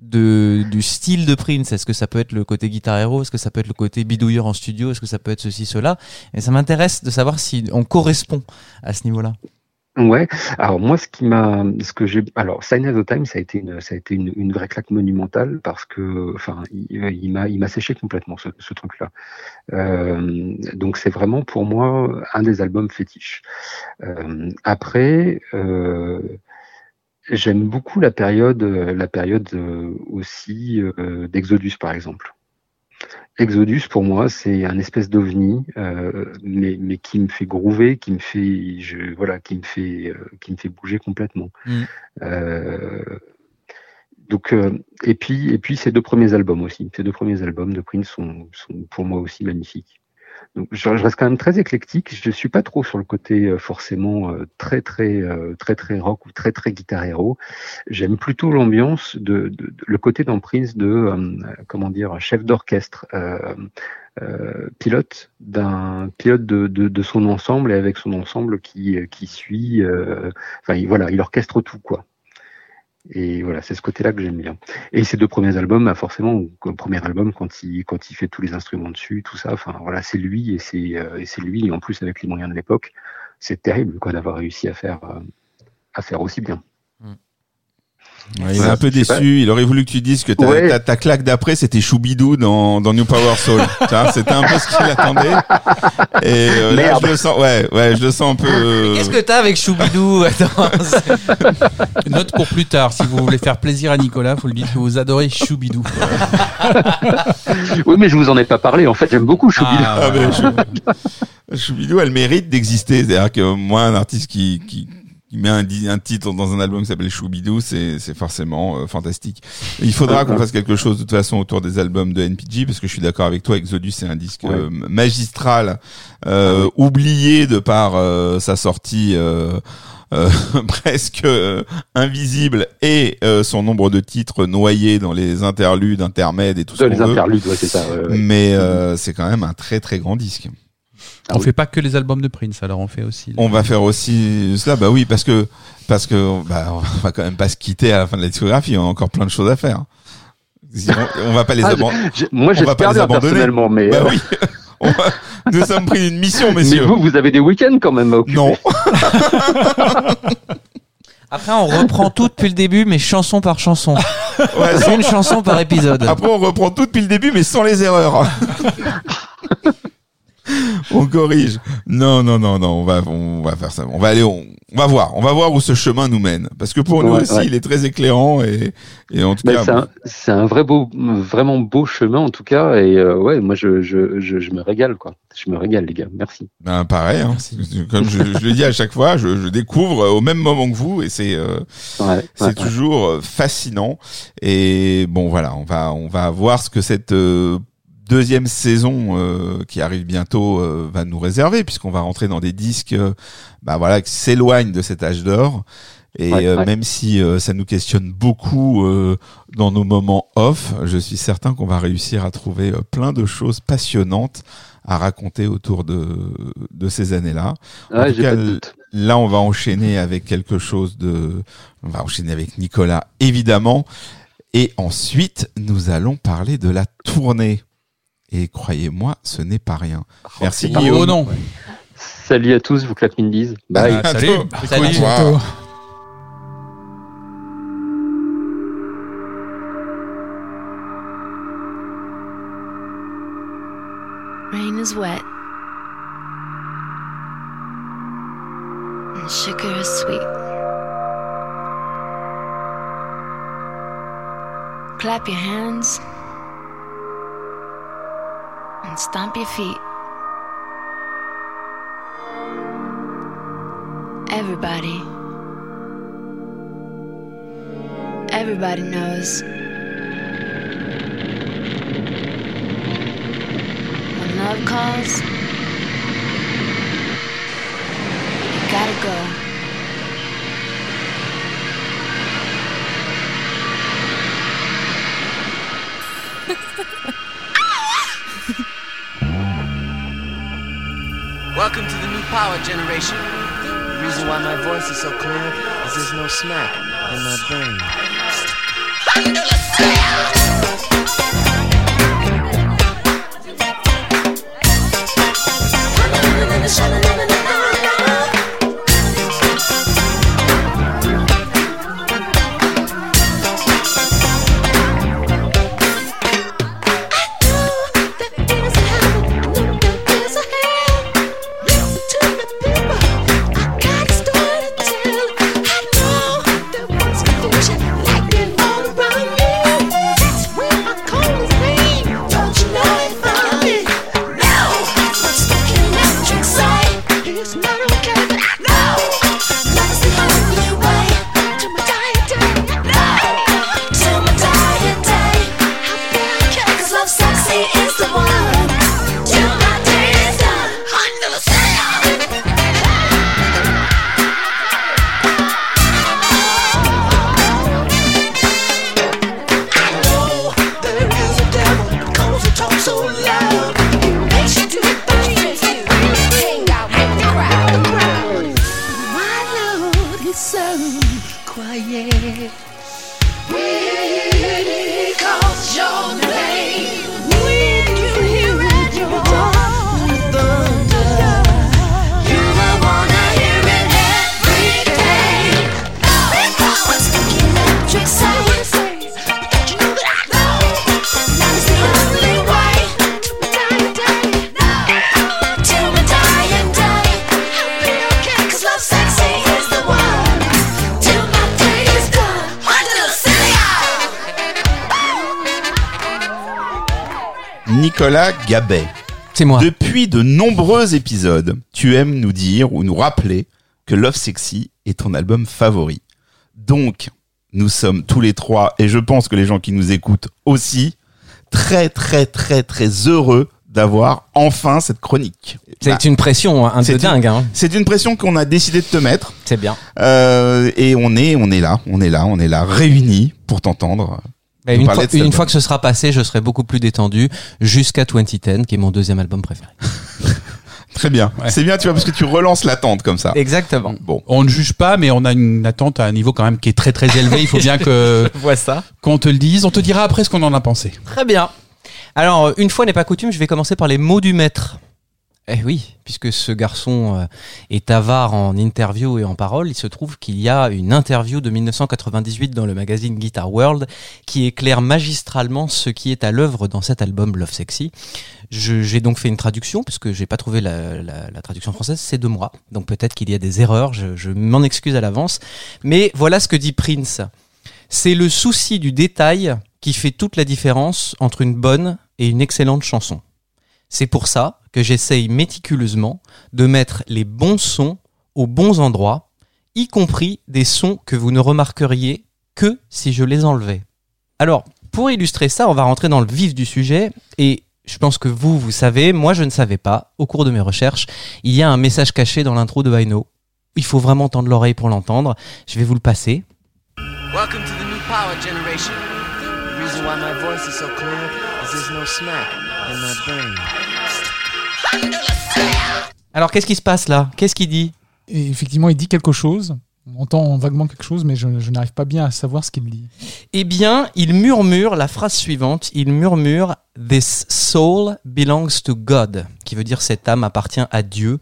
du style de Prince. Est-ce que ça peut être le côté guitar hero? Est-ce que ça peut être le côté bidouilleur en studio? Est-ce que ça peut être ceci, cela? Et ça m'intéresse de savoir si on correspond à ce niveau-là. Ouais. Alors moi, Sign of the Times, ça a été une vraie claque monumentale parce que, enfin, il m'a séché complètement ce truc-là. Donc c'est vraiment pour moi un des albums fétiches. Après, j'aime beaucoup la période aussi d'Exodus par exemple. Exodus, pour moi, c'est un espèce d'ovni, mais qui me fait groover, qui me fait bouger complètement. Donc, et puis ces deux premiers albums de Prince sont pour moi aussi magnifiques. Donc je reste quand même très éclectique. Je suis pas trop sur le côté forcément très rock ou très guitar hero. J'aime plutôt l'ambiance de le côté d'emprise de chef d'orchestre, pilote de son ensemble, et avec son ensemble qui suit. Il orchestre tout, quoi. Et voilà, c'est ce côté-là que j'aime bien. Et ces deux premiers albums, forcément, le premier album, quand il fait tous les instruments dessus, tout ça, c'est lui, et c'est lui, et en plus avec les moyens de l'époque, c'est terrible, quoi, d'avoir réussi à faire aussi bien. Ouais, il est un peu déçu. Il aurait voulu que tu dises que ta claque d'après c'était Choubidou dans New Power Soul. C'était un peu ce qu'il attendait. Et là, je le sens un peu. Mais qu'est-ce que t'as avec Choubidou? Note pour plus tard. Si vous voulez faire plaisir à Nicolas, faut lui dire que vous adorez Choubidou. Oui, mais je vous en ai pas parlé. En fait, j'aime beaucoup Choubidou. Choubidou, elle mérite d'exister. C'est-à-dire que moi, un artiste qui met un titre dans un album qui s'appelle Choubidou, c'est forcément fantastique. Il faudra qu'on fasse quelque chose de toute façon autour des albums de NPG, parce que je suis d'accord avec toi, Exodus c'est un disque magistral, oublié de par sa sortie presque invisible, et son nombre de titres noyés dans les interludes, intermèdes et tout ça. Les interludes, c'est ça. Mais c'est quand même un très très grand disque. On fait pas que les albums de Prince, alors on fait aussi. On va faire aussi cela, bah oui, parce que on va quand même pas se quitter à la fin de la discographie. On a encore plein de choses à faire. On va pas les abandonner. Moi, j'ai perdu personnellement, mais oui. Nous sommes pris une mission, messieurs. Mais vous avez des week-ends quand même à occuper. Non. Après, on reprend tout depuis le début, mais chanson par chanson. Ouais, une chanson par épisode. Après, on reprend tout depuis le début, mais sans les erreurs. On corrige. Non, on va faire ça. On va aller, on va voir où ce chemin nous mène. Parce que pour nous aussi, il est très éclairant et en tout cas. C'est un vraiment beau chemin en tout cas. Et moi je me régale, quoi. Je me régale, les gars. Merci. Ben pareil. Hein. Merci. Comme je le dis à chaque fois, je découvre au même moment que vous et c'est toujours fascinant. Et bon voilà, on va voir ce que cette deuxième saison qui arrive bientôt va nous réserver, puisqu'on va rentrer dans des disques qui s'éloignent de cet âge d'or, et même si ça nous questionne beaucoup dans nos moments off, je suis certain qu'on va réussir à trouver plein de choses passionnantes à raconter autour de ces années-là. En tout cas, là on va enchaîner avec on va enchaîner avec Nicolas évidemment, et ensuite nous allons parler de la tournée. Et croyez-moi, ce n'est pas rien. Merci. Oh non. Ouais. Salut à tous, vous claque une bise. Bye. Salut. Wow. Rain is wet. And sugar is sweet. Clap your hands. And stomp your feet. Everybody knows when love calls, you gotta go. Welcome to the New Power Generation. The reason why my voice is so clear is there's no smack in my brain. How you do the sound? Cold personne croyait. Really calls your name. We can hear it, you are the thunder. You will wanna hear it every day. Because I'm sticking up tricks I would say. Don't you know that I know that is the only way to my dying day? To my dying day, I'll be okay. Cause love sexy is the one. Till my day is done, until Celia. Nicolas Gabay. C'est moi. Depuis de nombreux épisodes, tu aimes nous dire ou nous rappeler que Love Sexy est ton album favori. Donc, nous sommes tous les trois, et je pense que les gens qui nous écoutent aussi, très très très très heureux d'avoir enfin cette chronique. C'est une pression un peu dingue. Hein. C'est une pression qu'on a décidé de te mettre. C'est bien. Et on est là, réunis pour t'entendre. Une fois que ce sera passé, je serai beaucoup plus détendu jusqu'à 2010, qui est mon deuxième album préféré. Très bien. Ouais. C'est bien, tu vois, parce que tu relances l'attente comme ça. Exactement. Bon. On ne juge pas, mais on a une attente à un niveau quand même qui est très très élevé. Il faut bien que je vois ça. Qu'on te le dise. On te dira après ce qu'on en a pensé. Très bien. Alors, une fois n'est pas coutume, je vais commencer par les mots du maître. Eh oui, puisque ce garçon est avare en interview et en parole, il se trouve qu'il y a une interview de 1998 dans le magazine Guitar World qui éclaire magistralement ce qui est à l'œuvre dans cet album Love Sexy. J'ai donc fait une traduction, puisque j'ai pas trouvé la traduction française, c'est de moi. Donc peut-être qu'il y a des erreurs, je m'en excuse à l'avance. Mais voilà ce que dit Prince. C'est le souci du détail qui fait toute la différence entre une bonne et une excellente chanson. C'est pour ça que j'essaye méticuleusement de mettre les bons sons aux bons endroits, y compris des sons que vous ne remarqueriez que si je les enlevais. Alors, pour illustrer ça, on va rentrer dans le vif du sujet et je pense que vous savez, moi je ne savais pas, au cours de mes recherches, il y a un message caché dans l'intro de I Know. Il faut vraiment tendre l'oreille pour l'entendre, je vais vous le passer. Welcome to the New Power Generation. The reason why my voice is so clear is there's no smack in my brain. Alors qu'est-ce qui se passe là ? Qu'est-ce qu'il dit ? Et effectivement, il dit quelque chose. On entend vaguement quelque chose, mais je n'arrive pas bien à savoir ce qu'il dit. Eh bien, il murmure la phrase suivante. Il murmure « This soul belongs to God », qui veut dire « Cette âme appartient à Dieu ».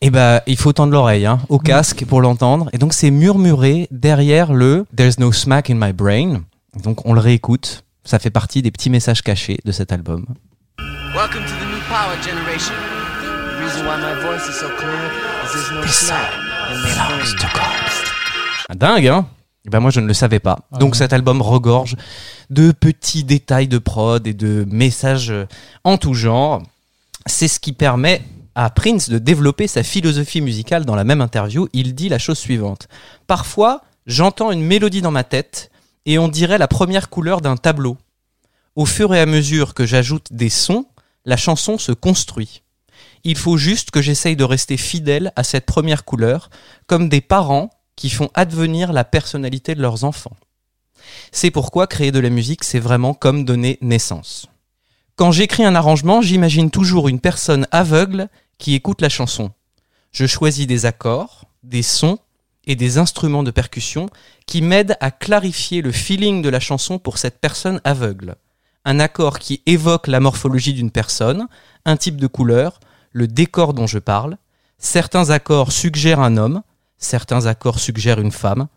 Eh ben, il faut tendre l'oreille au casque pour l'entendre. Et donc, c'est murmuré derrière le « There's no smack in my brain ». Donc, on le réécoute. Ça fait partie des petits messages cachés de cet album. Welcome to the New Power Generation. The reason why my voice is so clear is there's no slack in my brain. Dingue, hein ? Ben moi, je ne le savais pas. Ah, donc cet album regorge de petits détails de prod et de messages en tout genre. C'est ce qui permet à Prince de développer sa philosophie musicale. Dans la même interview, il dit la chose suivante. Parfois, j'entends une mélodie dans ma tête et on dirait la première couleur d'un tableau. Au fur et à mesure que j'ajoute des sons, la chanson se construit. Il faut juste que j'essaye de rester fidèle à cette première couleur, comme des parents qui font advenir la personnalité de leurs enfants. C'est pourquoi créer de la musique, c'est vraiment comme donner naissance. Quand j'écris un arrangement, j'imagine toujours une personne aveugle qui écoute la chanson. Je choisis des accords, des sons et des instruments de percussion qui m'aident à clarifier le feeling de la chanson pour cette personne aveugle. Un accord qui évoque la morphologie d'une personne, un type de couleur, le décor dont je parle. Certains accords suggèrent un homme, certains accords suggèrent une femme,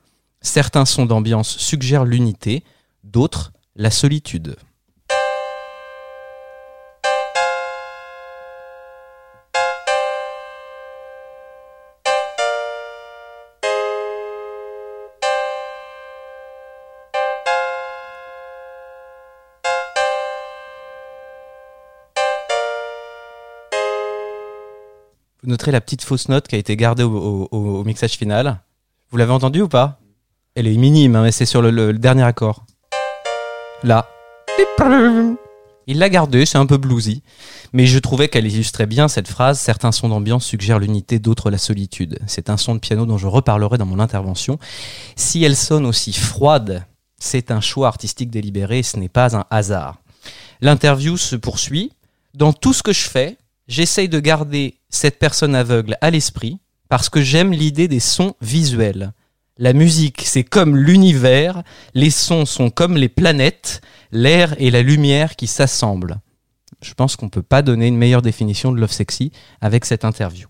certains sons d'ambiance suggèrent l'unité, d'autres la solitude. Vous noterez la petite fausse note qui a été gardée au mixage final. Vous l'avez entendue ou pas ? Elle est minime, mais c'est sur le dernier accord. Là. Il l'a gardée, c'est un peu bluesy. Mais je trouvais qu'elle illustrait bien cette phrase. Certains sons d'ambiance suggèrent l'unité, d'autres la solitude. C'est un son de piano dont je reparlerai dans mon intervention. Si elle sonne aussi froide, c'est un choix artistique délibéré, ce n'est pas un hasard. L'interview se poursuit. Dans tout ce que je fais, j'essaye de garder cette personne aveugle à l'esprit parce que j'aime l'idée des sons visuels. La musique, c'est comme l'univers, les sons sont comme les planètes, l'air et la lumière qui s'assemblent. Je pense qu'on ne peut pas donner une meilleure définition de Love Sexy avec cette interview.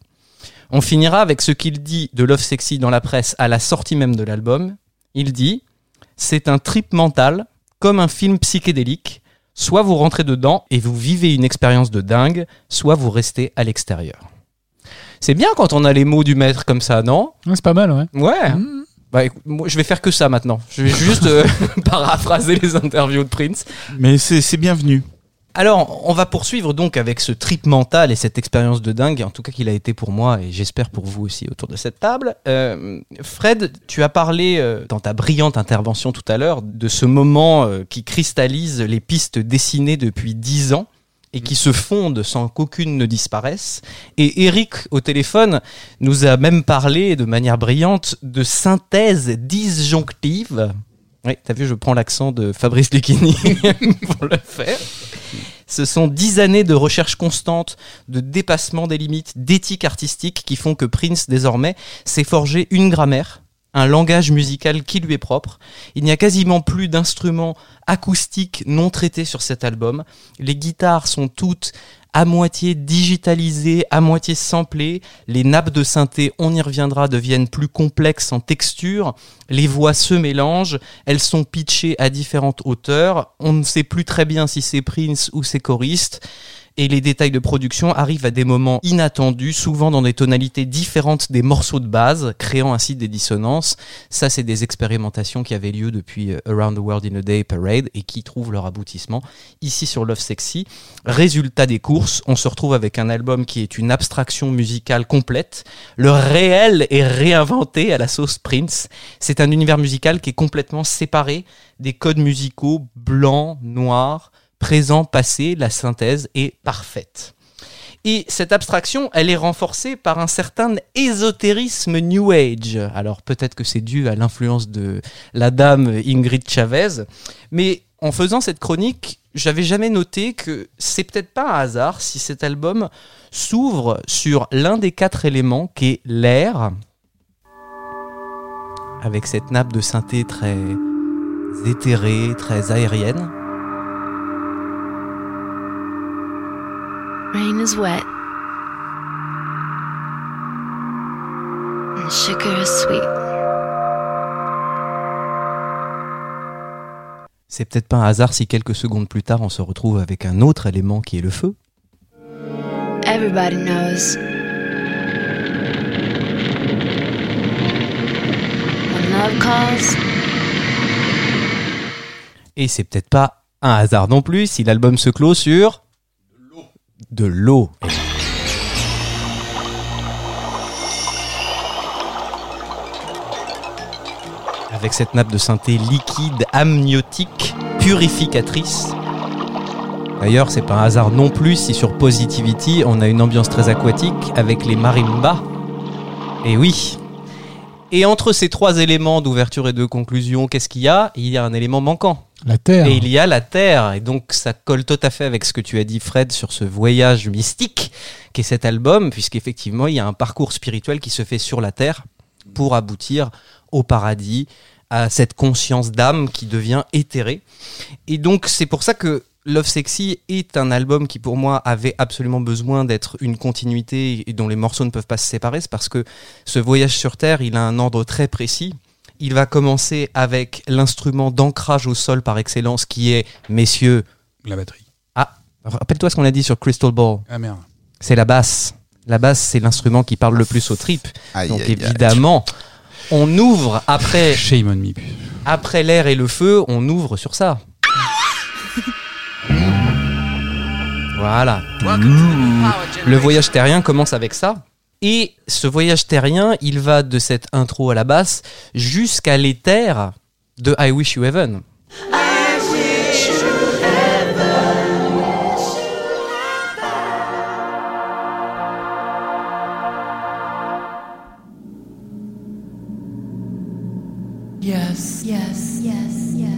On finira avec ce qu'il dit de Love Sexy dans la presse à la sortie même de l'album. Il dit « C'est un trip mental, comme un film psychédélique. Soit vous rentrez dedans et vous vivez une expérience de dingue, soit vous restez à l'extérieur. » C'est bien quand on a les mots du maître comme ça, non ? C'est pas mal, ouais. Ouais. Mmh. Bah, moi, je vais faire que ça maintenant. Je vais juste paraphraser les interviews de Prince. Mais c'est bienvenu. Alors, on va poursuivre donc avec ce trip mental et cette expérience de dingue, en tout cas qu'il a été pour moi et j'espère pour vous aussi autour de cette table. Fred, tu as parlé dans ta brillante intervention tout à l'heure de ce moment qui cristallise les pistes dessinées depuis 10 ans et qui se fondent sans qu'aucune ne disparaisse. Et Eric, au téléphone, nous a même parlé de manière brillante de synthèse disjonctive. Oui, t'as vu, je prends l'accent de Fabrice Lucchini pour le faire. Ce sont 10 années de recherche constante, de dépassement des limites, d'éthique artistique qui font que Prince, désormais, s'est forgé une grammaire, un langage musical qui lui est propre. Il n'y a quasiment plus d'instruments acoustiques non traités sur cet album. Les guitares sont toutes à moitié digitalisées, à moitié samplées. Les nappes de synthé, on y reviendra, deviennent plus complexes en texture. Les voix se mélangent, elles sont pitchées à différentes hauteurs. On ne sait plus très bien si c'est Prince ou c'est choriste. Et les détails de production arrivent à des moments inattendus, souvent dans des tonalités différentes des morceaux de base, créant ainsi des dissonances. Ça, c'est des expérimentations qui avaient lieu depuis Around the World in a Day, Parade, et qui trouvent leur aboutissement ici sur Love Sexy. Résultat des courses, on se retrouve avec un album qui est une abstraction musicale complète. Le réel est réinventé à la sauce Prince. C'est un univers musical qui est complètement séparé des codes musicaux blancs, noirs, présent, passé, la synthèse est parfaite. Et cette abstraction, elle est renforcée par un certain ésotérisme New Age. Alors peut-être que c'est dû à l'influence de la dame Ingrid Chavez, mais en faisant cette chronique, j'avais jamais noté que c'est peut-être pas un hasard si cet album s'ouvre sur l'un des 4 éléments qui est l'air, avec cette nappe de synthé très éthérée, très aérienne. Rain is wet, and sugar is sweet. C'est peut-être pas un hasard si quelques secondes plus tard on se retrouve avec un autre élément qui est le feu. Everybody knows when love calls. Et c'est peut-être pas un hasard non plus si l'album se clôt sur de l'eau. Avec cette nappe de synthé liquide, amniotique, purificatrice. D'ailleurs, c'est pas un hasard non plus si sur Positivity, on a une ambiance très aquatique avec les marimbas. Et oui. Et entre ces 3 éléments d'ouverture et de conclusion, qu'est-ce qu'il y a ? Il y a un élément manquant. La terre. Et il y a la terre. Et donc, ça colle tout à fait avec ce que tu as dit, Fred, sur ce voyage mystique qu'est cet album, puisqu'effectivement, il y a un parcours spirituel qui se fait sur la terre pour aboutir au paradis, à cette conscience d'âme qui devient éthérée. Et donc, c'est pour ça que Love Sexy est un album qui, pour moi, avait absolument besoin d'être une continuité et dont les morceaux ne peuvent pas se séparer. C'est parce que ce voyage sur Terre, il a un ordre très précis. Il va commencer avec l'instrument d'ancrage au sol par excellence qui est, messieurs... La batterie. Ah, rappelle-toi ce qu'on a dit sur Crystal Ball. Ah merde. C'est la basse. La basse, c'est l'instrument qui parle le plus aux tripes. Aïe, donc aïe, évidemment... Aïe. On ouvre après... Shame on me. Après l'air et le feu, on ouvre sur ça. Voilà. Le voyage terrien commence avec ça. Et ce voyage terrien, il va de cette intro à la basse jusqu'à l'éther de I Wish You Heaven. I wish you heaven. Yes, yes, yes, yes.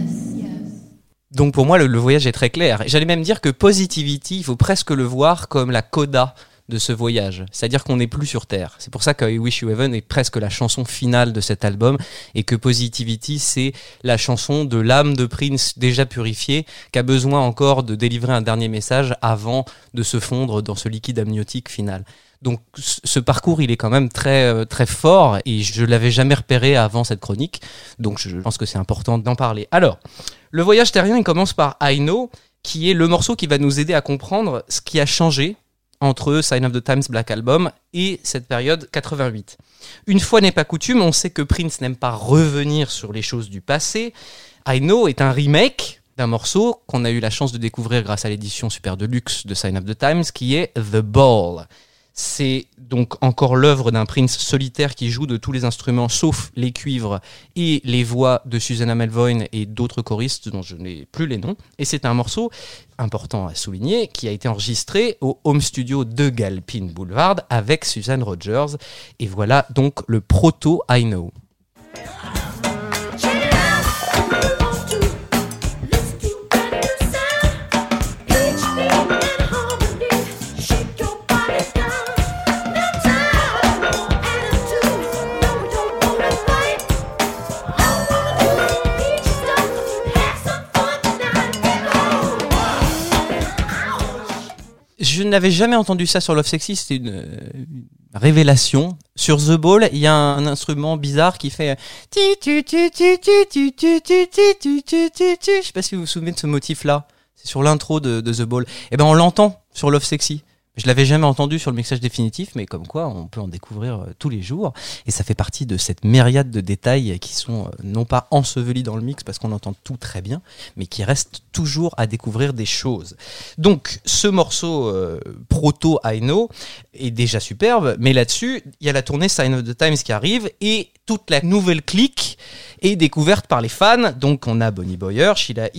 Donc pour moi, le voyage est très clair. J'allais même dire que Positivity, il faut presque le voir comme la coda de ce voyage. C'est-à-dire qu'on n'est plus sur Terre. C'est pour ça que I Wish You Heaven est presque la chanson finale de cet album et que Positivity, c'est la chanson de l'âme de Prince déjà purifiée qui a besoin encore de délivrer un dernier message avant de se fondre dans ce liquide amniotique final. Donc ce parcours, il est quand même très, très fort et je ne l'avais jamais repéré avant cette chronique. Donc je pense que c'est important d'en parler. Alors, le voyage terrien, il commence par I Know, qui est le morceau qui va nous aider à comprendre ce qui a changé entre Sign of the Times, Black Album et cette période 88. Une fois n'est pas coutume, on sait que Prince n'aime pas revenir sur les choses du passé. I Know est un remake d'un morceau qu'on a eu la chance de découvrir grâce à l'édition super deluxe de Sign of the Times, qui est The Ball. C'est donc encore l'œuvre d'un Prince solitaire qui joue de tous les instruments sauf les cuivres et les voix de Susanna Melvoin et d'autres choristes dont je n'ai plus les noms. Et c'est un morceau important à souligner qui a été enregistré au home studio de Galpin Boulevard avec Susan Rogers. Et voilà donc le proto I Know. Je n'avais jamais entendu ça sur Love Sexy, c'était une révélation. Sur The Ball, il y a un instrument bizarre qui fait... Je sais pas si vous vous souvenez de ce motif-là, c'est sur l'intro de The Ball. Eh ben on l'entend sur Love Sexy. Je l'avais jamais entendu sur le mixage définitif, mais comme quoi on peut en découvrir tous les jours. Et ça fait partie de cette myriade de détails qui sont non pas ensevelis dans le mix parce qu'on entend tout très bien, mais qui restent toujours à découvrir des choses. Donc ce morceau proto I Know est déjà superbe, mais là-dessus, il y a la tournée Sign of the Times qui arrive et toute la nouvelle clique est découverte par les fans. Donc on a Bonnie Boyer, Sheila E.,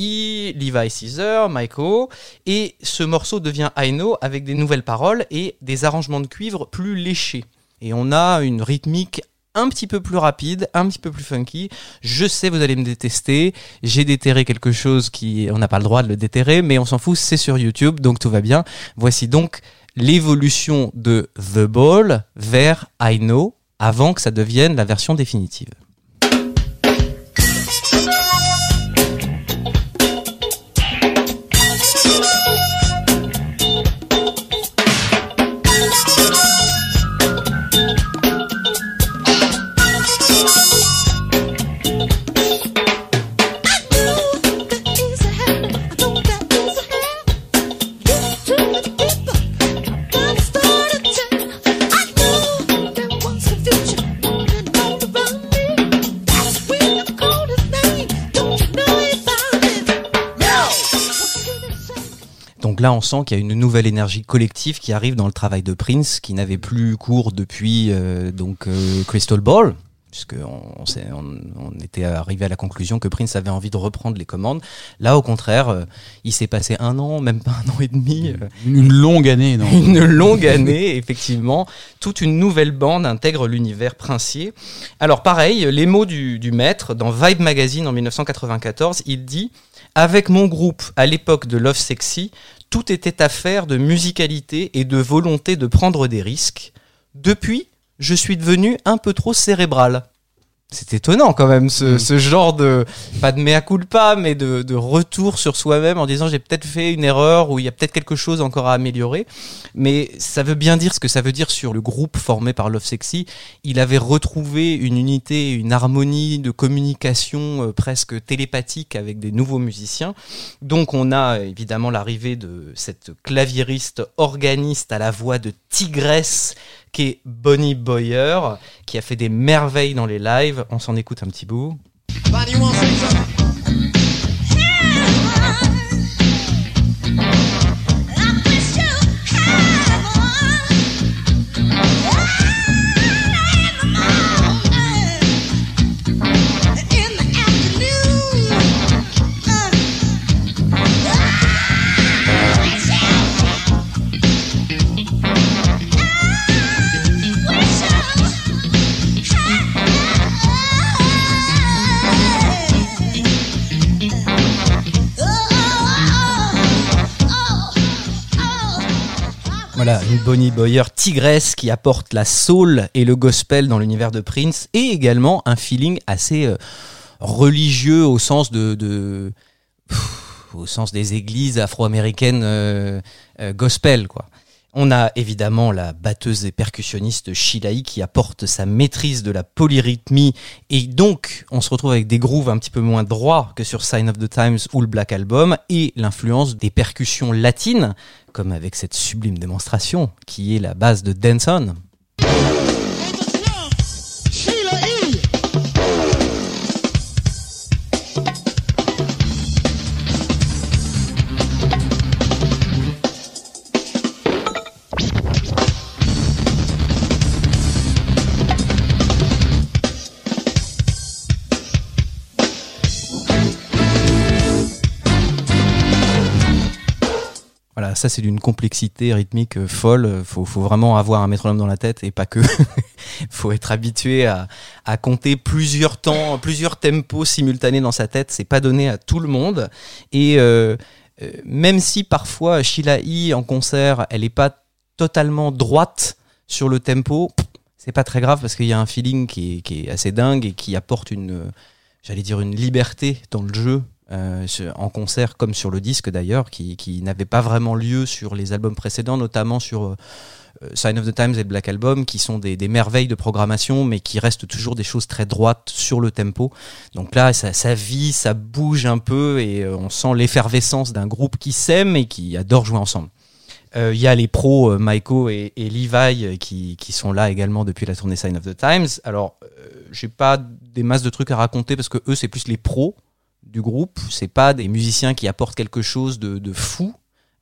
Levi Caesar, Michael, et ce morceau devient I Know avec des nouvelles paroles et des arrangements de cuivre plus léchés. Et on a une rythmique un petit peu plus rapide, un petit peu plus funky. Je sais, vous allez me détester. J'ai déterré quelque chose qui... On n'a pas le droit de le déterrer, mais on s'en fout, c'est sur YouTube, donc tout va bien. Voici donc l'évolution de The Ball vers I Know, avant que ça devienne la version définitive. Donc là, on sent qu'il y a une nouvelle énergie collective qui arrive dans le travail de Prince, qui n'avait plus cours depuis Crystal Ball, puisqu'on était arrivé à la conclusion que Prince avait envie de reprendre les commandes. Là, au contraire, il s'est passé un an, même pas un an et demi. Une longue année, non ? Une longue année, effectivement. Toute une nouvelle bande intègre l'univers princier. Alors pareil, les mots du maître, dans Vibe Magazine en 1994, il dit... Avec mon groupe, à l'époque de Love Sexy, tout était affaire de musicalité et de volonté de prendre des risques. Depuis, je suis devenu un peu trop cérébral. C'est étonnant quand même, ce genre de, pas de mea culpa, mais de retour sur soi-même en disant j'ai peut-être fait une erreur ou il y a peut-être quelque chose encore à améliorer. Mais ça veut bien dire ce que ça veut dire sur le groupe formé par Love Sexy. Il avait retrouvé une unité, une harmonie de communication presque télépathique avec des nouveaux musiciens. Donc on a évidemment l'arrivée de cette claviériste organiste à la voix de tigresse qui est Bonnie Boyer, qui a fait des merveilles dans les lives. On s'en écoute un petit bout. Voilà, une Bonnie Boyer tigresse qui apporte la soul et le gospel dans l'univers de Prince, et également un feeling assez religieux au sens de au sens des églises afro-américaines gospel, quoi. On a évidemment la batteuse et percussionniste Sheila E. qui apporte sa maîtrise de la polyrythmie, et donc on se retrouve avec des grooves un petit peu moins droits que sur Sign of the Times ou le Black Album, et l'influence des percussions latines, comme avec cette sublime démonstration qui est la base de Dance On. Ça, c'est d'une complexité rythmique folle. Faut vraiment avoir un métronome dans la tête, et pas que. Faut être habitué à compter plusieurs temps, plusieurs tempos simultanés dans sa tête. C'est pas donné à tout le monde. Et même si parfois Sheila E. en concert, elle est pas totalement droite sur le tempo, c'est pas très grave parce qu'il y a un feeling qui est assez dingue et qui apporte une liberté dans le jeu. En concert comme sur le disque d'ailleurs, qui n'avait pas vraiment lieu sur les albums précédents, notamment sur Sign of the Times et Black Album, qui sont des merveilles de programmation, mais qui restent toujours des choses très droites sur le tempo. Donc là, ça vit, ça bouge un peu, et on sent l'effervescence d'un groupe qui s'aime et qui adore jouer ensemble. Il y a les pros Michael et Levi qui sont là également depuis la tournée Sign of the Times. Alors j'ai pas des masses de trucs à raconter parce que eux, c'est plus les pros du groupe, c'est pas des musiciens qui apportent quelque chose de fou,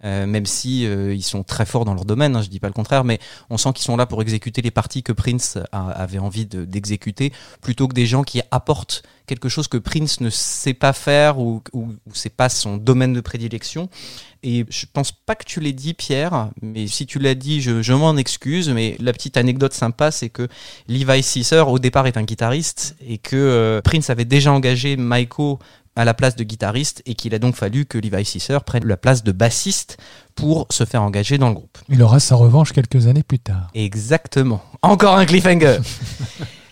même si ils sont très forts dans leur domaine, hein, je dis pas le contraire, mais on sent qu'ils sont là pour exécuter les parties que Prince avait envie d'exécuter, plutôt que des gens qui apportent quelque chose que Prince ne sait pas faire ou c'est pas son domaine de prédilection. Et je pense pas que tu l'aies dit, Pierre, mais si tu l'as dit, je m'en excuse, mais la petite anecdote sympa, c'est que Levi Caesar, au départ, est un guitariste, et que Prince avait déjà engagé Michael à la place de guitariste, et qu'il a donc fallu que Levi Caesar prenne la place de bassiste pour se faire engager dans le groupe. Il aura sa revanche quelques années plus tard. Exactement. Encore un cliffhanger.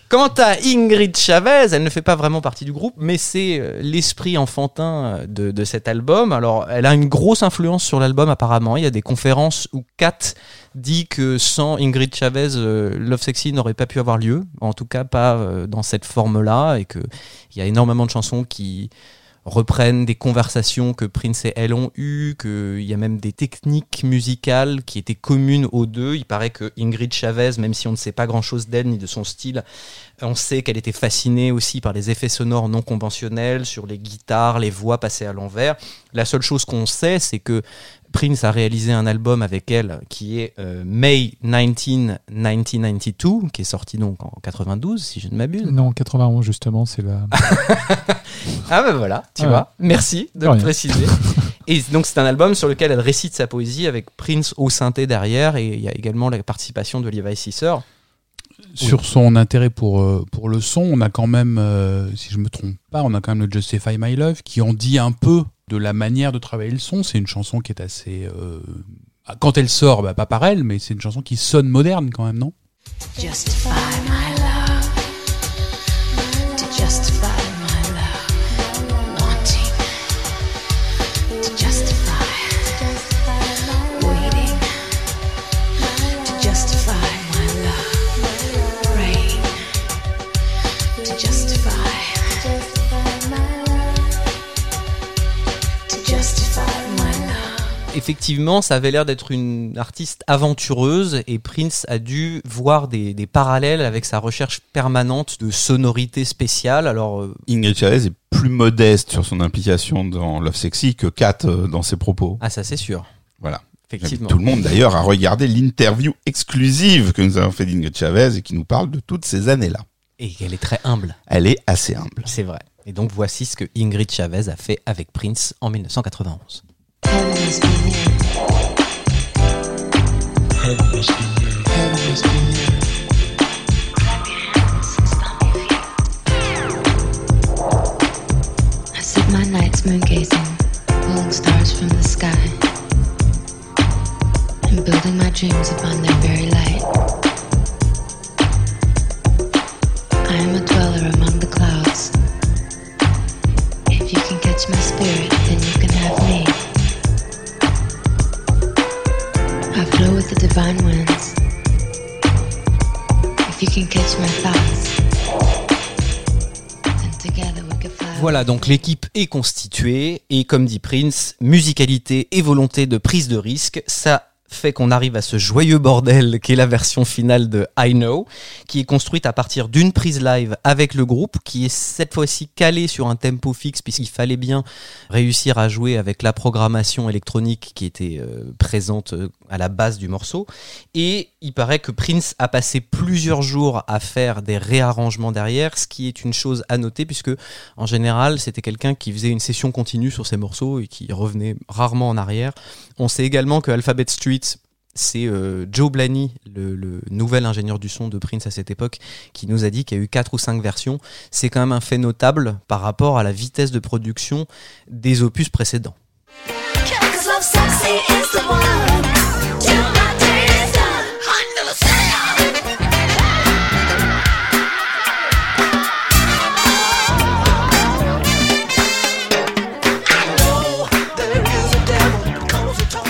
Quant à Ingrid Chavez, elle ne fait pas vraiment partie du groupe, mais c'est l'esprit enfantin de cet album. Alors, elle a une grosse influence sur l'album apparemment. Il y a des conférences où Kat dit que sans Ingrid Chavez, Love Sexy n'aurait pas pu avoir lieu, en tout cas pas dans cette forme-là, et qu'il y a énormément de chansons qui reprennent des conversations que Prince et elle ont eues, qu'il y a même des techniques musicales qui étaient communes aux deux. Il paraît que Ingrid Chavez, même si on ne sait pas grand-chose d'elle ni de son style, on sait qu'elle était fascinée aussi par les effets sonores non conventionnels, sur les guitares, les voix passées à l'envers. La seule chose qu'on sait, c'est que Prince a réalisé un album avec elle qui est May 19, 1992, qui est sorti donc en 92, si je ne m'abuse. Non, 91 justement, c'est la... Ah ben voilà, tu vois, merci de le préciser. Et donc c'est un album sur lequel elle récite sa poésie avec Prince au synthé derrière, et il y a également la participation de Levi Caesar. Sur son intérêt pour le son, on a quand même, si je ne me trompe pas, on a quand même le Justify My Love qui en dit un peu de la manière de travailler le son. C'est une chanson qui est assez... quand elle sort, bah, pas par elle, mais c'est une chanson qui sonne moderne quand même, non ? Justify my love, to justify my love, wanting, to justify, waiting, to justify my love, praying, to justify. Effectivement, ça avait l'air d'être une artiste aventureuse, et Prince a dû voir des parallèles avec sa recherche permanente de sonorités spéciales. Alors, Ingrid Chavez est plus modeste sur son implication dans Love Sexy que Kat dans ses propos. Ah, ça c'est sûr. Voilà. Effectivement. Tout le monde d'ailleurs a regardé l'interview exclusive que nous avons fait d'Ingrid Chavez, et qui nous parle de toutes ces années-là. Et elle est très humble. Elle est assez humble. C'est vrai. Et donc voici ce que Ingrid Chavez a fait avec Prince en 1991. I sit my nights moon gazing, pulling stars from the sky. and building my dreams upon their very light. I am a dweller among the clouds. If you can catch my spirit, then you can have me. I flow with the divine winds. If you can catch my thoughts, then together we could fly. Voilà, donc l'équipe est constituée et comme dit Prince, musicalité et volonté de prise de risque, ça fait qu'on arrive à ce joyeux bordel qui est la version finale de I Know, qui est construite à partir d'une prise live avec le groupe, qui est cette fois-ci calée sur un tempo fixe puisqu'il fallait bien réussir à jouer avec la programmation électronique qui était présente à la base du morceau. Et il paraît que Prince a passé plusieurs jours à faire des réarrangements derrière, ce qui est une chose à noter puisque en général c'était quelqu'un qui faisait une session continue sur ses morceaux et qui revenait rarement en arrière. On sait également que Alphabet Street, c'est Joe Blaney, le nouvel ingénieur du son de Prince à cette époque, qui nous a dit qu'il y a eu 4 ou 5 versions. C'est quand même un fait notable par rapport à la vitesse de production des opus précédents.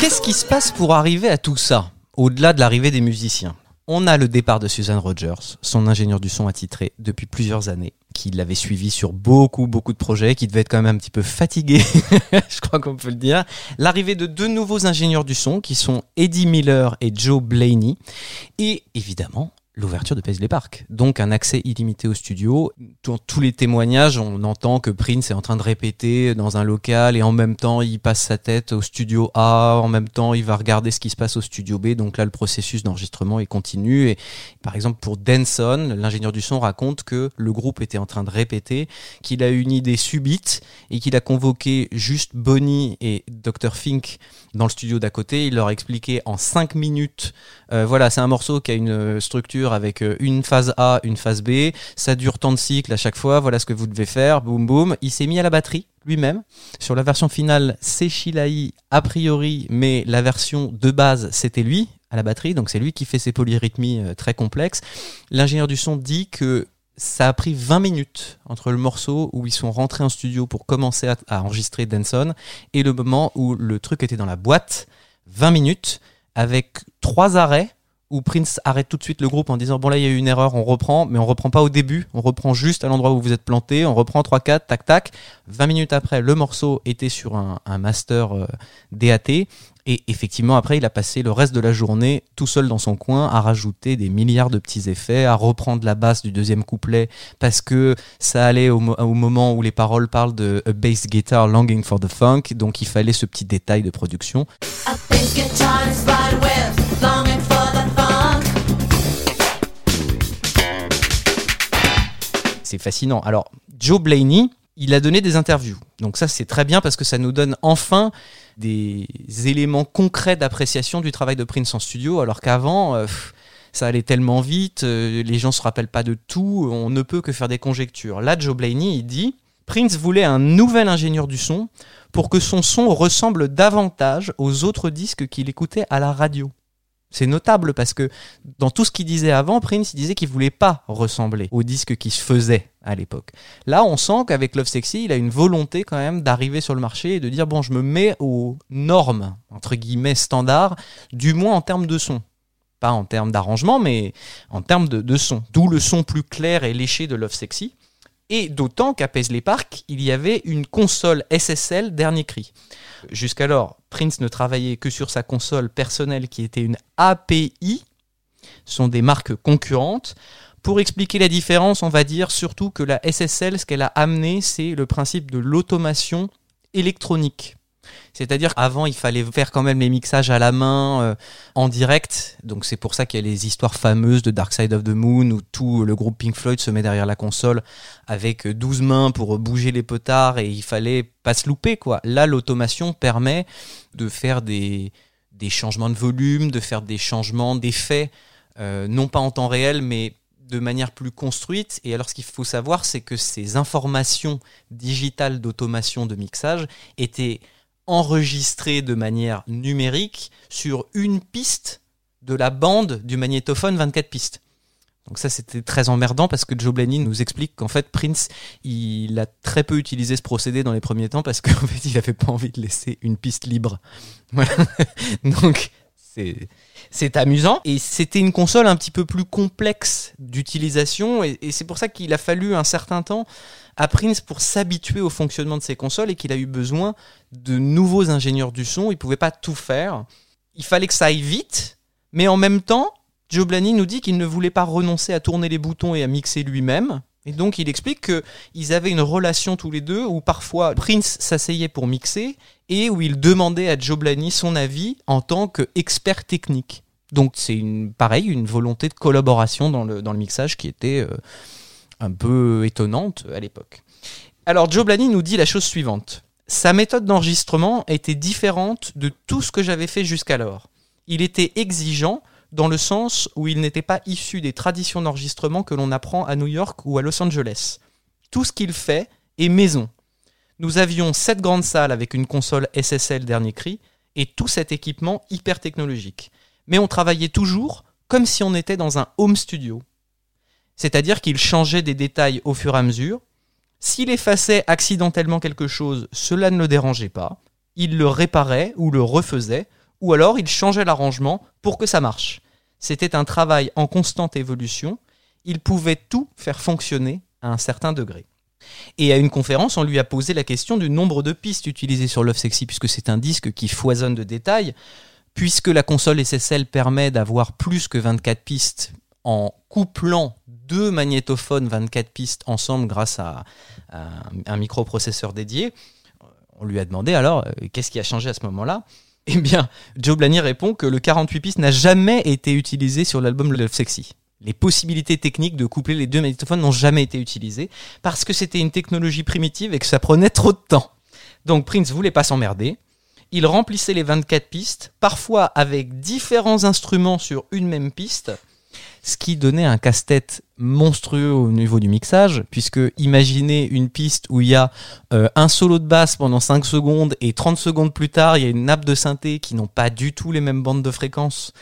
Qu'est-ce qui se passe pour arriver à tout ça, au-delà de l'arrivée des musiciens ? On a le départ de Susan Rogers, son ingénieur du son attitré depuis plusieurs années, qui l'avait suivi sur beaucoup de projets, qui devait être quand même un petit peu fatigué, je crois qu'on peut le dire. L'arrivée de 2 nouveaux ingénieurs du son, qui sont Eddie Miller et Joe Blaney, et évidemment l'ouverture de Paisley Park, donc un accès illimité au studio. Dans tous les témoignages, on entend que Prince est en train de répéter dans un local et en même temps, il passe sa tête au studio A, en même temps, il va regarder ce qui se passe au studio B. Donc là, le processus d'enregistrement est continu. Et par exemple, pour Denson, l'ingénieur du son raconte que le groupe était en train de répéter, qu'il a eu une idée subite et qu'il a convoqué juste Bonnie et Dr. Fink dans le studio d'à côté. Il leur a expliqué en 5 minutes, voilà, c'est un morceau qui a une structure avec une phase A, une phase B, ça dure tant de cycles à chaque fois, voilà ce que vous devez faire, boum boum. Il s'est mis à la batterie lui-même. Sur la version finale, c'est Sheila E. a priori, mais la version de base, c'était lui à la batterie, donc c'est lui qui fait ses polyrythmies très complexes. L'ingénieur du son dit que ça a pris 20 minutes entre le morceau où ils sont rentrés en studio pour commencer à enregistrer Denson et le moment où le truc était dans la boîte, 20 minutes avec 3 arrêts où Prince arrête tout de suite le groupe en disant « Bon là, il y a eu une erreur, on reprend, mais on reprend pas au début, on reprend juste à l'endroit où vous êtes planté, on reprend 3-4, tac tac ». 20 minutes après, le morceau était sur un master DAT, et effectivement, après, il a passé le reste de la journée tout seul dans son coin à rajouter des milliards de petits effets, à reprendre la basse du deuxième couplet parce que ça allait au moment où les paroles parlent de « A bass guitar longing for the funk », donc il fallait ce petit détail de production. « A bass guitar is right with longing for the funk ». C'est fascinant. Alors, Joe Blaney, il a donné des interviews. Donc ça, c'est très bien parce que ça nous donne enfin des éléments concrets d'appréciation du travail de Prince en studio, alors qu'avant, ça allait tellement vite, les gens ne se rappellent pas de tout, on ne peut que faire des conjectures. Là, Joe Blaney, il dit « Prince voulait un nouvel ingénieur du son pour que son son ressemble davantage aux autres disques qu'il écoutait à la radio. » C'est notable parce que dans tout ce qu'il disait avant, Prince disait qu'il ne voulait pas ressembler au disque qui se faisait à l'époque. Là, on sent qu'avec Love Sexy, il a une volonté quand même d'arriver sur le marché et de dire « Bon, je me mets aux normes, entre guillemets, standards, du moins en termes de son. » Pas en termes d'arrangement, mais en termes de son. D'où le son plus clair et léché de Love Sexy. Et d'autant qu'à Paisley Park, il y avait une console SSL dernier cri. Jusqu'alors, Prince ne travaillait que sur sa console personnelle qui était une API, ce sont des marques concurrentes. Pour expliquer la différence, on va dire surtout que la SSL, ce qu'elle a amené, c'est le principe de l'automation électronique. C'est-à-dire qu'avant, il fallait faire quand même les mixages à la main, en direct. Donc c'est pour ça qu'il y a les histoires fameuses de Dark Side of the Moon où tout le groupe Pink Floyd se met derrière la console avec 12 mains pour bouger les potards et il fallait pas se louper, quoi. Là, l'automation permet de faire des changements de volume, de faire des changements d'effets, non pas en temps réel, mais de manière plus construite. Et alors, ce qu'il faut savoir, c'est que ces informations digitales d'automation de mixage étaient enregistré de manière numérique sur une piste de la bande du magnétophone 24 pistes. Donc ça, c'était très emmerdant parce que Joe Blaney nous explique qu'en fait, Prince, il a très peu utilisé ce procédé dans les premiers temps parce qu'en fait, il n'avait pas envie de laisser une piste libre. Voilà. Donc, c'est amusant. Et c'était une console un petit peu plus complexe d'utilisation et c'est pour ça qu'il a fallu un certain temps à Prince pour s'habituer au fonctionnement de ces consoles et qu'il a eu besoin de nouveaux ingénieurs du son. Il ne pouvait pas tout faire. Il fallait que ça aille vite, mais en même temps, Joe Blaney nous dit qu'il ne voulait pas renoncer à tourner les boutons et à mixer lui-même. Et donc, il explique qu'ils avaient une relation tous les deux où parfois Prince s'asseyait pour mixer et où il demandait à Joe Blaney son avis en tant qu'expert technique. Donc, c'est une volonté de collaboration dans le mixage qui était un peu étonnante à l'époque. Alors, Joe Blaney nous dit la chose suivante. Sa méthode d'enregistrement était différente de tout ce que j'avais fait jusqu'alors. Il était exigeant dans le sens où il n'était pas issu des traditions d'enregistrement que l'on apprend à New York ou à Los Angeles. Tout ce qu'il fait est maison. Nous avions 7 grandes salles avec une console SSL dernier cri et tout cet équipement hyper technologique. Mais on travaillait toujours comme si on était dans un home studio. C'est-à-dire qu'il changeait des détails au fur et à mesure. S'il effaçait accidentellement quelque chose, cela ne le dérangeait pas. Il le réparait ou le refaisait, ou alors il changeait l'arrangement pour que ça marche. C'était un travail en constante évolution. Il pouvait tout faire fonctionner à un certain degré. Et à une conférence, on lui a posé la question du nombre de pistes utilisées sur Love Sexy, puisque c'est un disque qui foisonne de détails. Puisque la console SSL permet d'avoir plus que 24 pistes en couplant 2 magnétophones 24 pistes ensemble grâce à un microprocesseur dédié, on lui a demandé alors qu'est-ce qui a changé à ce moment-là. Eh bien, Joe Blaney répond que le 48 pistes n'a jamais été utilisé sur l'album Love Sexy. Les possibilités techniques de coupler les 2 magnétophones n'ont jamais été utilisées parce que c'était une technologie primitive et que ça prenait trop de temps. Donc Prince voulait pas s'emmerder. Il remplissait les 24 pistes, parfois avec différents instruments sur une même piste, ce qui donnait un casse-tête monstrueux au niveau du mixage, puisque imaginez une piste où il y a un solo de basse pendant 5 secondes et 30 secondes plus tard, il y a une nappe de synthé qui n'ont pas du tout les mêmes bandes de fréquences.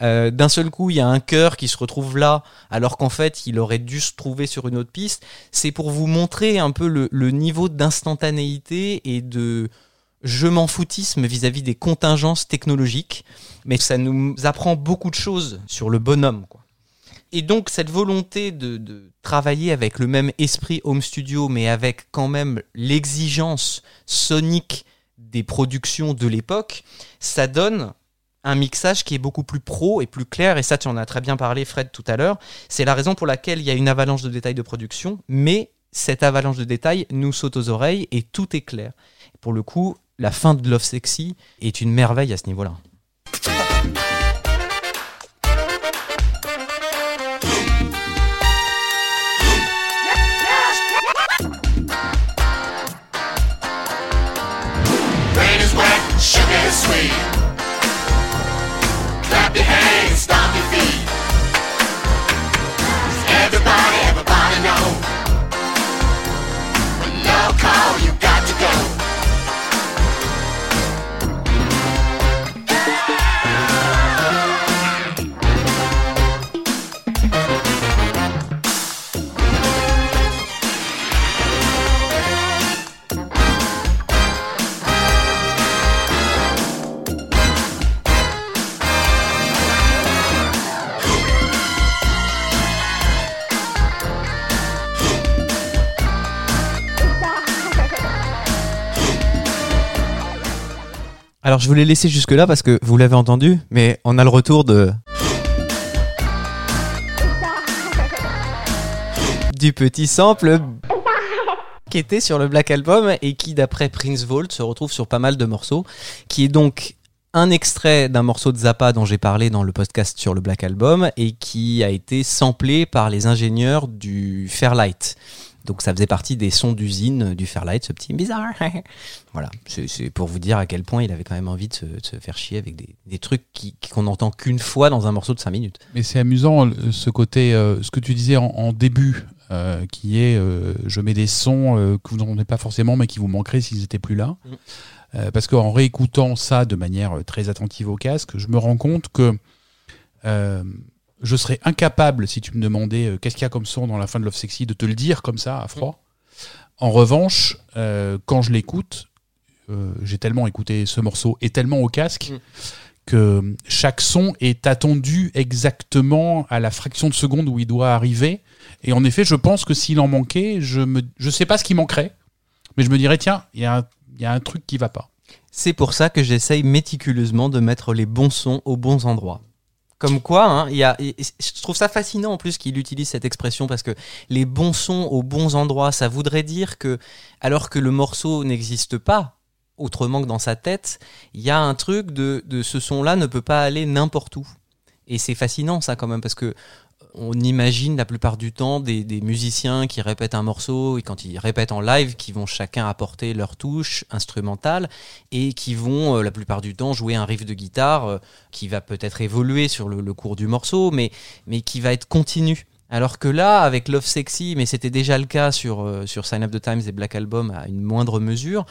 D'un seul coup, il y a un chœur qui se retrouve là, alors qu'en fait, il aurait dû se trouver sur une autre piste. C'est pour vous montrer un peu le niveau d'instantanéité et de je m'en foutisme vis-à-vis des contingences technologiques, mais ça nous apprend beaucoup de choses sur le bonhomme, quoi. Et donc cette volonté de travailler avec le même esprit home studio, mais avec quand même l'exigence sonique des productions de l'époque, ça donne un mixage qui est beaucoup plus pro et plus clair, et ça tu en as très bien parlé Fred tout à l'heure, c'est la raison pour laquelle il y a une avalanche de détails de production, mais cette avalanche de détails nous saute aux oreilles et tout est clair. Et pour le coup, la fin de Love Sexy est une merveille à ce niveau-là. Alors je voulais laisser jusque là parce que vous l'avez entendu, mais on a le retour du petit sample qui était sur le Black Album et qui d'après Prince Vault se retrouve sur pas mal de morceaux, qui est donc un extrait d'un morceau de Zappa dont j'ai parlé dans le podcast sur le Black Album et qui a été samplé par les ingénieurs du Fairlight. Donc ça faisait partie des sons d'usine du Fairlight, ce petit bizarre. Voilà, c'est pour vous dire à quel point il avait quand même envie de se faire chier avec des trucs qu'on n'entend qu'une fois dans un morceau de 5 minutes. Mais c'est amusant ce côté, ce que tu disais en début qui est je mets des sons que vous n'entendez pas forcément mais qui vous manqueraient s'ils n'étaient plus là. Parce qu'en réécoutant ça de manière très attentive au casque, je me rends compte que je serais incapable, si tu me demandais qu'est-ce qu'il y a comme son dans la fin de Love Sexy, de te le dire comme ça, à froid. En revanche, quand je l'écoute, j'ai tellement écouté ce morceau et tellement au casque que chaque son est attendu exactement à la fraction de seconde où il doit arriver. Et en effet, je pense que s'il en manquait, je sais pas ce qui manquerait, mais je me dirais, tiens, il y a un truc qui va pas. C'est pour ça que j'essaye méticuleusement de mettre les bons sons aux bons endroits. Comme quoi, hein, je trouve ça fascinant en plus qu'il utilise cette expression, parce que les bons sons aux bons endroits, ça voudrait dire que, alors que le morceau n'existe pas autrement que dans sa tête, il y a un truc de ce son-là ne peut pas aller n'importe où. Et c'est fascinant ça quand même, parce que on imagine la plupart du temps des musiciens qui répètent un morceau et quand ils répètent en live, qui vont chacun apporter leur touche instrumentale et qui vont la plupart du temps jouer un riff de guitare qui va peut-être évoluer sur le cours du morceau, mais qui va être continu. Alors que là, avec Love Sexy, mais c'était déjà le cas sur Sign of the Times et Black Album à une moindre mesure,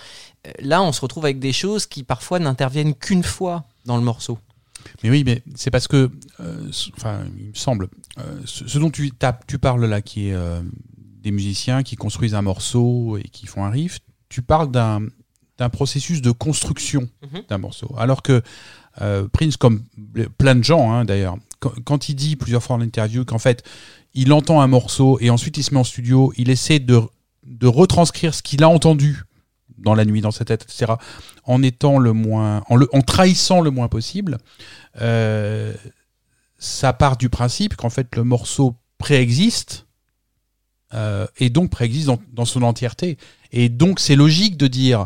là on se retrouve avec des choses qui parfois n'interviennent qu'une fois dans le morceau. Mais oui, mais c'est parce que, enfin, il me semble, ce dont tu parles là, qui est des musiciens qui construisent un morceau et qui font un riff, tu parles d'un processus de construction d'un morceau. Alors que Prince, comme plein de gens hein, d'ailleurs, quand il dit plusieurs fois en interview qu'en fait, il entend un morceau et ensuite il se met en studio, il essaie de retranscrire ce qu'il a entendu dans la nuit, dans sa tête, etc., en trahissant le moins possible, ça part du principe qu'en fait le morceau préexiste et donc préexiste dans son entièreté. Et donc c'est logique de dire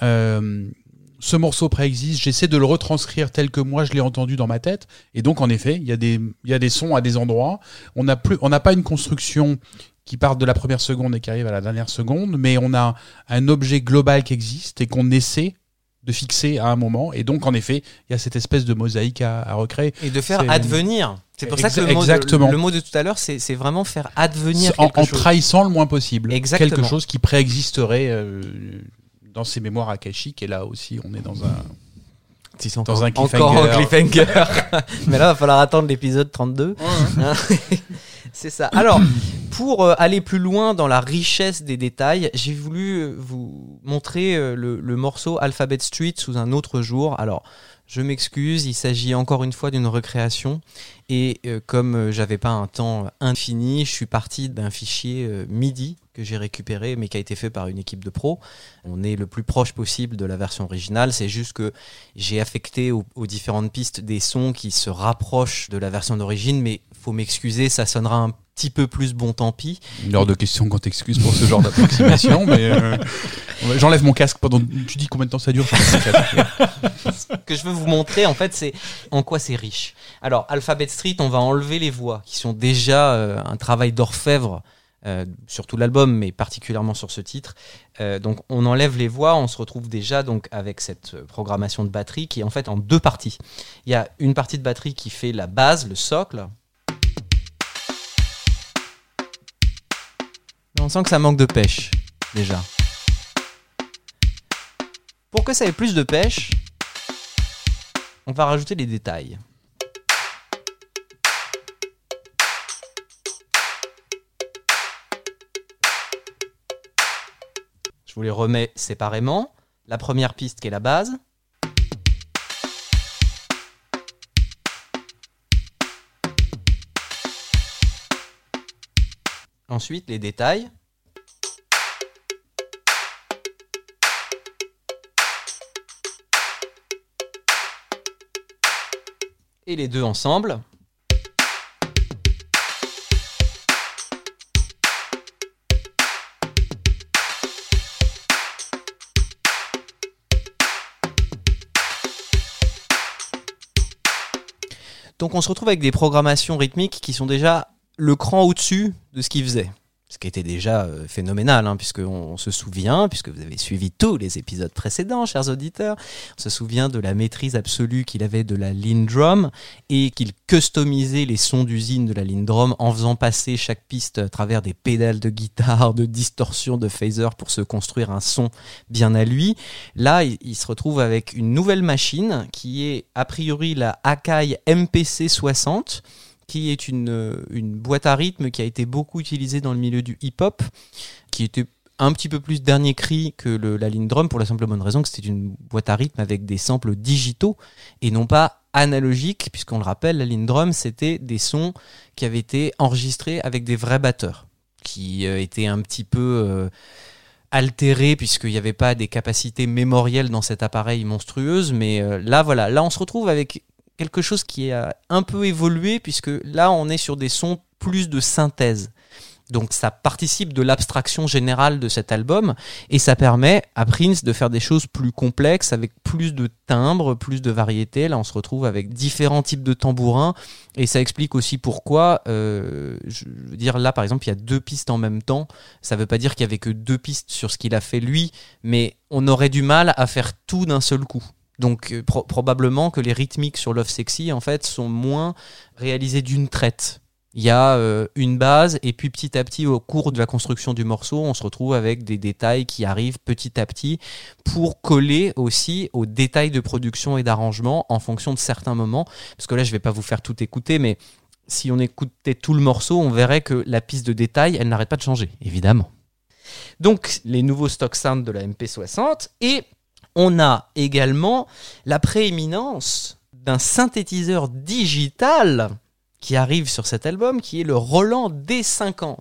ce morceau préexiste, j'essaie de le retranscrire tel que moi je l'ai entendu dans ma tête. Et donc en effet, il y a des sons à des endroits. On n'a pas une construction qui part de la première seconde et qui arrive à la dernière seconde, mais on a un objet global qui existe et qu'on essaie de fixer à un moment. Et donc, en effet, il y a cette espèce de mosaïque à recréer. Et de faire advenir. C'est pour ça que le mot de tout à l'heure, c'est vraiment faire advenir quelque chose. En trahissant le moins possible. Exactement. Quelque chose qui préexisterait dans ses mémoires akashiques. Et là aussi, on est dans un... Dans un cliffhanger. Encore un cliffhanger. Mais là, il va falloir attendre l'épisode 32. Ouais. C'est ça. Alors, pour aller plus loin dans la richesse des détails, j'ai voulu vous montrer le morceau Alphabet Street sous un autre jour. Alors, je m'excuse, il s'agit encore une fois d'une recréation. Et comme j'avais pas un temps infini, je suis parti d'un fichier MIDI que j'ai récupéré, mais qui a été fait par une équipe de pros. On est le plus proche possible de la version originale. C'est juste que j'ai affecté aux différentes pistes des sons qui se rapprochent de la version d'origine, mais faut m'excuser, ça sonnera un petit peu plus bon, tant pis. Il est hors de question qu'on t'excuse pour ce genre d'approximation, mais j'enlève mon casque pendant... Tu dis combien de temps ça dure ? Ce que je veux vous montrer, en fait, c'est en quoi c'est riche. Alors, Alphabet Street, on va enlever les voix, qui sont déjà un travail d'orfèvre, sur tout l'album, mais particulièrement sur ce titre. Donc on enlève les voix, on se retrouve déjà donc avec cette programmation de batterie qui est en fait en deux parties. Il y a une partie de batterie qui fait la base, le socle. On sent que ça manque de pêche, déjà. Pour que ça ait plus de pêche, on va rajouter les détails. Je vous les remets séparément. La première piste qui est la base. Ensuite, les détails. Et les deux ensemble. Donc on se retrouve avec des programmations rythmiques qui sont déjà le cran au-dessus de ce qu'il faisait. ce qui était déjà phénoménal, hein, puisqu'on se souvient, puisque vous avez suivi tous les épisodes précédents, chers auditeurs, on se souvient de la maîtrise absolue qu'il avait de la Lindrum et qu'il customisait les sons d'usine de la Lindrum en faisant passer chaque piste à travers des pédales de guitare, de distorsion, de phaser pour se construire un son bien à lui. Là, il se retrouve avec une nouvelle machine qui est a priori la Akai MPC 60, qui est une boîte à rythme qui a été beaucoup utilisée dans le milieu du hip-hop, qui était un petit peu plus dernier cri que la Lindrum, pour la simple bonne raison que c'était une boîte à rythme avec des samples digitaux et non pas analogiques, puisqu'on le rappelle, la Lindrum, c'était des sons qui avaient été enregistrés avec des vrais batteurs, qui étaient un petit peu... altéré, puisqu'il n'y avait pas des capacités mémorielles dans cet appareil monstrueuse, mais là voilà, là on se retrouve avec quelque chose qui a un peu évolué, puisque là on est sur des sons plus de synthèse. Donc ça participe de l'abstraction générale de cet album et ça permet à Prince de faire des choses plus complexes avec plus de timbres, plus de variétés. Là on se retrouve avec différents types de tambourins et ça explique aussi pourquoi, je veux dire, là par exemple il y a deux pistes en même temps. Ça veut pas dire qu'il y avait que deux pistes sur ce qu'il a fait lui, mais on aurait du mal à faire tout d'un seul coup. Donc probablement que les rythmiques sur Love Sexy en fait sont moins réalisées d'une traite. Il y a une base et puis petit à petit au cours de la construction du morceau on se retrouve avec des détails qui arrivent petit à petit pour coller aussi aux détails de production et d'arrangement en fonction de certains moments, parce que là je vais pas vous faire tout écouter, mais si on écoutait tout le morceau on verrait que la piste de détail elle n'arrête pas de changer, évidemment. Donc les nouveaux stock sounds de la MP60, et on a également la prééminence d'un synthétiseur digital qui arrive sur cet album, qui est le Roland D50.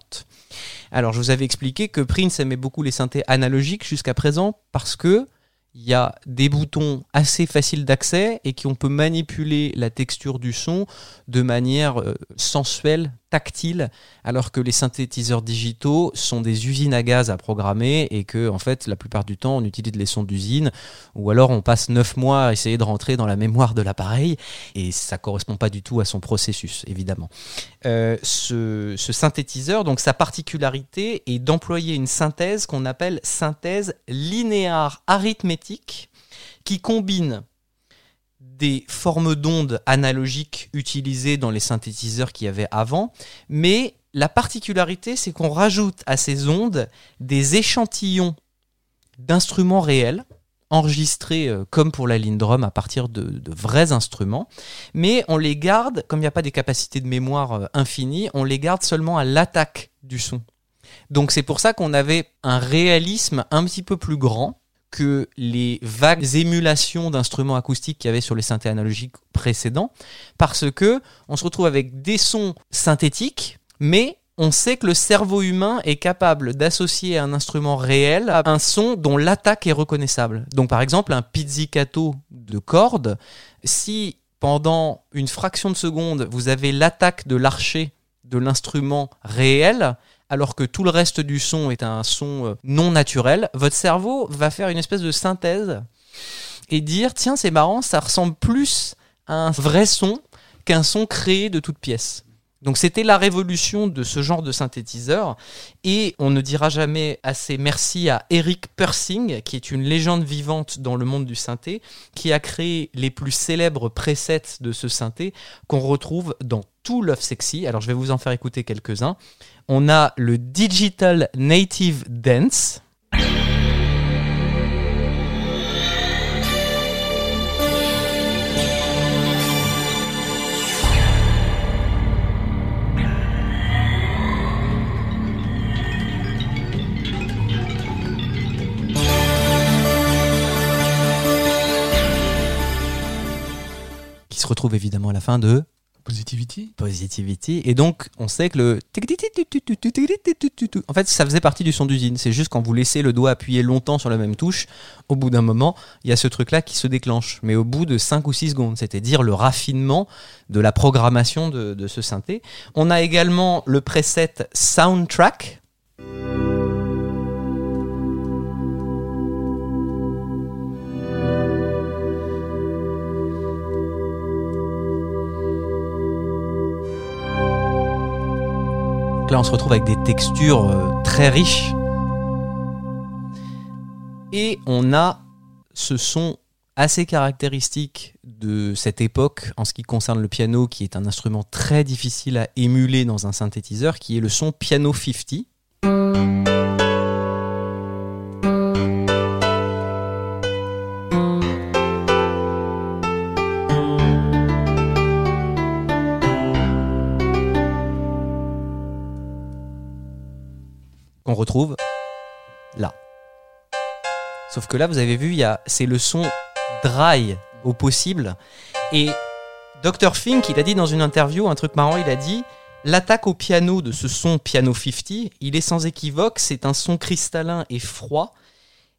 Alors, je vous avais expliqué que Prince aimait beaucoup les synthés analogiques jusqu'à présent parce que il y a des boutons assez faciles d'accès et qu'on peut manipuler la texture du son de manière sensuelle, tactile, alors que les synthétiseurs digitaux sont des usines à gaz à programmer et que, en fait, la plupart du temps, on utilise les sons d'usine ou alors on passe 9 mois à essayer de rentrer dans la mémoire de l'appareil et ça ne correspond pas du tout à son processus, évidemment. Ce synthétiseur, donc sa particularité est d'employer une synthèse qu'on appelle synthèse linéaire arithmétique qui combine des formes d'ondes analogiques utilisées dans les synthétiseurs qu'il y avait avant, mais la particularité, c'est qu'on rajoute à ces ondes des échantillons d'instruments réels, enregistrés comme pour la Lindrum à partir de vrais instruments, mais on les garde, comme il n'y a pas des capacités de mémoire infinies, on les garde seulement à l'attaque du son. Donc c'est pour ça qu'on avait un réalisme un petit peu plus grand que les vagues émulations d'instruments acoustiques qu'il y avait sur les synthés analogiques précédents, parce que on se retrouve avec des sons synthétiques, mais on sait que le cerveau humain est capable d'associer un instrument réel à un son dont l'attaque est reconnaissable. Donc par exemple, un pizzicato de cordes, si pendant une fraction de seconde, vous avez l'attaque de l'archet de l'instrument réel, alors que tout le reste du son est un son non naturel, votre cerveau va faire une espèce de synthèse et dire « Tiens, c'est marrant, ça ressemble plus à un vrai son qu'un son créé de toutes pièces ». Donc c'était la révolution de ce genre de synthétiseur et on ne dira jamais assez merci à Eric Persing, qui est une légende vivante dans le monde du synthé, qui a créé les plus célèbres presets de ce synthé qu'on retrouve dans tout Love Sexy. Alors je vais vous en faire écouter quelques-uns. On a le Digital Native Dance. Qui se retrouve évidemment à la fin de Positivity. Et donc, on sait que le... En fait, ça faisait partie du son d'usine. C'est juste quand vous laissez le doigt appuyer longtemps sur la même touche, au bout d'un moment, il y a ce truc-là qui se déclenche. Mais au bout de 5 ou 6 secondes, c'est-à-dire le raffinement de la programmation de ce synthé. On a également le preset Soundtrack. Donc là, on se retrouve avec des textures très riches. Et on a ce son assez caractéristique de cette époque en ce qui concerne le piano, qui est un instrument très difficile à émuler dans un synthétiseur, qui est le son piano 50. Qu'on retrouve là. Sauf que là, vous avez vu, c'est le son dry au possible. Et Dr. Fink, il a dit dans une interview, un truc marrant, il a dit « L'attaque au piano de ce son piano 50, il est sans équivoque, c'est un son cristallin et froid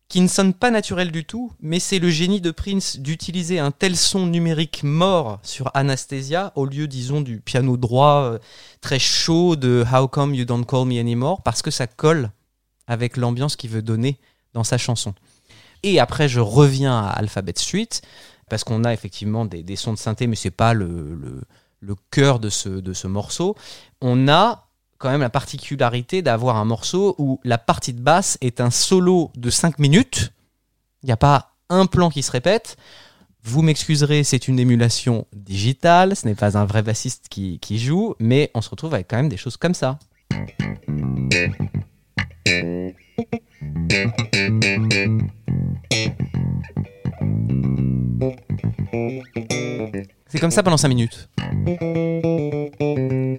qui ne sonne pas naturel du tout, mais c'est le génie de Prince d'utiliser un tel son numérique mort sur Anastasia au lieu, disons, du piano droit très chaud de « How come you don't call me anymore ?» parce que ça colle avec l'ambiance qu'il veut donner dans sa chanson. Et après, je reviens à Alphabet Suite, parce qu'on a effectivement des sons de synthé, mais ce n'est pas le cœur de ce morceau. On a quand même la particularité d'avoir un morceau où la partie de basse est un solo de 5 minutes. Il n'y a pas un plan qui se répète. Vous m'excuserez, c'est une émulation digitale, ce n'est pas un vrai bassiste qui joue, mais on se retrouve avec quand même des choses comme ça. C'est comme ça pendant 5 minutes.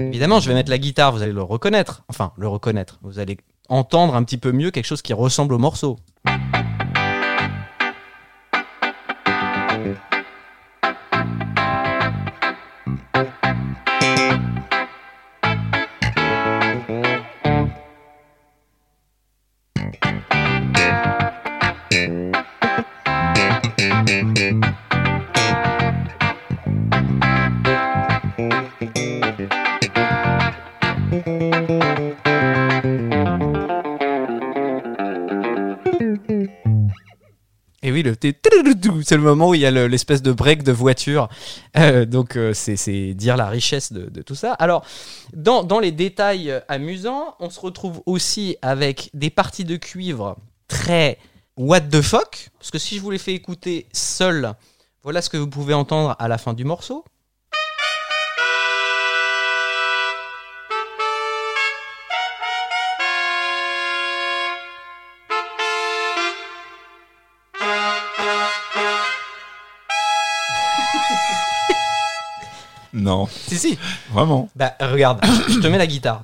Évidemment, je vais mettre la guitare, vous allez le reconnaître. Enfin, le reconnaître. Vous allez entendre un petit peu mieux quelque chose qui ressemble au morceau. C'est le moment où il y a l'espèce de break de voiture. Donc c'est dire la richesse de tout ça. Alors, dans les détails amusants, on se retrouve aussi avec des parties de cuivre très what the fuck. Parce que si je vous les fais écouter seul, voilà ce que vous pouvez entendre à la fin du morceau. Non. Si. Vraiment. Bah, regarde, je te mets la guitare.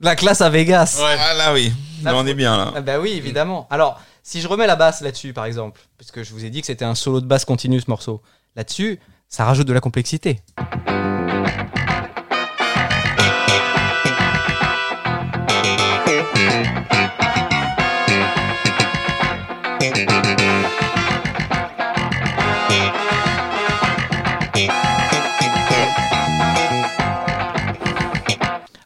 La classe à Vegas. Ouais. Ah là oui. Là, on est bien là. Bah oui, évidemment. Alors, si je remets la basse là-dessus, par exemple, puisque je vous ai dit que c'était un solo de basse continu ce morceau, là-dessus, ça rajoute de la complexité.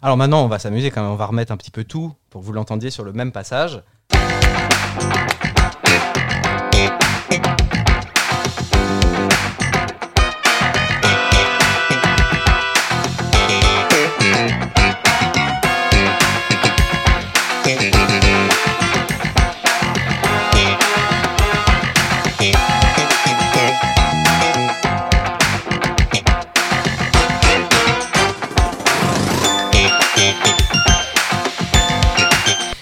Alors maintenant, on va s'amuser quand même, on va remettre un petit peu tout pour que vous l'entendiez sur le même passage.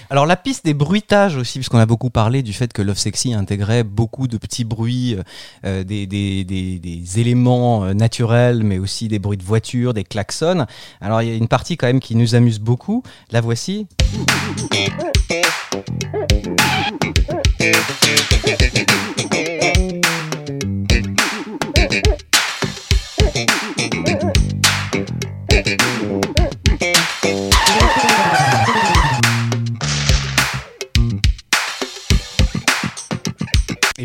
Alors la piste des bruitages aussi, parce qu'on a beaucoup parlé du fait que Love Sexy intégrait beaucoup de petits bruits, des éléments naturels, mais aussi des bruits de voiture, des klaxons. Alors il y a une partie quand même qui nous amuse beaucoup. La voici.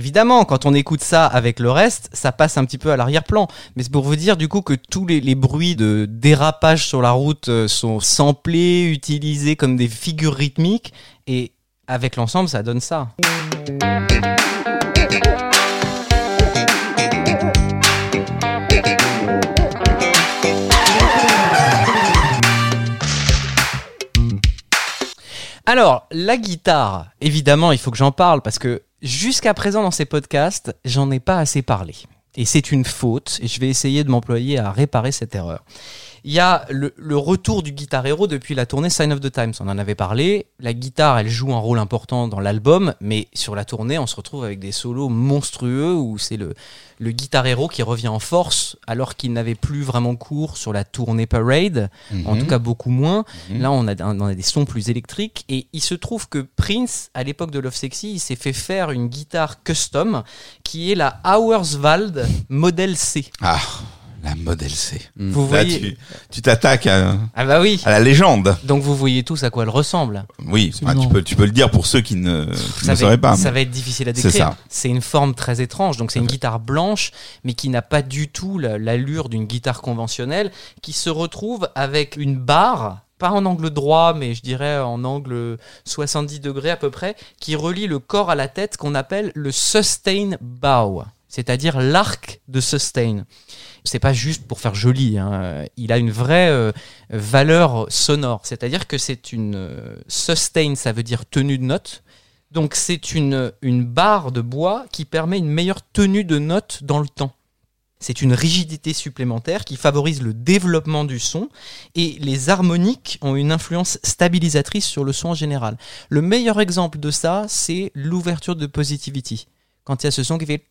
Évidemment, quand on écoute ça avec le reste, ça passe un petit peu à l'arrière-plan. Mais c'est pour vous dire du coup que tous les bruits de dérapage sur la route sont samplés, utilisés comme des figures rythmiques. Et avec l'ensemble, ça donne ça. Alors, la guitare, évidemment, il faut que j'en parle parce que jusqu'à présent dans ces podcasts, j'en ai pas assez parlé. Et c'est une faute, et je vais essayer de m'employer à réparer cette erreur. Il y a le retour du guitar hero depuis la tournée Sign of the Times, on en avait parlé. La guitare, elle joue un rôle important dans l'album, mais sur la tournée, on se retrouve avec des solos monstrueux où c'est le guitar hero qui revient en force alors qu'il n'avait plus vraiment cours sur la tournée Parade, en tout cas beaucoup moins. Là, on a des sons plus électriques, et il se trouve que Prince, à l'époque de Love Sexy, il s'est fait faire une guitare custom qui est la Auerswald Model C. Ah, la Model C. Vous voyez... tu t'attaques à la légende. Donc vous voyez tous à quoi elle ressemble. Oui, tu peux le dire pour ceux qui ne sauraient pas. Ça va être difficile à décrire. C'est une forme très étrange. Donc c'est une guitare blanche, mais qui n'a pas du tout l'allure d'une guitare conventionnelle, qui se retrouve avec une barre, pas en angle droit, mais je dirais en angle 70 degrés à peu près, qui relie le corps à la tête, qu'on appelle le sustain bow, c'est-à-dire l'arc de sustain. C'est pas juste pour faire joli, hein. Il a une vraie valeur sonore, c'est-à-dire que c'est une sustain, ça veut dire tenue de note. Donc c'est une barre de bois qui permet une meilleure tenue de note dans le temps. C'est une rigidité supplémentaire qui favorise le développement du son, et les harmoniques ont une influence stabilisatrice sur le son en général. Le meilleur exemple de ça, c'est l'ouverture de Positivity, quand il y a ce son qui fait...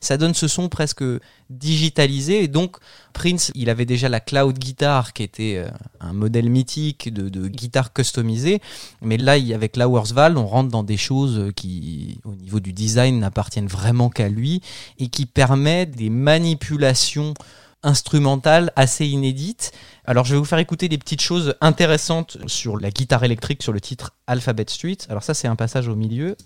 Ça donne ce son presque digitalisé, et donc Prince, il avait déjà la Cloud Guitar qui était un modèle mythique de guitare customisée, mais là, avec l'Auerswald, on rentre dans des choses qui, au niveau du design, n'appartiennent vraiment qu'à lui, et qui permettent des manipulations instrumentales assez inédites. Alors, je vais vous faire écouter des petites choses intéressantes sur la guitare électrique sur le titre Alphabet Street. Alors ça, c'est un passage au milieu.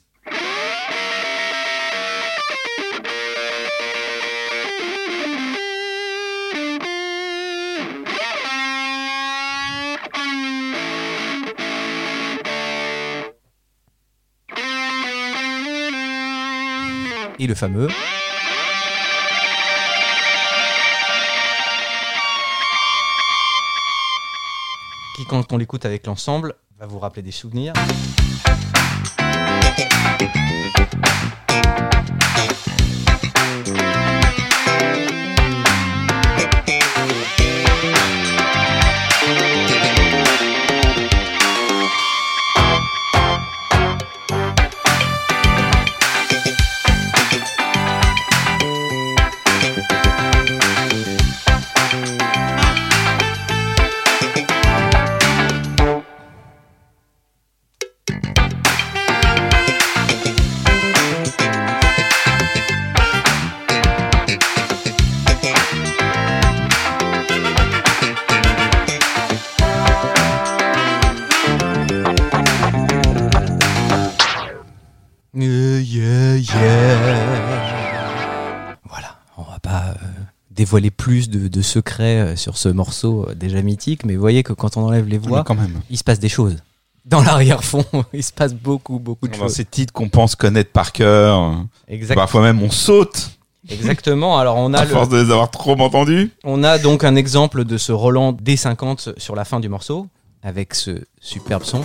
Et le fameux... qui, quand on l'écoute avec l'ensemble, va vous rappeler des souvenirs. Dévoiler plus de secrets sur ce morceau déjà mythique, mais vous voyez que quand on enlève les voix, quand même, il se passe des choses. Dans l'arrière-fond, il se passe beaucoup de choses. Dans ces titres qu'on pense connaître par cœur, parfois même on saute. Exactement. Alors on a force de les avoir trop entendus. On a donc un exemple de ce Roland D50 sur la fin du morceau, avec ce superbe son.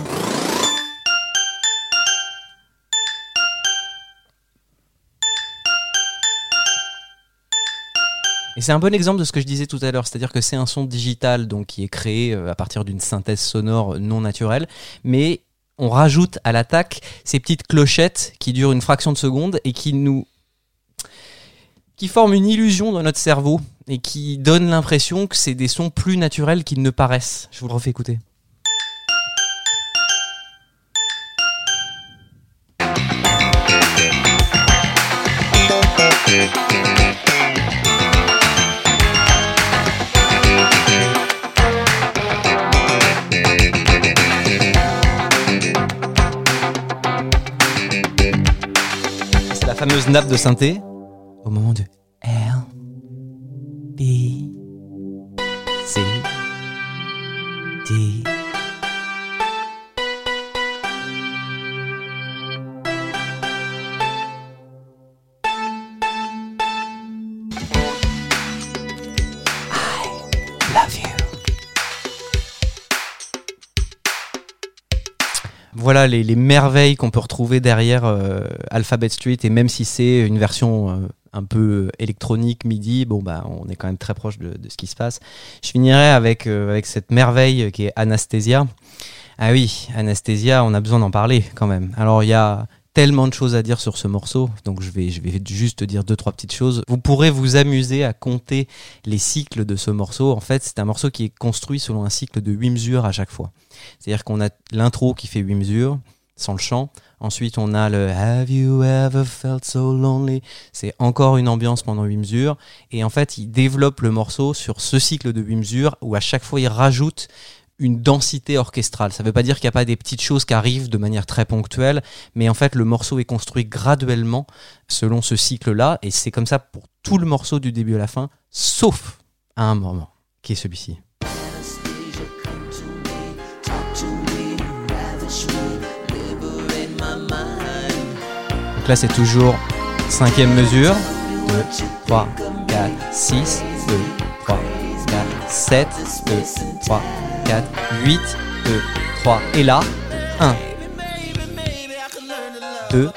Et c'est un bon exemple de ce que je disais tout à l'heure, c'est-à-dire que c'est un son digital donc qui est créé à partir d'une synthèse sonore non naturelle, mais on rajoute à l'attaque ces petites clochettes qui durent une fraction de seconde et qui forment une illusion dans notre cerveau et qui donnent l'impression que c'est des sons plus naturels qu'ils ne paraissent. Je vous le refais écouter. C'est la fameuse nappe de synthé au moment de L, B, C, D. Voilà les merveilles qu'on peut retrouver derrière Alphabet Street, et même si c'est une version un peu électronique, midi, bon bah on est quand même très proche de ce qui se passe. Je finirai avec cette merveille qui est Anastasia. Ah oui, Anastasia, on a besoin d'en parler quand même. Alors il y a tellement de choses à dire sur ce morceau, donc je vais juste dire 2-3 petites choses. Vous pourrez vous amuser à compter les cycles de ce morceau. En fait, c'est un morceau qui est construit selon un cycle de 8 mesures à chaque fois. C'est-à-dire qu'on a l'intro qui fait 8 mesures, sans le chant. Ensuite, on a le « Have you ever felt so lonely ?» C'est encore une ambiance pendant 8 mesures. Et en fait, il développe le morceau sur ce cycle de 8 mesures où à chaque fois, il rajoute une densité orchestrale. Ça ne veut pas dire qu'il n'y a pas des petites choses qui arrivent de manière très ponctuelle, mais en fait le morceau est construit graduellement selon ce cycle-là, et c'est comme ça pour tout le morceau du début à la fin, sauf à un moment, qui est celui-ci. Donc là c'est toujours 5e mesure, 2, 3, 4, 6, 2, 3, 4, 7, 2, 3, 4, 8, 2, 3, et là, 1, 2,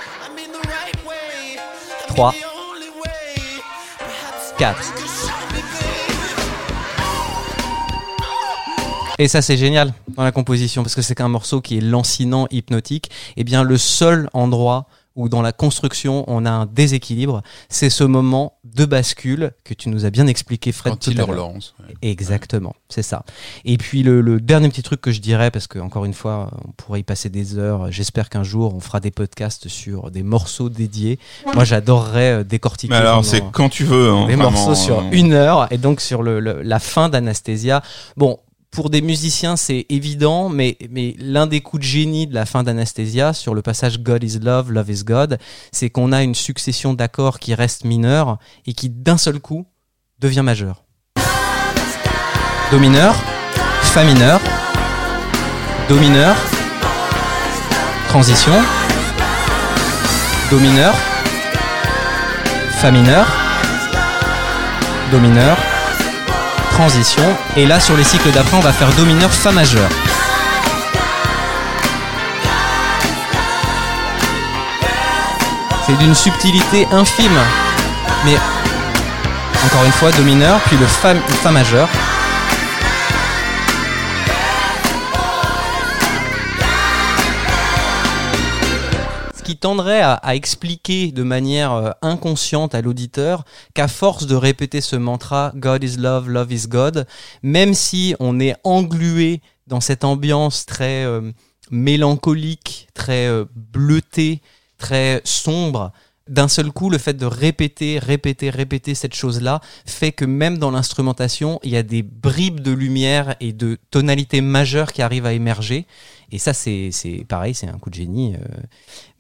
3, 4. Et ça, c'est génial dans la composition, parce que c'est qu'un morceau qui est lancinant, hypnotique, et bien le seul endroit où dans la construction, on a un déséquilibre, c'est ce moment de bascule que tu nous as bien expliqué, Fred, quand tout il à l'heure. Ouais. Exactement, ouais. C'est ça. Et puis le dernier petit truc que je dirais, parce qu'encore une fois, on pourrait y passer des heures, j'espère qu'un jour, on fera des podcasts sur des morceaux dédiés. Moi, j'adorerais décortiquer. Mais alors, c'est quand tu veux. Hein, des vraiment, morceaux sur une heure, et donc sur la fin d'Anastasia. Bon, pour des musiciens, c'est évident, mais l'un des coups de génie de la fin d'Anastasia sur le passage God is Love, Love is God, c'est qu'on a une succession d'accords qui reste mineur et qui d'un seul coup devient majeur. Do mineur, Fa mineur, Do mineur, transition, Do mineur, Fa mineur, Do mineur, transition, et là sur les cycles d'après on va faire Do mineur, Fa majeur. C'est d'une subtilité infime, mais encore une fois Do mineur, puis le Fa majeur. Qui tendrait à expliquer de manière inconsciente à l'auditeur qu'à force de répéter ce mantra « God is love, love is God », même si on est englué dans cette ambiance très mélancolique, très bleutée, très sombre, d'un seul coup, le fait de répéter cette chose-là fait que même dans l'instrumentation, il y a des bribes de lumière et de tonalités majeures qui arrivent à émerger. Et ça, c'est pareil, c'est un coup de génie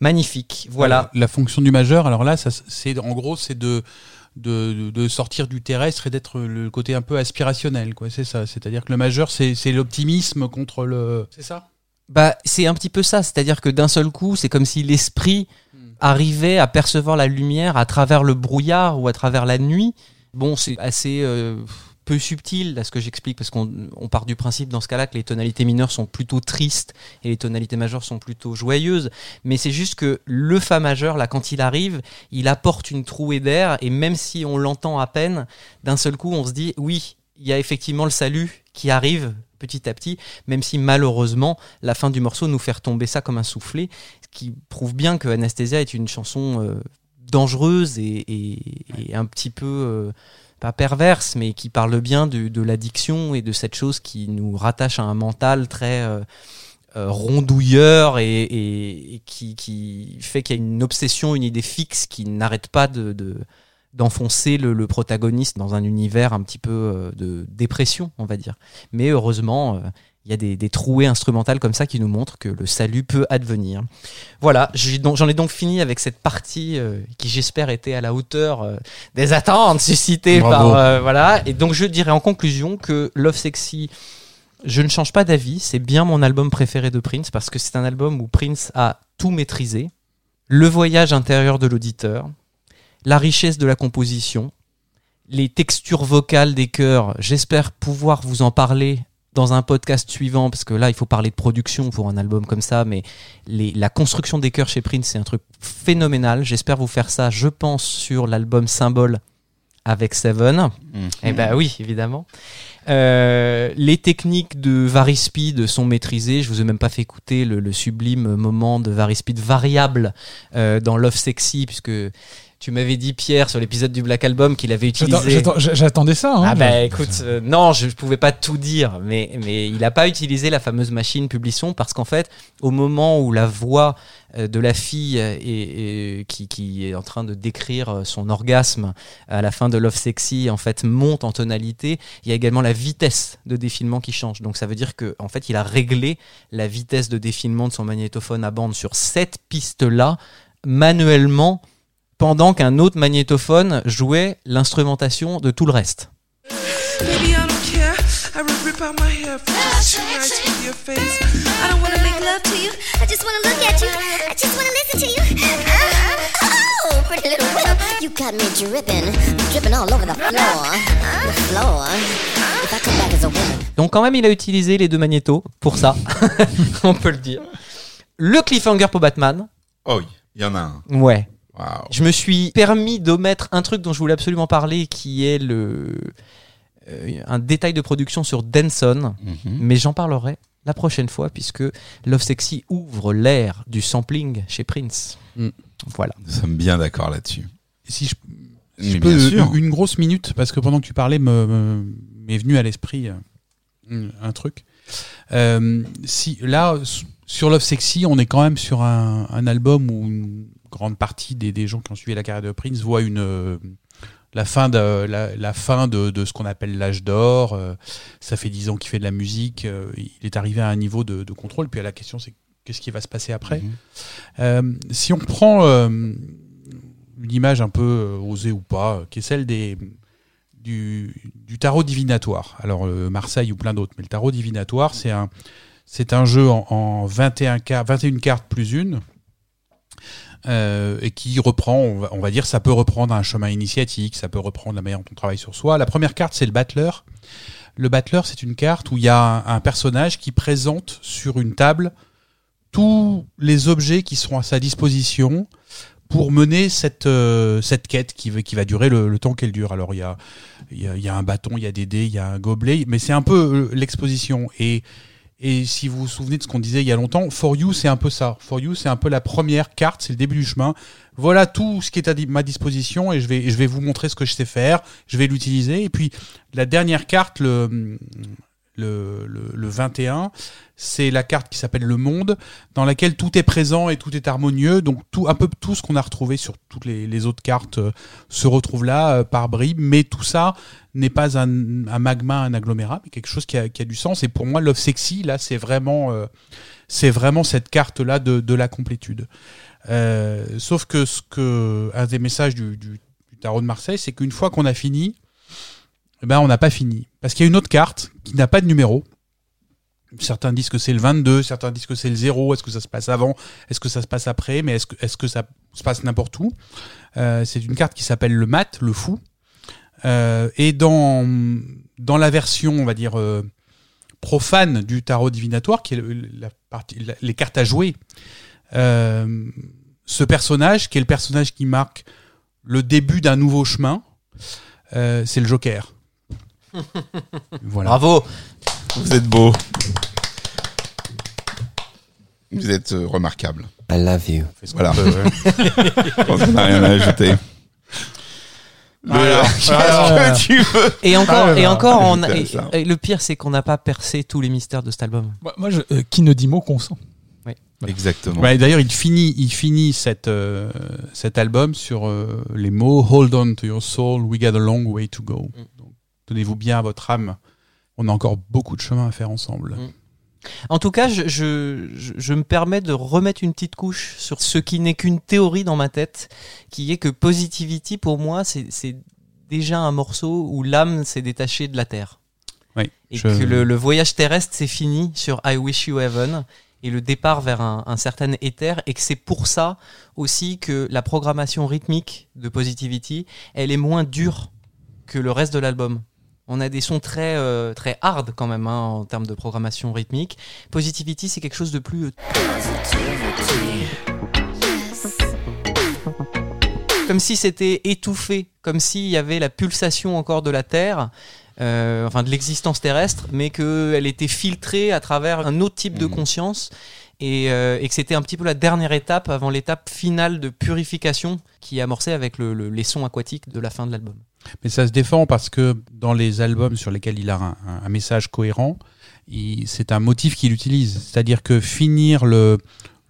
magnifique. Voilà. La fonction du majeur, alors là, ça, c'est, en gros, c'est de sortir du terrestre et d'être le côté un peu aspirationnel, quoi. C'est ça. C'est-à-dire que le majeur, c'est l'optimisme contre le... C'est ça ? Bah, c'est un petit peu ça. C'est-à-dire que d'un seul coup, c'est comme si l'esprit... arrivait à percevoir la lumière à travers le brouillard ou à travers la nuit. Bon, c'est assez peu subtil, là, ce que j'explique, parce qu'on part du principe dans ce cas-là que les tonalités mineures sont plutôt tristes et les tonalités majeures sont plutôt joyeuses. Mais c'est juste que le Fa majeur, là, quand il arrive, il apporte une trouée d'air, et même si on l'entend à peine, d'un seul coup, on se dit « oui, il y a effectivement le salut qui arrive ». Petit à petit, même si malheureusement la fin du morceau nous fait retomber ça comme un soufflet, ce qui prouve bien que Anastasia est une chanson dangereuse et un petit peu pas perverse, mais qui parle bien de l'addiction et de cette chose qui nous rattache à un mental très rondouilleur et qui fait qu'il y a une obsession, une idée fixe qui n'arrête pas de d'enfoncer le protagoniste dans un univers un petit peu de dépression, on va dire. Mais heureusement, il y a des trouées instrumentales comme ça qui nous montrent que le salut peut advenir. Voilà, j'en ai donc fini avec cette partie qui, j'espère, était à la hauteur des attentes suscitées. Bravo. Par... voilà. Et donc, je dirais en conclusion que Love Sexy, je ne change pas d'avis. C'est bien mon album préféré de Prince parce que c'est un album où Prince a tout maîtrisé. Le voyage intérieur de l'auditeur, la richesse de la composition, les textures vocales des chœurs. J'espère pouvoir vous en parler dans un podcast suivant, parce que là, il faut parler de production pour un album comme ça, mais la construction des chœurs chez Prince, c'est un truc phénoménal. J'espère vous faire ça, je pense, sur l'album Symbole avec Seven. Mm-hmm. Eh ben oui, évidemment. Les techniques de Varispeed sont maîtrisées. Je vous ai même pas fait écouter le sublime moment de Varispeed variable dans Love Sexy, puisque... Tu m'avais dit, Pierre, sur l'épisode du Black Album, qu'il avait utilisé... J'attendais ça. Hein, écoute, non, je ne pouvais pas tout dire, mais il n'a pas utilisé la fameuse machine Publisson parce qu'en fait, au moment où la voix de la fille qui est en train de décrire son orgasme à la fin de Love Sexy, en fait, monte en tonalité, il y a également la vitesse de défilement qui change. Donc ça veut dire qu'en fait, il a réglé la vitesse de défilement de son magnétophone à bande sur cette piste-là, manuellement, pendant qu'un autre magnétophone jouait l'instrumentation de tout le reste. Donc quand même, il a utilisé les deux magnétos pour ça, on peut le dire. Le cliffhanger pour Batman. Oh oui, il y en a un. Ouais. Wow. Je me suis permis d'omettre un truc dont je voulais absolument parler, qui est un détail de production sur Denson, mais j'en parlerai la prochaine fois, puisque Love Sexy ouvre l'ère du sampling chez Prince. Mm. Voilà. Nous sommes bien d'accord là-dessus. Si je peux, une grosse minute, parce que pendant que tu parlais, m'est venu à l'esprit un truc. Sur Love Sexy, on est quand même sur un album où une grande partie des gens qui ont suivi la carrière de Prince voient la fin de ce qu'on appelle l'âge d'or. Ça fait 10 ans qu'il fait de la musique. Il est arrivé à un niveau de contrôle. Puis la question, c'est qu'est-ce qui va se passer après ? Si on prend une image un peu osée ou pas, qui est celle du tarot divinatoire. Alors Marseille ou plein d'autres. Mais le tarot divinatoire, c'est un jeu en 21 cartes plus une, et qui reprend, on va dire, ça peut reprendre un chemin initiatique, ça peut reprendre la manière dont on travaille sur soi. La première carte, c'est le battleur. Le battleur, c'est une carte où il y a un personnage qui présente sur une table tous les objets qui seront à sa disposition pour mener cette quête qui va durer le temps qu'elle dure. Alors il y a un bâton, il y a des dés, il y a un gobelet, mais c'est un peu l'exposition. Et si vous vous souvenez de ce qu'on disait il y a longtemps, For You, c'est un peu ça. For You, c'est un peu la première carte, c'est le début du chemin. Voilà tout ce qui est à ma disposition et je vais vous montrer ce que je sais faire, je vais l'utiliser. Et puis, la dernière carte, le 21, c'est la carte qui s'appelle Le Monde, dans laquelle tout est présent et tout est harmonieux. Donc, un peu tout ce qu'on a retrouvé sur toutes les autres cartes se retrouve là par bribes. Mais tout ça n'est pas un magma, un agglomérat, mais quelque chose qui a du sens. Et pour moi, Love Sexy, là, c'est vraiment cette carte-là de la complétude. Sauf que un des messages du tarot de Marseille, c'est qu'une fois qu'on a fini, on n'a pas fini. Parce qu'il y a une autre carte qui n'a pas de numéro. Certains disent que c'est le 22, certains disent que c'est le 0. Est-ce que ça se passe avant ? Est-ce que ça se passe après ? Mais est-ce que ça se passe n'importe où ? C'est une carte qui s'appelle le mat, le fou. Et dans la version, on va dire, profane du tarot divinatoire, qui est les cartes à jouer, ce personnage, qui est le personnage qui marque le début d'un nouveau chemin, c'est le Joker. Voilà. Bravo! Vous êtes beau. Vous êtes remarquable. I love you. Voilà. Je pense qu'on n'a rien à ajouter. Qu'est-ce que tu veux ? Et le pire, c'est qu'on n'a pas percé tous les mystères de cet album. Moi, qui ne dit mot consent. Oui. Voilà. Exactement. Bah, d'ailleurs, il finit cet album sur les mots « Hold on to your soul, we got a long way to go ». Donc, tenez-vous bien à votre âme. On a encore beaucoup de chemin à faire ensemble. En tout cas, je me permets de remettre une petite couche sur ce qui n'est qu'une théorie dans ma tête, qui est que Positivity, pour moi, c'est déjà un morceau où l'âme s'est détachée de la terre. Oui, et que le voyage terrestre s'est fini sur I Wish You Heaven et le départ vers un certain éther, et que c'est pour ça aussi que la programmation rythmique de Positivity, elle est moins dure que le reste de l'album. On a des sons très hard quand même hein, en termes de programmation rythmique. Positivity, c'est quelque chose de plus... Comme si c'était étouffé, comme s'il y avait la pulsation encore de la Terre, enfin de l'existence terrestre, mais qu'elle était filtrée à travers un autre type de conscience et que c'était un petit peu la dernière étape avant l'étape finale de purification qui est amorcée avec les sons aquatiques de la fin de l'album. Mais ça se défend parce que dans les albums sur lesquels il a un message cohérent, c'est un motif qu'il utilise. C'est-à-dire que finir le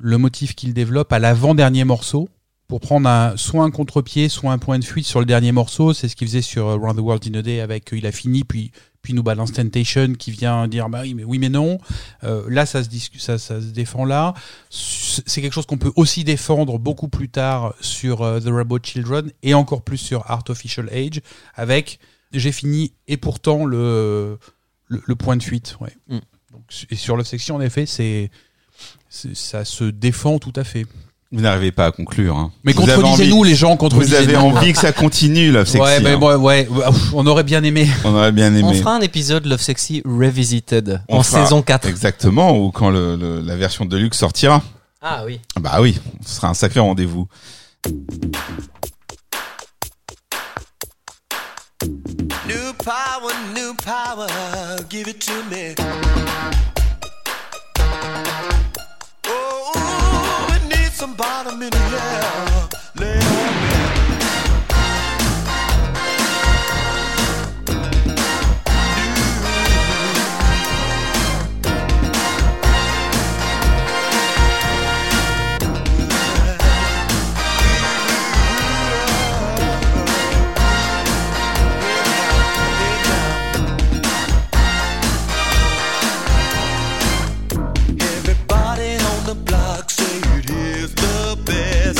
motif qu'il développe à l'avant-dernier morceau pour prendre soit un contre-pied, soit un point de fuite sur le dernier morceau, c'est ce qu'il faisait sur Around the World in a Day avec Il a fini, puis nous balance Temptation qui vient dire bah oui mais non. Là ça se défend là. C'est quelque chose qu'on peut aussi défendre beaucoup plus tard sur The Rainbow Children et encore plus sur Artificial Age avec j'ai fini et pourtant le point de fuite. Ouais. Mm. Donc, et sur Love Sexy en effet ça se défend tout à fait. Vous n'arrivez pas à conclure. Hein. Mais contredisez-nous, les gens, contredisez-nous. Vous avez envie que ça continue, Love Sexy. Ouais, mais bon, ouais, on aurait bien aimé. On fera un épisode Love Sexy Revisited en saison 4. Exactement, ou quand la version Deluxe sortira. Ah oui. Bah oui, ce sera un sacré rendez-vous. New power, give it to me. Some bottom in the air, lay on me. Everybody on the block say it is the best.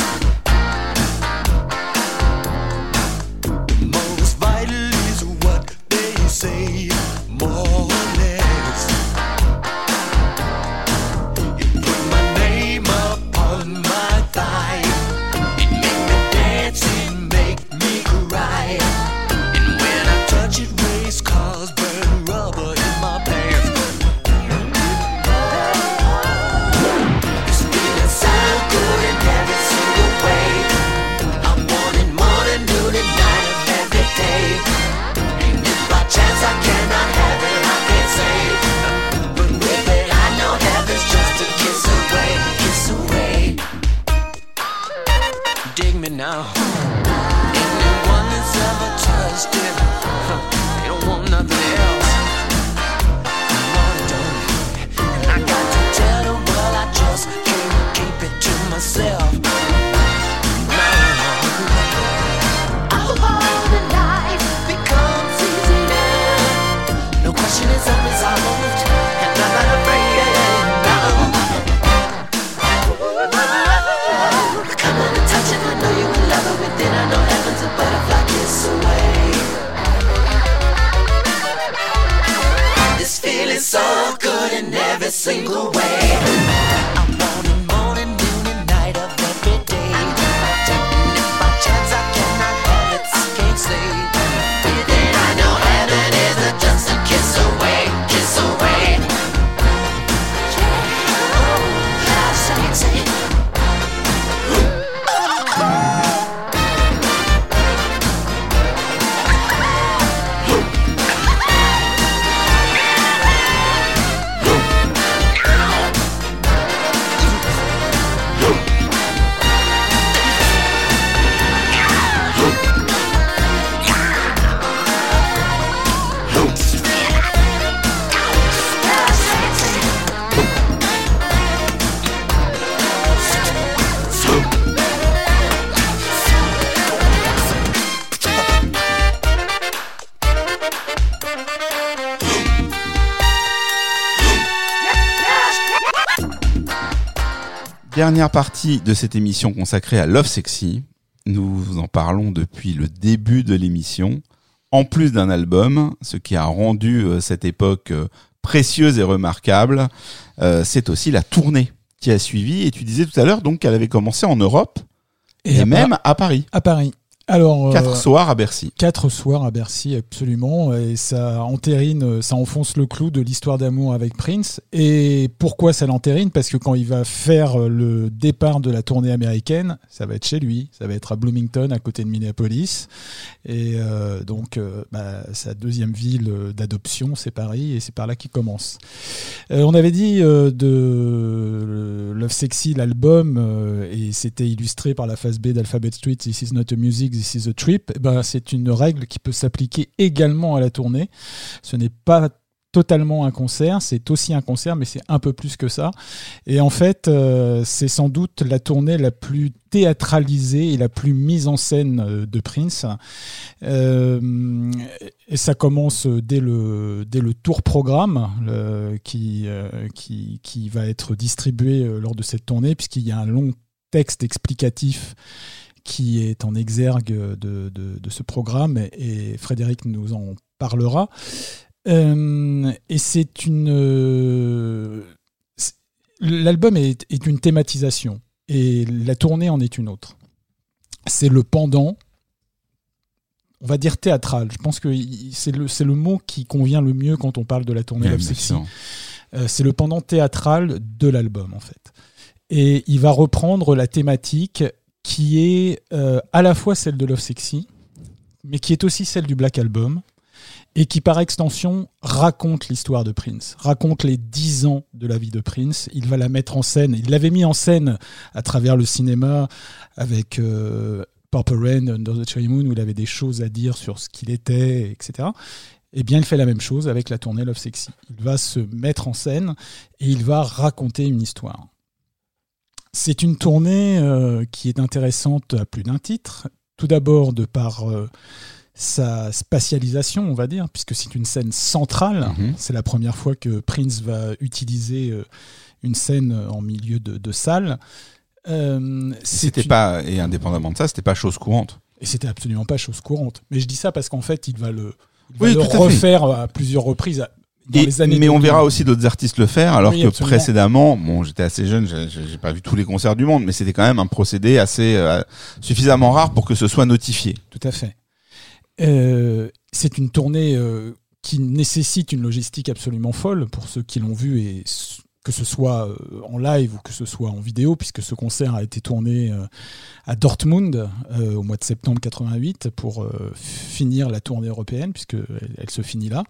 Dernière partie de cette émission consacrée à Love Sexy. Nous en parlons depuis le début de l'émission. En plus d'un album, ce qui a rendu cette époque précieuse et remarquable, c'est aussi la tournée qui a suivi. Et tu disais tout à l'heure donc qu'elle avait commencé en Europe et même à Paris. À Paris. Alors, 4 soirs à Bercy. 4 soirs à Bercy, absolument. Et ça entérine, ça enfonce le clou de l'histoire d'amour avec Prince. Et pourquoi ça l'entérine ? Parce que quand il va faire le départ de la tournée américaine, ça va être chez lui. Ça va être à Bloomington, à côté de Minneapolis. Et sa deuxième ville d'adoption, c'est Paris. Et c'est par là qu'il commence. On avait dit de Love Sexy, l'album, et c'était illustré par la face B d'Alphabet Street, This Is Not a Music, This is a Trip. C'est une règle qui peut s'appliquer également à la tournée. Ce n'est pas totalement un concert, c'est aussi un concert, mais c'est un peu plus que ça. Et en fait, c'est sans doute la tournée la plus théâtralisée et la plus mise en scène de Prince. Et ça commence dès le tour programme qui va être distribué lors de cette tournée, puisqu'il y a un long texte explicatif qui est en exergue de ce programme, et Frédéric nous en parlera. Et c'est l'album est une thématisation, et la tournée en est une autre. C'est le pendant, on va dire théâtral. Je pense que c'est le mot qui convient le mieux quand on parle de la tournée Love Sexy. C'est le pendant théâtral de l'album, en fait. Et il va reprendre la thématique qui est à la fois celle de Love Sexy, mais qui est aussi celle du Black Album, et qui, par extension, raconte l'histoire de Prince, raconte les 10 ans de la vie de Prince. Il va la mettre en scène. Il l'avait mis en scène à travers le cinéma avec Purple Rain, Under the Cherry Moon, où il avait des choses à dire sur ce qu'il était, etc. Eh bien, il fait la même chose avec la tournée Love Sexy. Il va se mettre en scène et il va raconter une histoire. C'est une tournée qui est intéressante à plus d'un titre. Tout d'abord, de par sa spatialisation, on va dire, puisque c'est une scène centrale. Mmh. C'est la première fois que Prince va utiliser une scène en milieu de salle. Et indépendamment de ça, c'était pas chose courante. Et c'était absolument pas chose courante. Mais je dis ça parce qu'en fait, il va le refaire à plusieurs reprises. Mais on verra aussi d'autres artistes le faire, alors que absolument. Précédemment, j'étais assez jeune, j'ai pas vu tous les concerts du monde, mais c'était quand même un procédé assez suffisamment rare pour que ce soit notifié. Tout à fait. C'est une tournée qui nécessite une logistique absolument folle pour ceux qui l'ont vu, et que ce soit en live ou que ce soit en vidéo, puisque ce concert a été tourné à Dortmund au mois de septembre 88 pour finir la tournée européenne, puisqu'elle se finit là.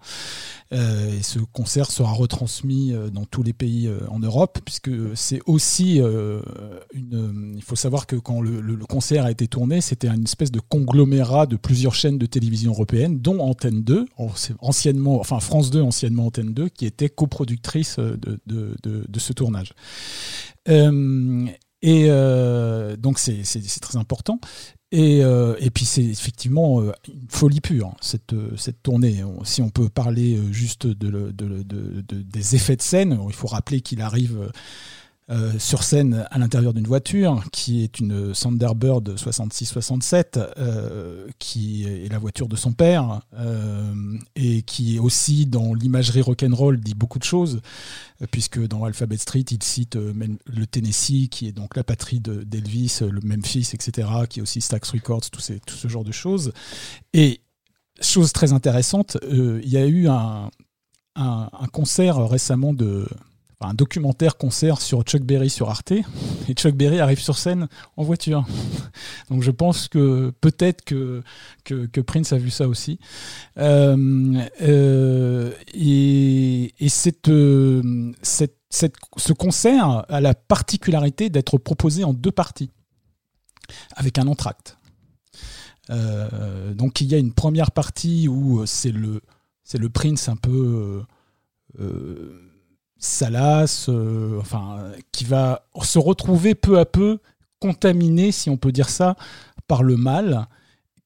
Et ce concert sera retransmis dans tous les pays en Europe, puisque c'est aussi il faut savoir que quand le concert a été tourné, c'était une espèce de conglomérat de plusieurs chaînes de télévision européennes, dont Antenne 2, France 2, anciennement Antenne 2, qui était coproductrice de ce tournage. Donc c'est très important. Et puis c'est effectivement une folie pure, cette tournée. Si on peut parler juste des effets de scène, il faut rappeler qu'il arrive sur scène à l'intérieur d'une voiture qui est une Thunderbird 66-67 qui est la voiture de son père et qui est aussi dans l'imagerie rock'n'roll, dit beaucoup de choses, puisque dans Alphabet Street il cite même le Tennessee qui est donc la patrie d'Elvis, le Memphis, etc., qui est aussi Stax Records, tout ce genre de choses. Et chose très intéressante, il y a eu un concert récemment un documentaire-concert sur Chuck Berry sur Arte, et Chuck Berry arrive sur scène en voiture. Donc je pense que peut-être que Prince a vu ça aussi. Ce concert a la particularité d'être proposé en 2 parties, avec un entracte. Donc il y a une première partie où c'est le Prince un peu... salace, qui va se retrouver peu à peu contaminé, si on peut dire ça, par le mal,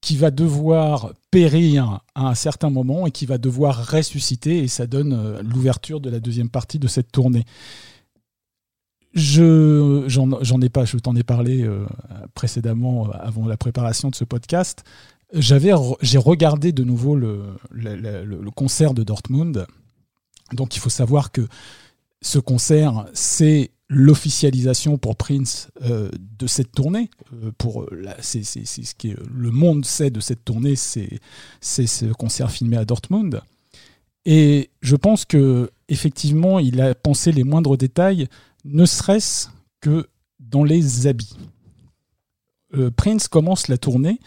qui va devoir périr à un certain moment et qui va devoir ressusciter, et ça donne l'ouverture de la deuxième partie de cette tournée. J'en ai pas, je t'en ai parlé précédemment, avant la préparation de ce podcast. J'ai regardé de nouveau le concert de Dortmund. Donc il faut savoir que ce concert, c'est l'officialisation pour Prince de cette tournée. C'est ce que le monde sait de cette tournée, c'est ce concert filmé à Dortmund. Et je pense que effectivement, il a pensé les moindres détails, ne serait-ce que dans les habits. Prince commence la tournée.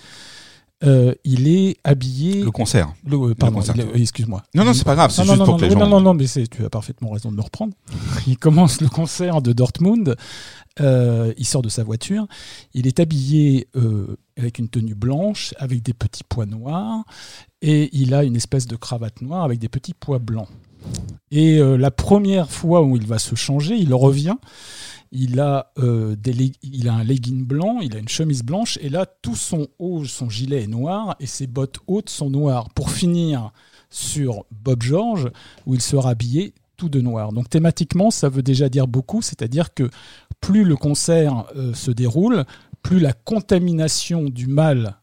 Il est habillé. Le concert. Pardon, le concert. Excuse-moi. Non, c'est pas grave, c'est juste pour que les gens. Non, mais tu as parfaitement raison de me reprendre. Il commence le concert de Dortmund. Il sort de sa voiture. Il est habillé avec une tenue blanche, avec des petits pois noirs. Et il a une espèce de cravate noire avec des petits pois blancs. Et la première fois où il va se changer, il revient. Il a un legging blanc, il a une chemise blanche, et là, tout son haut, son gilet est noir, et ses bottes hautes sont noires. Pour finir sur Bob George, où il sera habillé tout de noir. Donc thématiquement, ça veut déjà dire beaucoup, c'est-à-dire que plus le concert se déroule, plus la contamination du mal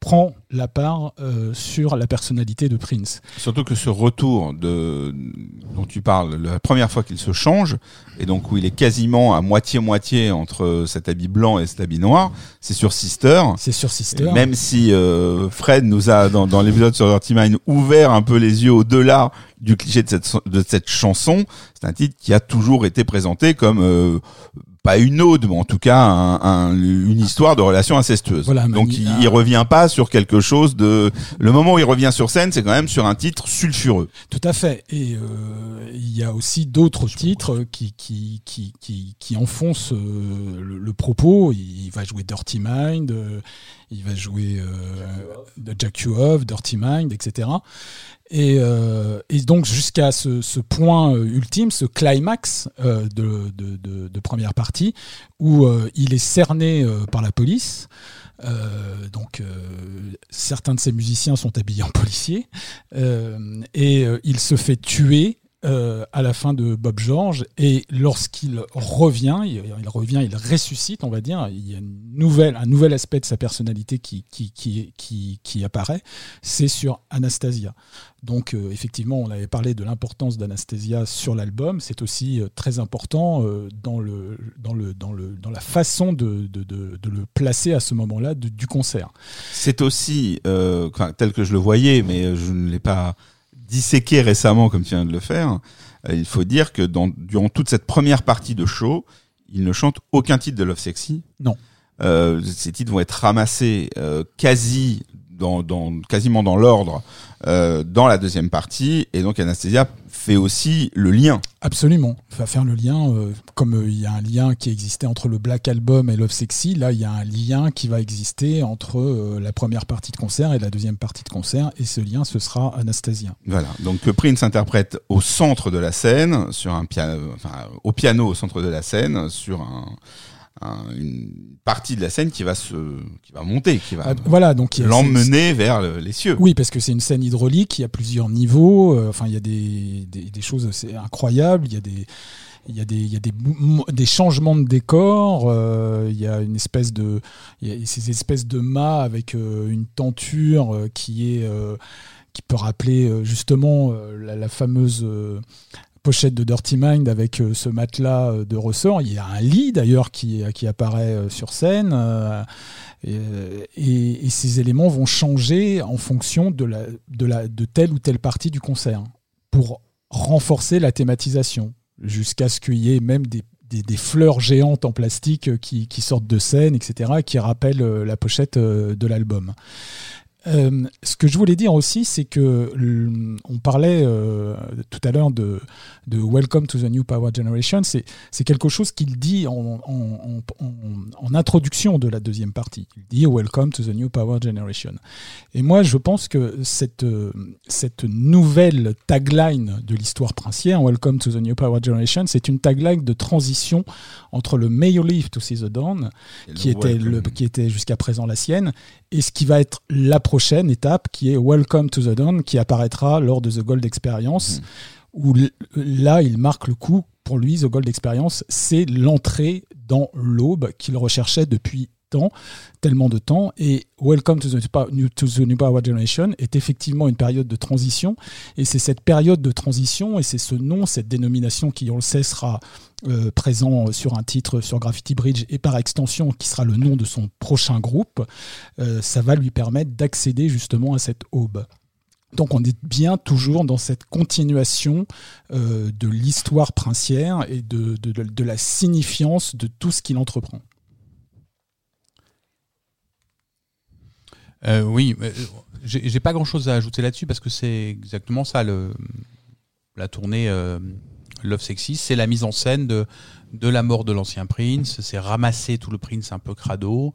prend la part sur la personnalité de Prince. Surtout que ce retour dont tu parles, la première fois qu'il se change, et donc où il est quasiment à moitié-moitié entre cet habit blanc et cet habit noir, c'est sur Sister. Et même si Fred nous a, dans l'épisode sur Dirty Mind, ouvert un peu les yeux au-delà du cliché de cette chanson, c'est un titre qui a toujours été présenté comme... pas une ode, mais en tout cas une histoire de relation incestueuse. Voilà, donc il revient pas sur quelque chose de... Le moment où il revient sur scène, c'est quand même sur un titre sulfureux. Tout à fait. Et il y a aussi d'autres titres qui enfoncent le propos. Il va jouer Dirty Mind, il va jouer Jack You Off, Dirty Mind, etc. Et donc jusqu'à ce point ultime, ce climax de première partie, où il est cerné par la police. Donc certains de ses musiciens sont habillés en policiers, et il se fait tuer à la fin de Bob George. Et lorsqu'il revient, il ressuscite, on va dire. Il y a un nouvel aspect de sa personnalité qui apparaît. C'est sur Anastasia. Donc effectivement, on avait parlé de l'importance d'Anastasia sur l'album. C'est aussi très important dans la façon de le placer à ce moment-là du concert. C'est aussi tel que je le voyais, mais je ne l'ai pas disséqué récemment comme tu viens de le faire. Il faut dire que durant toute cette première partie de show, il ne chante aucun titre de Love Sexy. Non. Ces titres vont être ramassés quasiment dans l'ordre dans la deuxième partie, et donc Anastasia fait aussi le lien. Absolument, va faire le lien, comme il y a un lien qui existait entre le Black Album et Love Sexy, là il y a un lien qui va exister entre la première partie de concert et la deuxième partie de concert, et ce lien, ce sera Anastasia. Voilà, donc que Prince interprète au centre de la scène, au piano au centre de la scène, sur une partie de la scène qui va monter, donc l'emmener vers les cieux. Oui, parce que c'est une scène hydraulique, il y a plusieurs niveaux, il y a des choses assez incroyables, il y a des changements de décor, il y a ces espèces de mâts avec une tenture qui peut rappeler justement la fameuse pochette de Dirty Mind avec ce matelas de ressort. Il y a un lit d'ailleurs qui apparaît sur scène, et ces éléments vont changer en fonction de telle ou telle partie du concert pour renforcer la thématisation, jusqu'à ce qu'il y ait même des fleurs géantes en plastique qui sortent de scène, etc., qui rappellent la pochette de l'album. Ce que je voulais dire aussi, c'est que on parlait tout à l'heure de Welcome to the New Power Generation. C'est quelque chose qu'il dit en introduction de la deuxième partie. Il dit Welcome to the New Power Generation. Et moi, je pense que cette nouvelle tagline de l'histoire princière, Welcome to the New Power Generation, c'est une tagline de transition entre le May You Live to See the Dawn, qui était jusqu'à présent la sienne, et ce qui va être la prochaine étape, qui est Welcome to the Dawn, qui apparaîtra lors de The Gold Experience, où là, il marque le coup Pour lui, The Gold Experience, c'est l'entrée dans l'aube qu'il recherchait depuis tellement de temps, et Welcome to the New Power Generation est effectivement une période de transition, et c'est cette période de transition, et c'est ce nom, cette dénomination qui, on le sait, sera présent sur un titre sur Graffiti Bridge et par extension qui sera le nom de son prochain groupe, ça va lui permettre d'accéder justement à cette aube. Donc on est bien toujours dans cette continuation de l'histoire princière et de la signifiance de tout ce qu'il entreprend. Oui, j'ai pas grand-chose à ajouter là-dessus parce que c'est exactement ça, la tournée Love Sexy, c'est la mise en scène de la mort de l'ancien Prince, c'est ramasser tout le Prince un peu crado,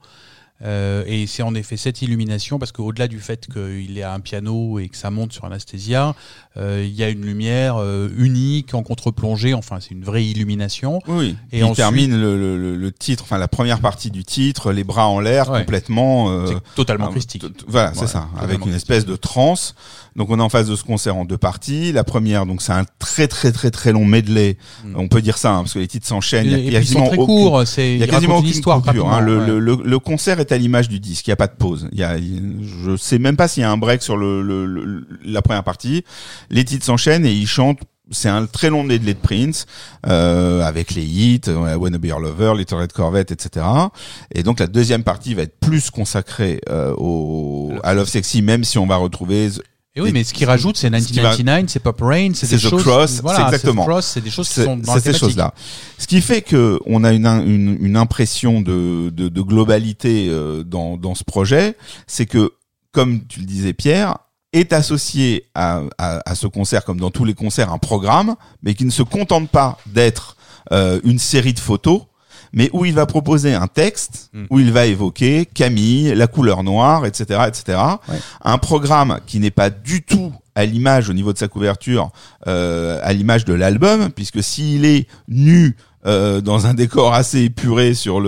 et c'est en effet cette illumination, parce qu'au-delà du fait qu'il est à un piano et que ça monte sur Anastasia, il y a une lumière unique en contre-plongée, enfin c'est une vraie illumination. Oui, et on termine le titre, enfin la première partie du titre, les bras en l'air, ouais. Complètement... c'est totalement christique. Voilà, c'est ça, avec une espèce de transe. Donc on est en face de ce concert en deux parties. La première, donc c'est un très très très très long medley, on peut dire ça, hein, parce que les titres s'enchaînent, il y a quasiment aucune histoire. Hein. Le concert est à l'image du disque, il n'y a pas de pause. Je ne sais même pas s'il y a un break sur la première partie. Les titres s'enchaînent et ils chantent. C'est un très long medley de Prince, avec les hits, Wanna Be Your Lover, Little Red Corvette, etc. Et donc la deuxième partie va être plus consacrée à Love Sexy, même si on va retrouver... Et oui, mais ce qu'il rajoute, c'est 1999, c'est Purple Rain, c'est des choses. Cross, voilà, c'est exactement. C'est The Cross, c'est des choses qui sont dans la thématique. C'est ces choses-là. Ce qui fait que on a une impression de globalité dans ce projet, c'est que, comme tu le disais, Pierre, est associé à ce concert, comme dans tous les concerts, un programme, mais qui ne se contente pas d'être une série de photos, mais où il va proposer un texte, où il va évoquer Camille, la couleur noire, etc., etc. Ouais. Un programme qui n'est pas du tout à l'image, au niveau de sa couverture, à l'image de l'album, puisque s'il est nu dans un décor assez épuré sur la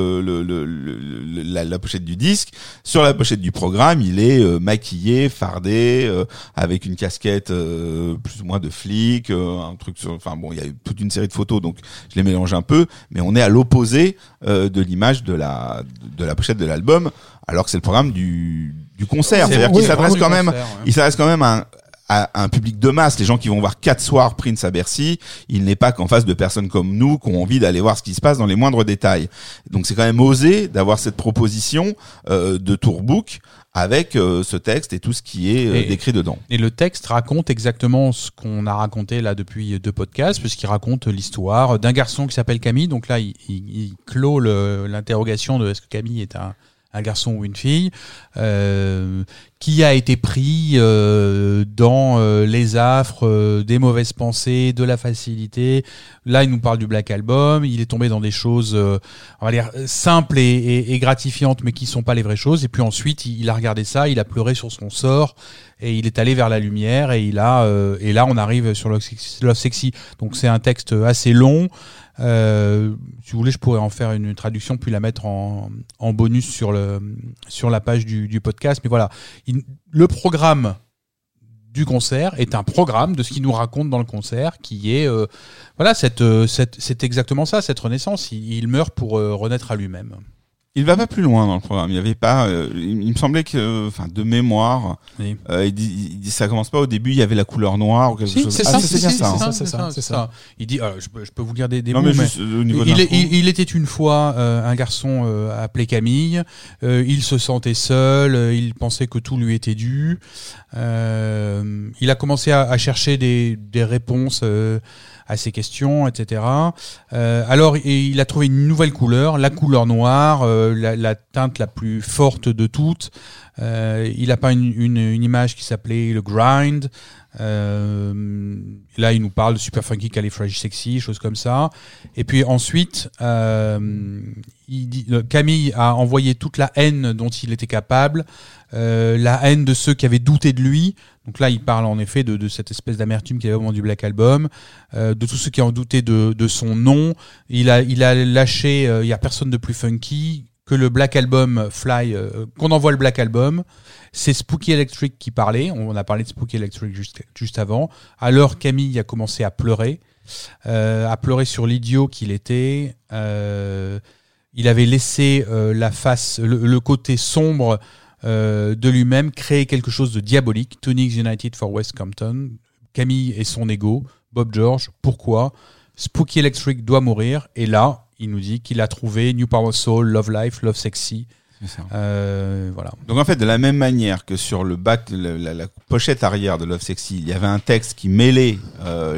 pochette du disque, sur la pochette du programme, il est maquillé, fardé, avec une casquette plus ou moins de flic, un truc sur... Enfin bon, il y a toute une série de photos, donc je les mélange un peu, mais on est à l'opposé de l'image de la pochette de l'album, alors que c'est le programme du concert. C'est-à-dire qu'il s'adresse quand même, il s'adresse quand même à un public de masse, les gens qui vont voir 4 soirs Prince à Bercy, il n'est pas qu'en face de personnes comme nous qui ont envie d'aller voir ce qui se passe dans les moindres détails. Donc c'est quand même osé d'avoir cette proposition de tourbook avec ce texte et tout ce qui est décrit dedans. Et le texte raconte exactement ce qu'on a raconté là depuis 2 podcasts, puisqu'il raconte l'histoire d'un garçon qui s'appelle Camille. Donc là, il clôt l'interrogation de est-ce que Camille est un garçon ou une fille, qui a été pris dans les affres des mauvaises pensées, de la facilité. Là, il nous parle du Black Album. Il est tombé dans des choses, on va dire, simples et gratifiantes, mais qui sont pas les vraies choses. Et puis ensuite, il a regardé ça, il a pleuré sur son sort, et il est allé vers la lumière. Et et là, on arrive sur Love Sexy. Donc c'est un texte assez long. Si vous voulez, je pourrais en faire une traduction puis la mettre en bonus sur la page du podcast. Mais voilà, le programme du concert est un programme de ce qu'il nous raconte dans le concert, qui est voilà, c'est exactement ça, cette renaissance. Il meurt pour renaître à lui-même. Il va pas plus loin dans le programme. Il y avait pas. Il me semblait que, enfin, de mémoire, oui. Il dit ça commence pas au début. Il y avait la couleur noire ou quelque chose. C'est ça. Il dit, je peux vous lire des mots. Il était une fois un garçon appelé Camille. Il se sentait seul. Il pensait que tout lui était dû. Il a commencé à chercher des réponses. À ses questions, etc. Alors, il a trouvé une nouvelle couleur, la couleur noire, la teinte la plus forte de toutes. Il a peint une image qui s'appelait le grind. Là, il nous parle de super funky, califrage sexy, choses comme ça. Et puis ensuite, Camille a envoyé toute la haine dont il était capable, la haine de ceux qui avaient douté de lui. Donc là, il parle en effet de cette espèce d'amertume qu'il avait au moment du Black Album, de tous ceux qui ont douté de son nom. Il a lâché, il n'y a personne de plus funky que le Black Album Fly, qu'on envoie le Black Album. C'est Spooky Electric qui parlait, on a parlé de Spooky Electric juste avant. Alors Camille a commencé à pleurer, à pleurer sur l'idiot qu'il était. Il avait laissé la face, le côté sombre de lui-même créer quelque chose de diabolique. Tonics United for West Compton, Camille et son ego, Bob George, pourquoi Spooky Electric doit mourir. Et là, il nous dit qu'il a trouvé New Power Soul, Love Life, Love Sexy. Voilà. Donc en fait, de la même manière que sur le bac, la pochette arrière de Love Sexy, il y avait un texte qui mêlait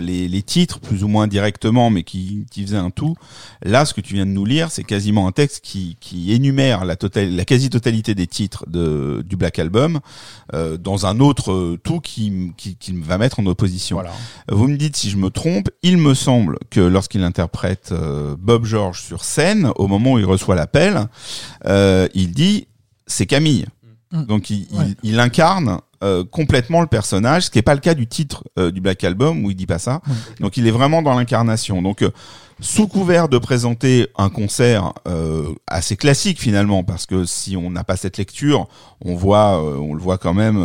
les titres plus ou moins directement, mais qui faisait un tout. Là, ce que tu viens de nous lire, c'est quasiment un texte qui énumère la quasi-totalité des titres du Black Album dans un autre tout qui va mettre en opposition. Voilà. Vous me dites si je me trompe. Il me semble que lorsqu'il interprète Bob George sur scène, au moment où il reçoit l'appel, il dit c'est Camille. Donc il incarne complètement le personnage, ce qui n'est pas le cas du titre du Black Album où il dit pas ça. Ouais. Donc il est vraiment dans l'incarnation. Donc sous couvert de présenter un concert assez classique finalement, parce que si on n'a pas cette lecture, on le voit quand même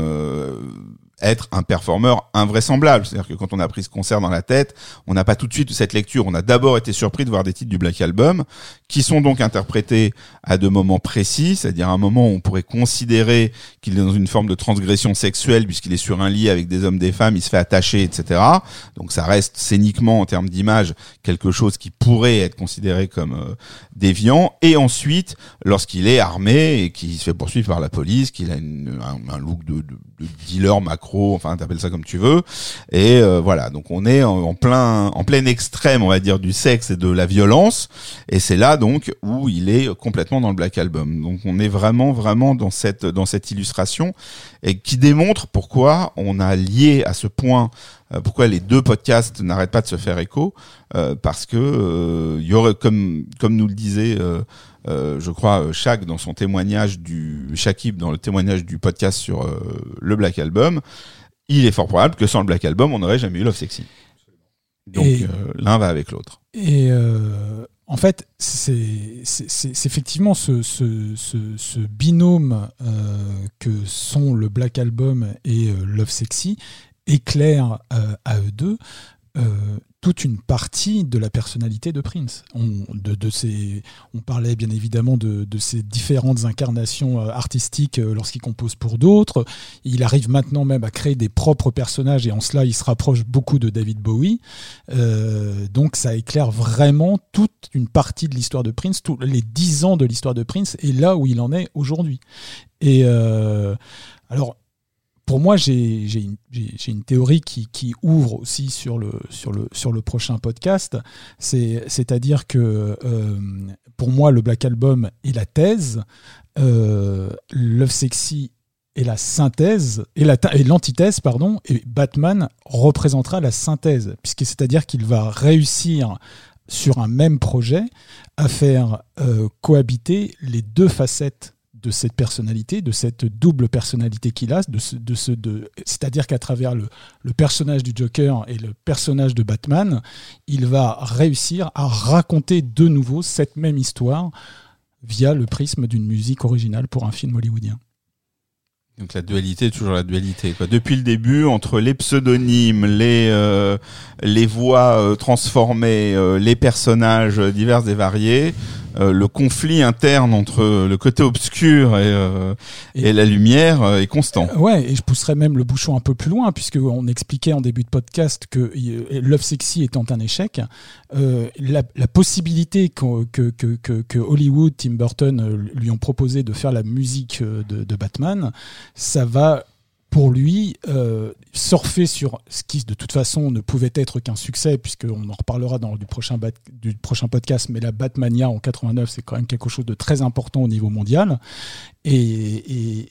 être un performeur invraisemblable. C'est-à-dire que quand on a pris ce concert dans la tête, on n'a pas tout de suite cette lecture. On a d'abord été surpris de voir des titres du Black Album qui sont donc interprétés à des moments précis, c'est-à-dire à un moment où on pourrait considérer qu'il est dans une forme de transgression sexuelle puisqu'il est sur un lit avec des hommes, des femmes, il se fait attacher, etc. Donc ça reste scéniquement, en termes d'image, quelque chose qui pourrait être considéré comme déviant. Et ensuite, lorsqu'il est armé et qu'il se fait poursuivre par la police, qu'il a un look de dealer macro, enfin t'appelles ça comme tu veux, et voilà, donc on est en plein extrême, on va dire, du sexe et de la violence, et c'est là donc où il est complètement dans le Black Album. Donc on est vraiment dans cette illustration, et qui démontre pourquoi on a lié à ce point, pourquoi les deux podcasts n'arrêtent pas de se faire écho, parce que il y aurait, comme nous le disait je crois Shaq dans son témoignage Shakib dans le témoignage du podcast sur le Black Album, il est fort probable que sans le Black Album on n'aurait jamais eu Love Sexy. Donc l'un va avec l'autre. Et en fait c'est effectivement ce binôme que sont le Black Album et Love Sexy éclaire à eux deux toute une partie de la personnalité de Prince. On parlait bien évidemment de ses différentes incarnations artistiques lorsqu'il compose pour d'autres. Il arrive maintenant même à créer des propres personnages, et en cela, il se rapproche beaucoup de David Bowie. Donc ça éclaire vraiment toute une partie de l'histoire de Prince, tous les 10 ans de l'histoire de Prince, et là où il en est aujourd'hui. Et alors... Pour moi, j'ai une théorie qui ouvre aussi sur le prochain podcast. C'est-à-dire que pour moi, le Black Album est la thèse, Love Sexy est la synthèse, et l'antithèse, pardon, et Batman représentera la synthèse, puisque c'est-à-dire qu'il va réussir sur un même projet à faire cohabiter les deux facettes de cette personnalité, de cette double personnalité qu'il a, c'est-à-dire qu'à travers le personnage du Joker et le personnage de Batman, il va réussir à raconter de nouveau cette même histoire via le prisme d'une musique originale pour un film hollywoodien. Donc la dualité, toujours la dualité, quoi. Depuis le début, entre les pseudonymes, les voix transformées, les personnages divers et variés, le conflit interne entre le côté obscur et la lumière est constant. Ouais, et je pousserais même le bouchon un peu plus loin, puisqu'on expliquait en début de podcast que Love Sexy étant un échec, la possibilité que Hollywood, Tim Burton lui ont proposé de faire la musique de Batman, ça va pour lui surfer sur ce qui de toute façon ne pouvait être qu'un succès, puisqu'on en reparlera du prochain podcast, mais la Batmania en 89, c'est quand même quelque chose de très important au niveau mondial, et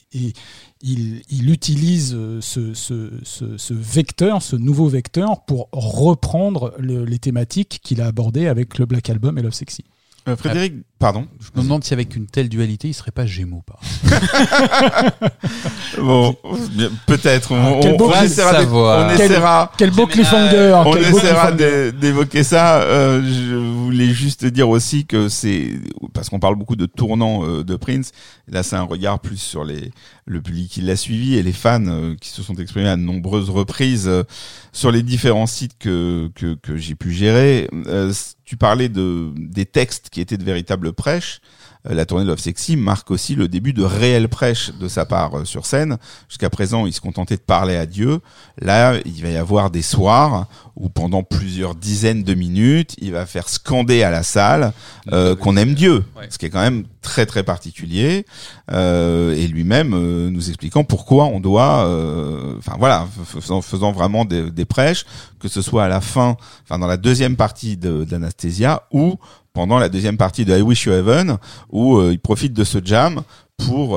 il utilise ce vecteur, ce nouveau vecteur, pour reprendre les thématiques qu'il a abordées avec le Black Album et Love Sexy. Frédéric Pardon ? Je me demande si avec une telle dualité, il serait pas Gémeaux, par exemple. Bon, peut-être. On essaiera. Quel beau cliffhanger. On essaiera d'évoquer ça. Je voulais juste dire aussi que c'est parce qu'on parle beaucoup de tournant de Prince. Là, c'est un regard plus sur le public qui l'a suivi et les fans qui se sont exprimés à de nombreuses reprises sur les différents sites que j'ai pu gérer. Tu parlais des textes qui étaient de véritables prêches. La tournée Love Sexy marque aussi le début de réelles prêches de sa part sur scène. Jusqu'à présent, il se contentait de parler à Dieu. Là, il va y avoir des soirs où pendant plusieurs dizaines de minutes, il va faire scander à la salle qu'on aime Dieu, ouais. Ce qui est quand même très très particulier. Et lui-même nous expliquant pourquoi on doit, faisant vraiment des prêches, que ce soit à la fin, dans la deuxième partie d'Anastasia ou pendant la deuxième partie de I Wish You Heaven, où il profite de ce jam pour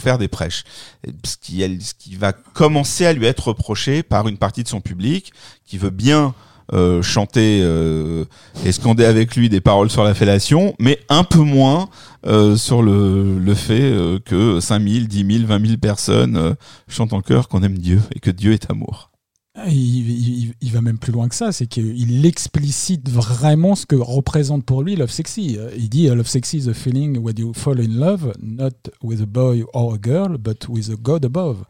faire des prêches. Ce qui va commencer à lui être reproché par une partie de son public qui veut bien chanter et scander avec lui des paroles sur la fellation, mais un peu moins sur le fait que 5 000, 10 000, 20 000 personnes chantent en chœur qu'on aime Dieu et que Dieu est amour. Il va même plus loin que ça, c'est qu'il explicite vraiment ce que représente pour lui Love Sexy. Il dit Love Sexy is a feeling when you fall in love, not with a boy or a girl, but with a God above.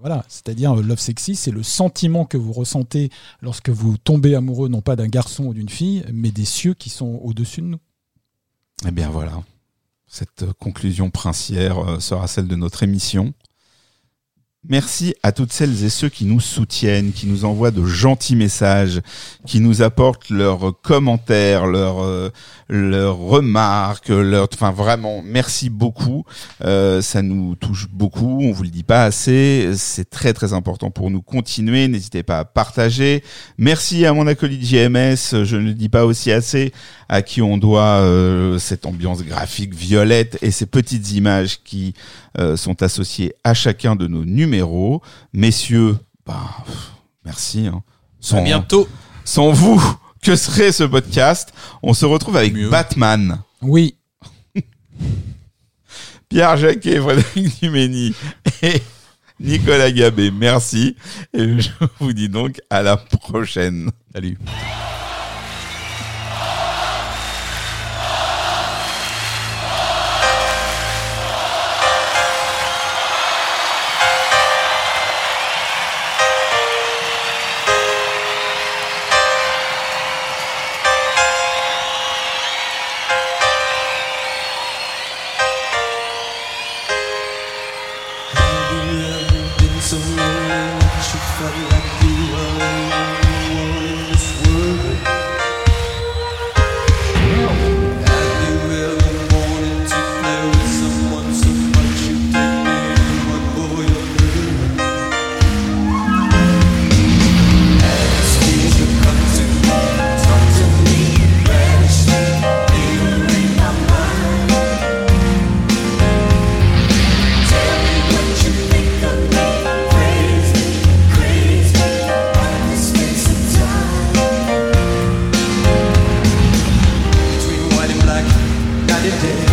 Voilà, c'est-à-dire Love Sexy, c'est le sentiment que vous ressentez lorsque vous tombez amoureux, non pas d'un garçon ou d'une fille, mais des cieux qui sont au-dessus de nous. Eh bien voilà, cette conclusion princière sera celle de notre émission. Merci à toutes celles et ceux qui nous soutiennent, qui nous envoient de gentils messages, qui nous apportent leurs commentaires, leurs remarques, vraiment, merci beaucoup. Ça nous touche beaucoup, on vous le dit pas assez, c'est très très important pour nous. Continuer, n'hésitez pas à partager. Merci à mon acolyte JMS, je ne le dis pas aussi assez, à qui on doit cette ambiance graphique violette et ces petites images qui sont associées à chacun de nos numéros. Messieurs, merci. Hein. À bientôt. Sans vous, que serait ce podcast ? On se retrouve avec Batman. Oui. Pierre Jacquet, Frédéric Dumény et Nicolas Gabé, merci. Et je vous dis donc à la prochaine. Salut. Yeah.